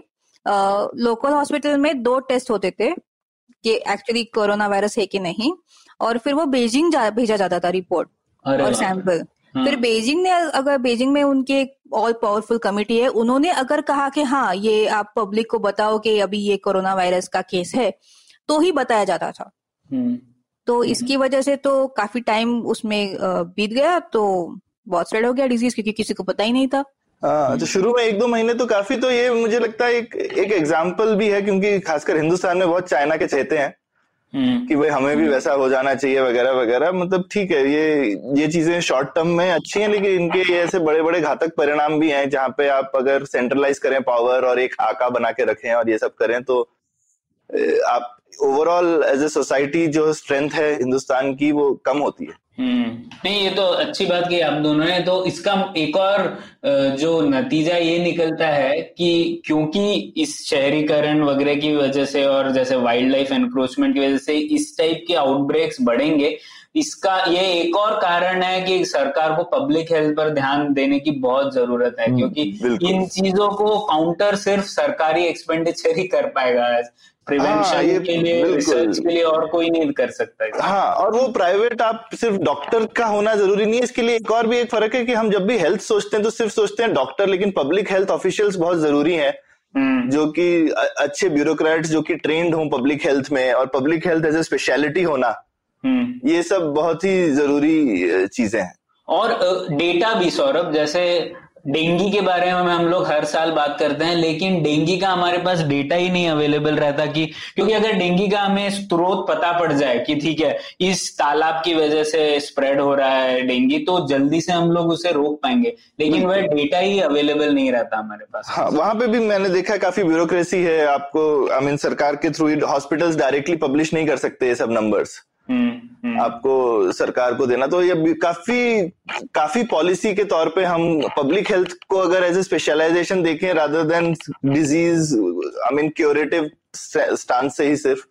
लोकल हॉस्पिटल में 2 टेस्ट होते थे कि एक्चुअली कोरोना वायरस है कि नहीं, और फिर वो बीजिंग भेजा जाता था रिपोर्ट और सैंपल। फिर बीजिंग ने, अगर बीजिंग में उनकी एक ऑल पावरफुल कमिटी है, उन्होंने अगर कहा कि हाँ ये आप पब्लिक को बताओ कि अभी ये कोरोना वायरस का केस है, तो ही बताया जाता था। तो इसकी वजह से तो काफी टाइम उसमें बीत गया, तो बहुत स्प्रेड हो गया डिजीज, क्योंकि किसी को पता ही नहीं था। तो शुरू में 1-2 महीने तो काफी, तो ये मुझे लगता है एक एग्जाम्पल भी है, क्योंकि खासकर हिंदुस्तान में बहुत चाइना के चहते हैं कि भाई हमें भी वैसा हो जाना चाहिए वगैरह वगैरह। मतलब ठीक है, ये चीजें शॉर्ट टर्म में अच्छी हैं, लेकिन इनके ये ऐसे बड़े बड़े घातक परिणाम भी हैं, जहाँ पे आप अगर सेंट्रलाइज करें पावर और एक आका बना के रखें और ये सब करें, तो आप ओवरऑल एज ए सोसाइटी जो स्ट्रेंथ है हिंदुस्तान की वो कम होती है। नहीं, ये तो अच्छी बात की आप दोनों ने। तो इसका एक और जो नतीजा ये निकलता है कि क्योंकि इस शहरीकरण वगैरह की वजह से और जैसे वाइल्ड लाइफ एनक्रोचमेंट की वजह से इस टाइप के आउटब्रेक्स बढ़ेंगे, इसका ये एक और कारण है कि सरकार को पब्लिक हेल्थ पर ध्यान देने की बहुत जरूरत है, क्योंकि इन चीजों को काउंटर सिर्फ सरकारी एक्सपेंडिचर ही कर पाएगा। प्रिवेंशन के लिए, रिसर्च के लिए और कोई नहीं कर सकता है। हाँ, और वो प्राइवेट आप सिर्फ डॉक्टर का होना जरूरी नहीं है इसके लिए। एक और भी एक फर्क है कि हम जब भी हेल्थ सोचते हैं तो सिर्फ सोचते हैं डॉक्टर, लेकिन पब्लिक हेल्थ ऑफिशियल्स बहुत जरूरी हैं, जो कि अच्छे ब्यूरोक्रेट्स जो कि ट्रेंड हों पब्लिक हेल्थ में, और public health as a speciality होना, ये सब बहुत ही जरूरी चीजें हैं। और डेटा भी सौरभ, जैसे डेंगू के बारे में हम लोग हर साल बात करते हैं, लेकिन डेंगू का हमारे पास डेटा ही नहीं अवेलेबल रहता कि, क्योंकि अगर डेंगू का हमें स्रोत पता पड़ जाए कि ठीक है इस तालाब की वजह से स्प्रेड हो रहा है डेंगू, तो जल्दी से हम लोग उसे रोक पाएंगे, लेकिन वह डेटा ही अवेलेबल नहीं रहता हमारे पास। हाँ, वहां पे भी मैंने देखा काफी ब्यूरोक्रेसी है, आपको आई मीन सरकार के थ्रू हॉस्पिटल्स डायरेक्टली पब्लिश नहीं कर सकते ये सब नंबर्स, आपको सरकार को देना। तो ये काफी पॉलिसी के तौर पे हम पब्लिक हेल्थ को अगर एज ए स्पेशलाइजेशन देखें rather than disease I mean curative stance से ही सिर्फ,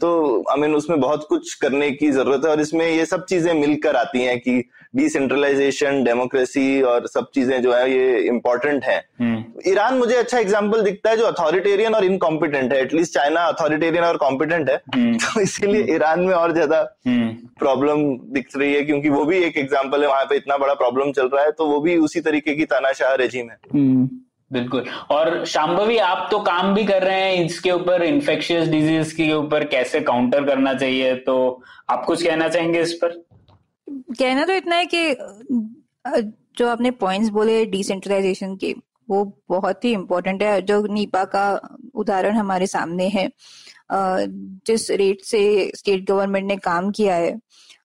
तो आई मीन उसमें बहुत कुछ करने की जरूरत है। और इसमें ये सब चीजें मिलकर आती हैं कि डिसेंट्रलाइजेशन, डेमोक्रेसी और सब चीजें जो है ये इम्पोर्टेंट है। ईरान मुझे अच्छा एग्जांपल दिखता है जो अथॉरिटेरियन और इनकॉम्पिटेंट है, एटलीस्ट चाइना अथॉरिटेरियन और कॉम्पिटेंट है, तो इसीलिए ईरान में और ज्यादा प्रॉब्लम दिख रही है, क्योंकि वो भी एक एग्जाम्पल है, वहां पे इतना बड़ा प्रॉब्लम चल रहा है, तो वो भी उसी तरीके की तानाशाह रेजिम है। बिल्कुल। और शांभवी, आप तो काम भी कर रहे हैं इसके ऊपर, इन्फेक्शियस डिजीज के ऊपर कैसे काउंटर करना चाहिए, तो आप कुछ कहना चाहेंगे इस पर? कहना तो इतना है कि जो आपने पॉइंट्स बोले डिसेंट्रलाइजेशन के, वो बहुत ही इम्पोर्टेंट है। जो नीपा का उदाहरण हमारे सामने है, जिस रेट से स्टेट गवर्नमेंट ने काम किया है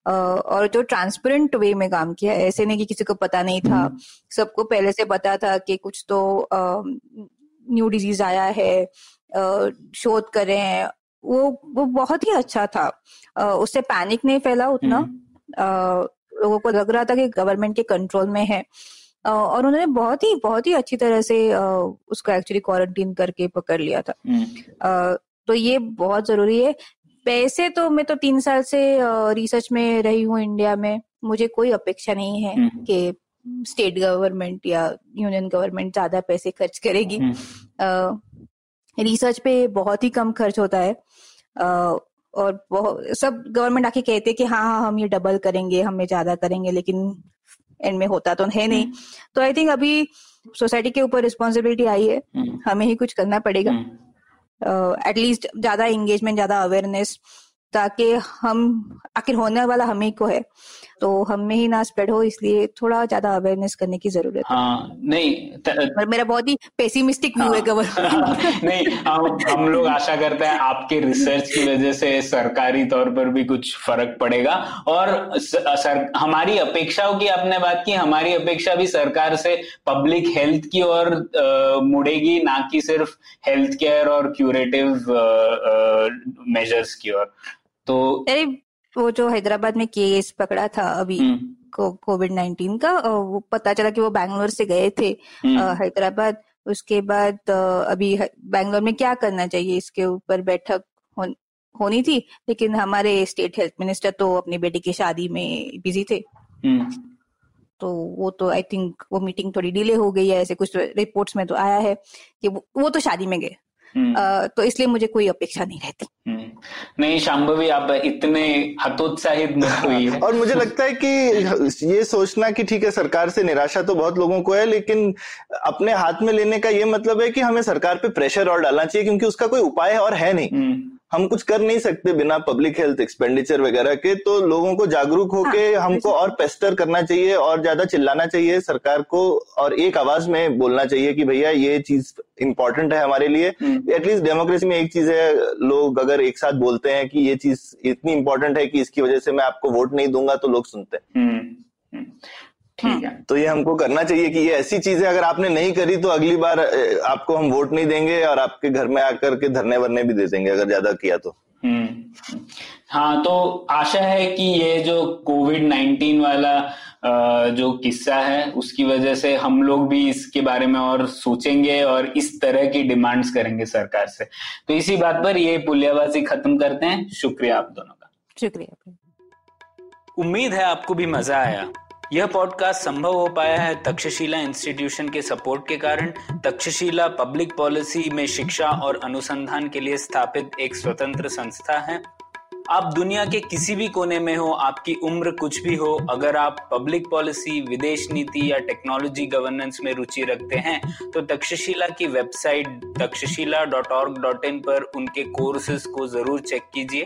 और जो ट्रांसपेरेंट वे में काम किया, ऐसे नहीं कि किसी को पता नहीं था, सबको पहले से पता था कि कुछ तो न्यू डिजीज आया है, शोध कर रहे हैं, वो बहुत ही अच्छा था, उससे पैनिक नहीं फैला उतना, लोगों को लग रहा था कि गवर्नमेंट के कंट्रोल में है, और उन्होंने बहुत ही अच्छी तरह से उसको एक्चुअली क्वारंटीन करके पकड़ लिया था। तो ये बहुत जरूरी है। पैसे तो मैं तो 3 साल से रिसर्च में रही हूँ इंडिया में, मुझे कोई अपेक्षा नहीं है कि स्टेट गवर्नमेंट या यूनियन गवर्नमेंट ज्यादा पैसे खर्च करेगी। रिसर्च पे बहुत ही कम खर्च होता है, और सब गवर्नमेंट आके कहते हैं कि हाँ हम ये डबल करेंगे, हमें ज्यादा करेंगे, लेकिन एंड में होता तो है नहीं। तो आई थिंक अभी सोसाइटी के ऊपर रिस्पॉन्सिबिलिटी आई है, हमें ही कुछ करना पड़ेगा, एटलीस्ट ज्यादा एंगेजमेंट, ज्यादा अवेयरनेस, ताकि हम आखिर होने वाला हमें को है तो हमें ही ना स्प्रेड हो, इसलिए थोड़ा ज्यादा अवेयरनेस करने की जरूरत है। नहीं मेरा बहुत ही पेसिमिस्टिक व्यू है गवर्नमेंट। नहीं, हम लोग आशा करते हैं आपके रिसर्च की वजह से सरकारी तौर पर भी कुछ फर्क पड़ेगा, और हमारी अपेक्षाओं की आपने बात की, हमारी अपेक्षा भी सरकार से पब्लिक हेल्थ की और मुड़ेगी, ना कि सिर्फ हेल्थ केयर और क्यूरेटिव मेजर्स की ओर। तो वो जो हैदराबाद में केस पकड़ा था अभी कोविड-19 का, वो पता चला कि वो बैंगलोर से गए थे हैदराबाद, उसके बाद अभी बैंगलोर में क्या करना चाहिए इसके ऊपर बैठक होनी थी, लेकिन हमारे स्टेट हेल्थ मिनिस्टर तो अपनी बेटी की शादी में बिजी थे, तो वो तो आई थिंक वो मीटिंग थोड़ी डिले हो गई है, ऐसे कुछ रिपोर्ट्स में तो आया है कि वो तो शादी में गए। तो इसलिए मुझे कोई अपेक्षा नहीं रहती। नहीं शांभवी, आप इतने हतोत्साहित मत होइए। और मुझे लगता है कि ये सोचना कि ठीक है सरकार से निराशा तो बहुत लोगों को है, लेकिन अपने हाथ में लेने का ये मतलब है कि हमें सरकार पे प्रेशर और डालना चाहिए, क्योंकि उसका कोई उपाय और है नहीं, हम कुछ कर नहीं सकते बिना पब्लिक हेल्थ एक्सपेंडिचर वगैरह के। तो लोगों को जागरूक होके हमको और पेस्टर करना चाहिए और ज्यादा चिल्लाना चाहिए सरकार को, और एक आवाज में बोलना चाहिए कि भैया ये चीज इम्पोर्टेंट है हमारे लिए। एटलीस्ट डेमोक्रेसी में एक चीज है, लोग अगर एक साथ बोलते हैं कि ये चीज इतनी इम्पोर्टेंट है कि इसकी वजह से मैं आपको वोट नहीं दूंगा, तो लोग सुनते हैं। ठीक है, तो ये हमको करना चाहिए कि ये ऐसी चीजें अगर आपने नहीं करी तो अगली बार आपको हम वोट नहीं देंगे और आपके घर में आकर के धरने वरने भी दे देंगे अगर ज्यादा किया तो। हाँ, तो आशा है कि ये जो कोविड-19 वाला जो किस्सा है उसकी वजह से हम लोग भी इसके बारे में और सोचेंगे और इस तरह की डिमांड्स करेंगे सरकार से। तो इसी बात पर ये पुलियाबाजी खत्म करते हैं। शुक्रिया आप दोनों का। शुक्रिया। उम्मीद है आपको भी मजा आया। यह पॉडकास्ट संभव हो पाया है तक्षशिला इंस्टीट्यूशन के सपोर्ट के कारण। तक्षशिला पब्लिक पॉलिसी में शिक्षा और अनुसंधान के लिए स्थापित एक स्वतंत्र संस्था है। आप दुनिया के किसी भी कोने में हो, आपकी उम्र कुछ भी हो, अगर आप पब्लिक पॉलिसी, विदेश नीति या टेक्नोलॉजी गवर्नेंस में रुचि रखते हैं तो तक्षशिला की वेबसाइट takshashila.org.in पर उनके कोर्सेज को जरूर चेक कीजिए।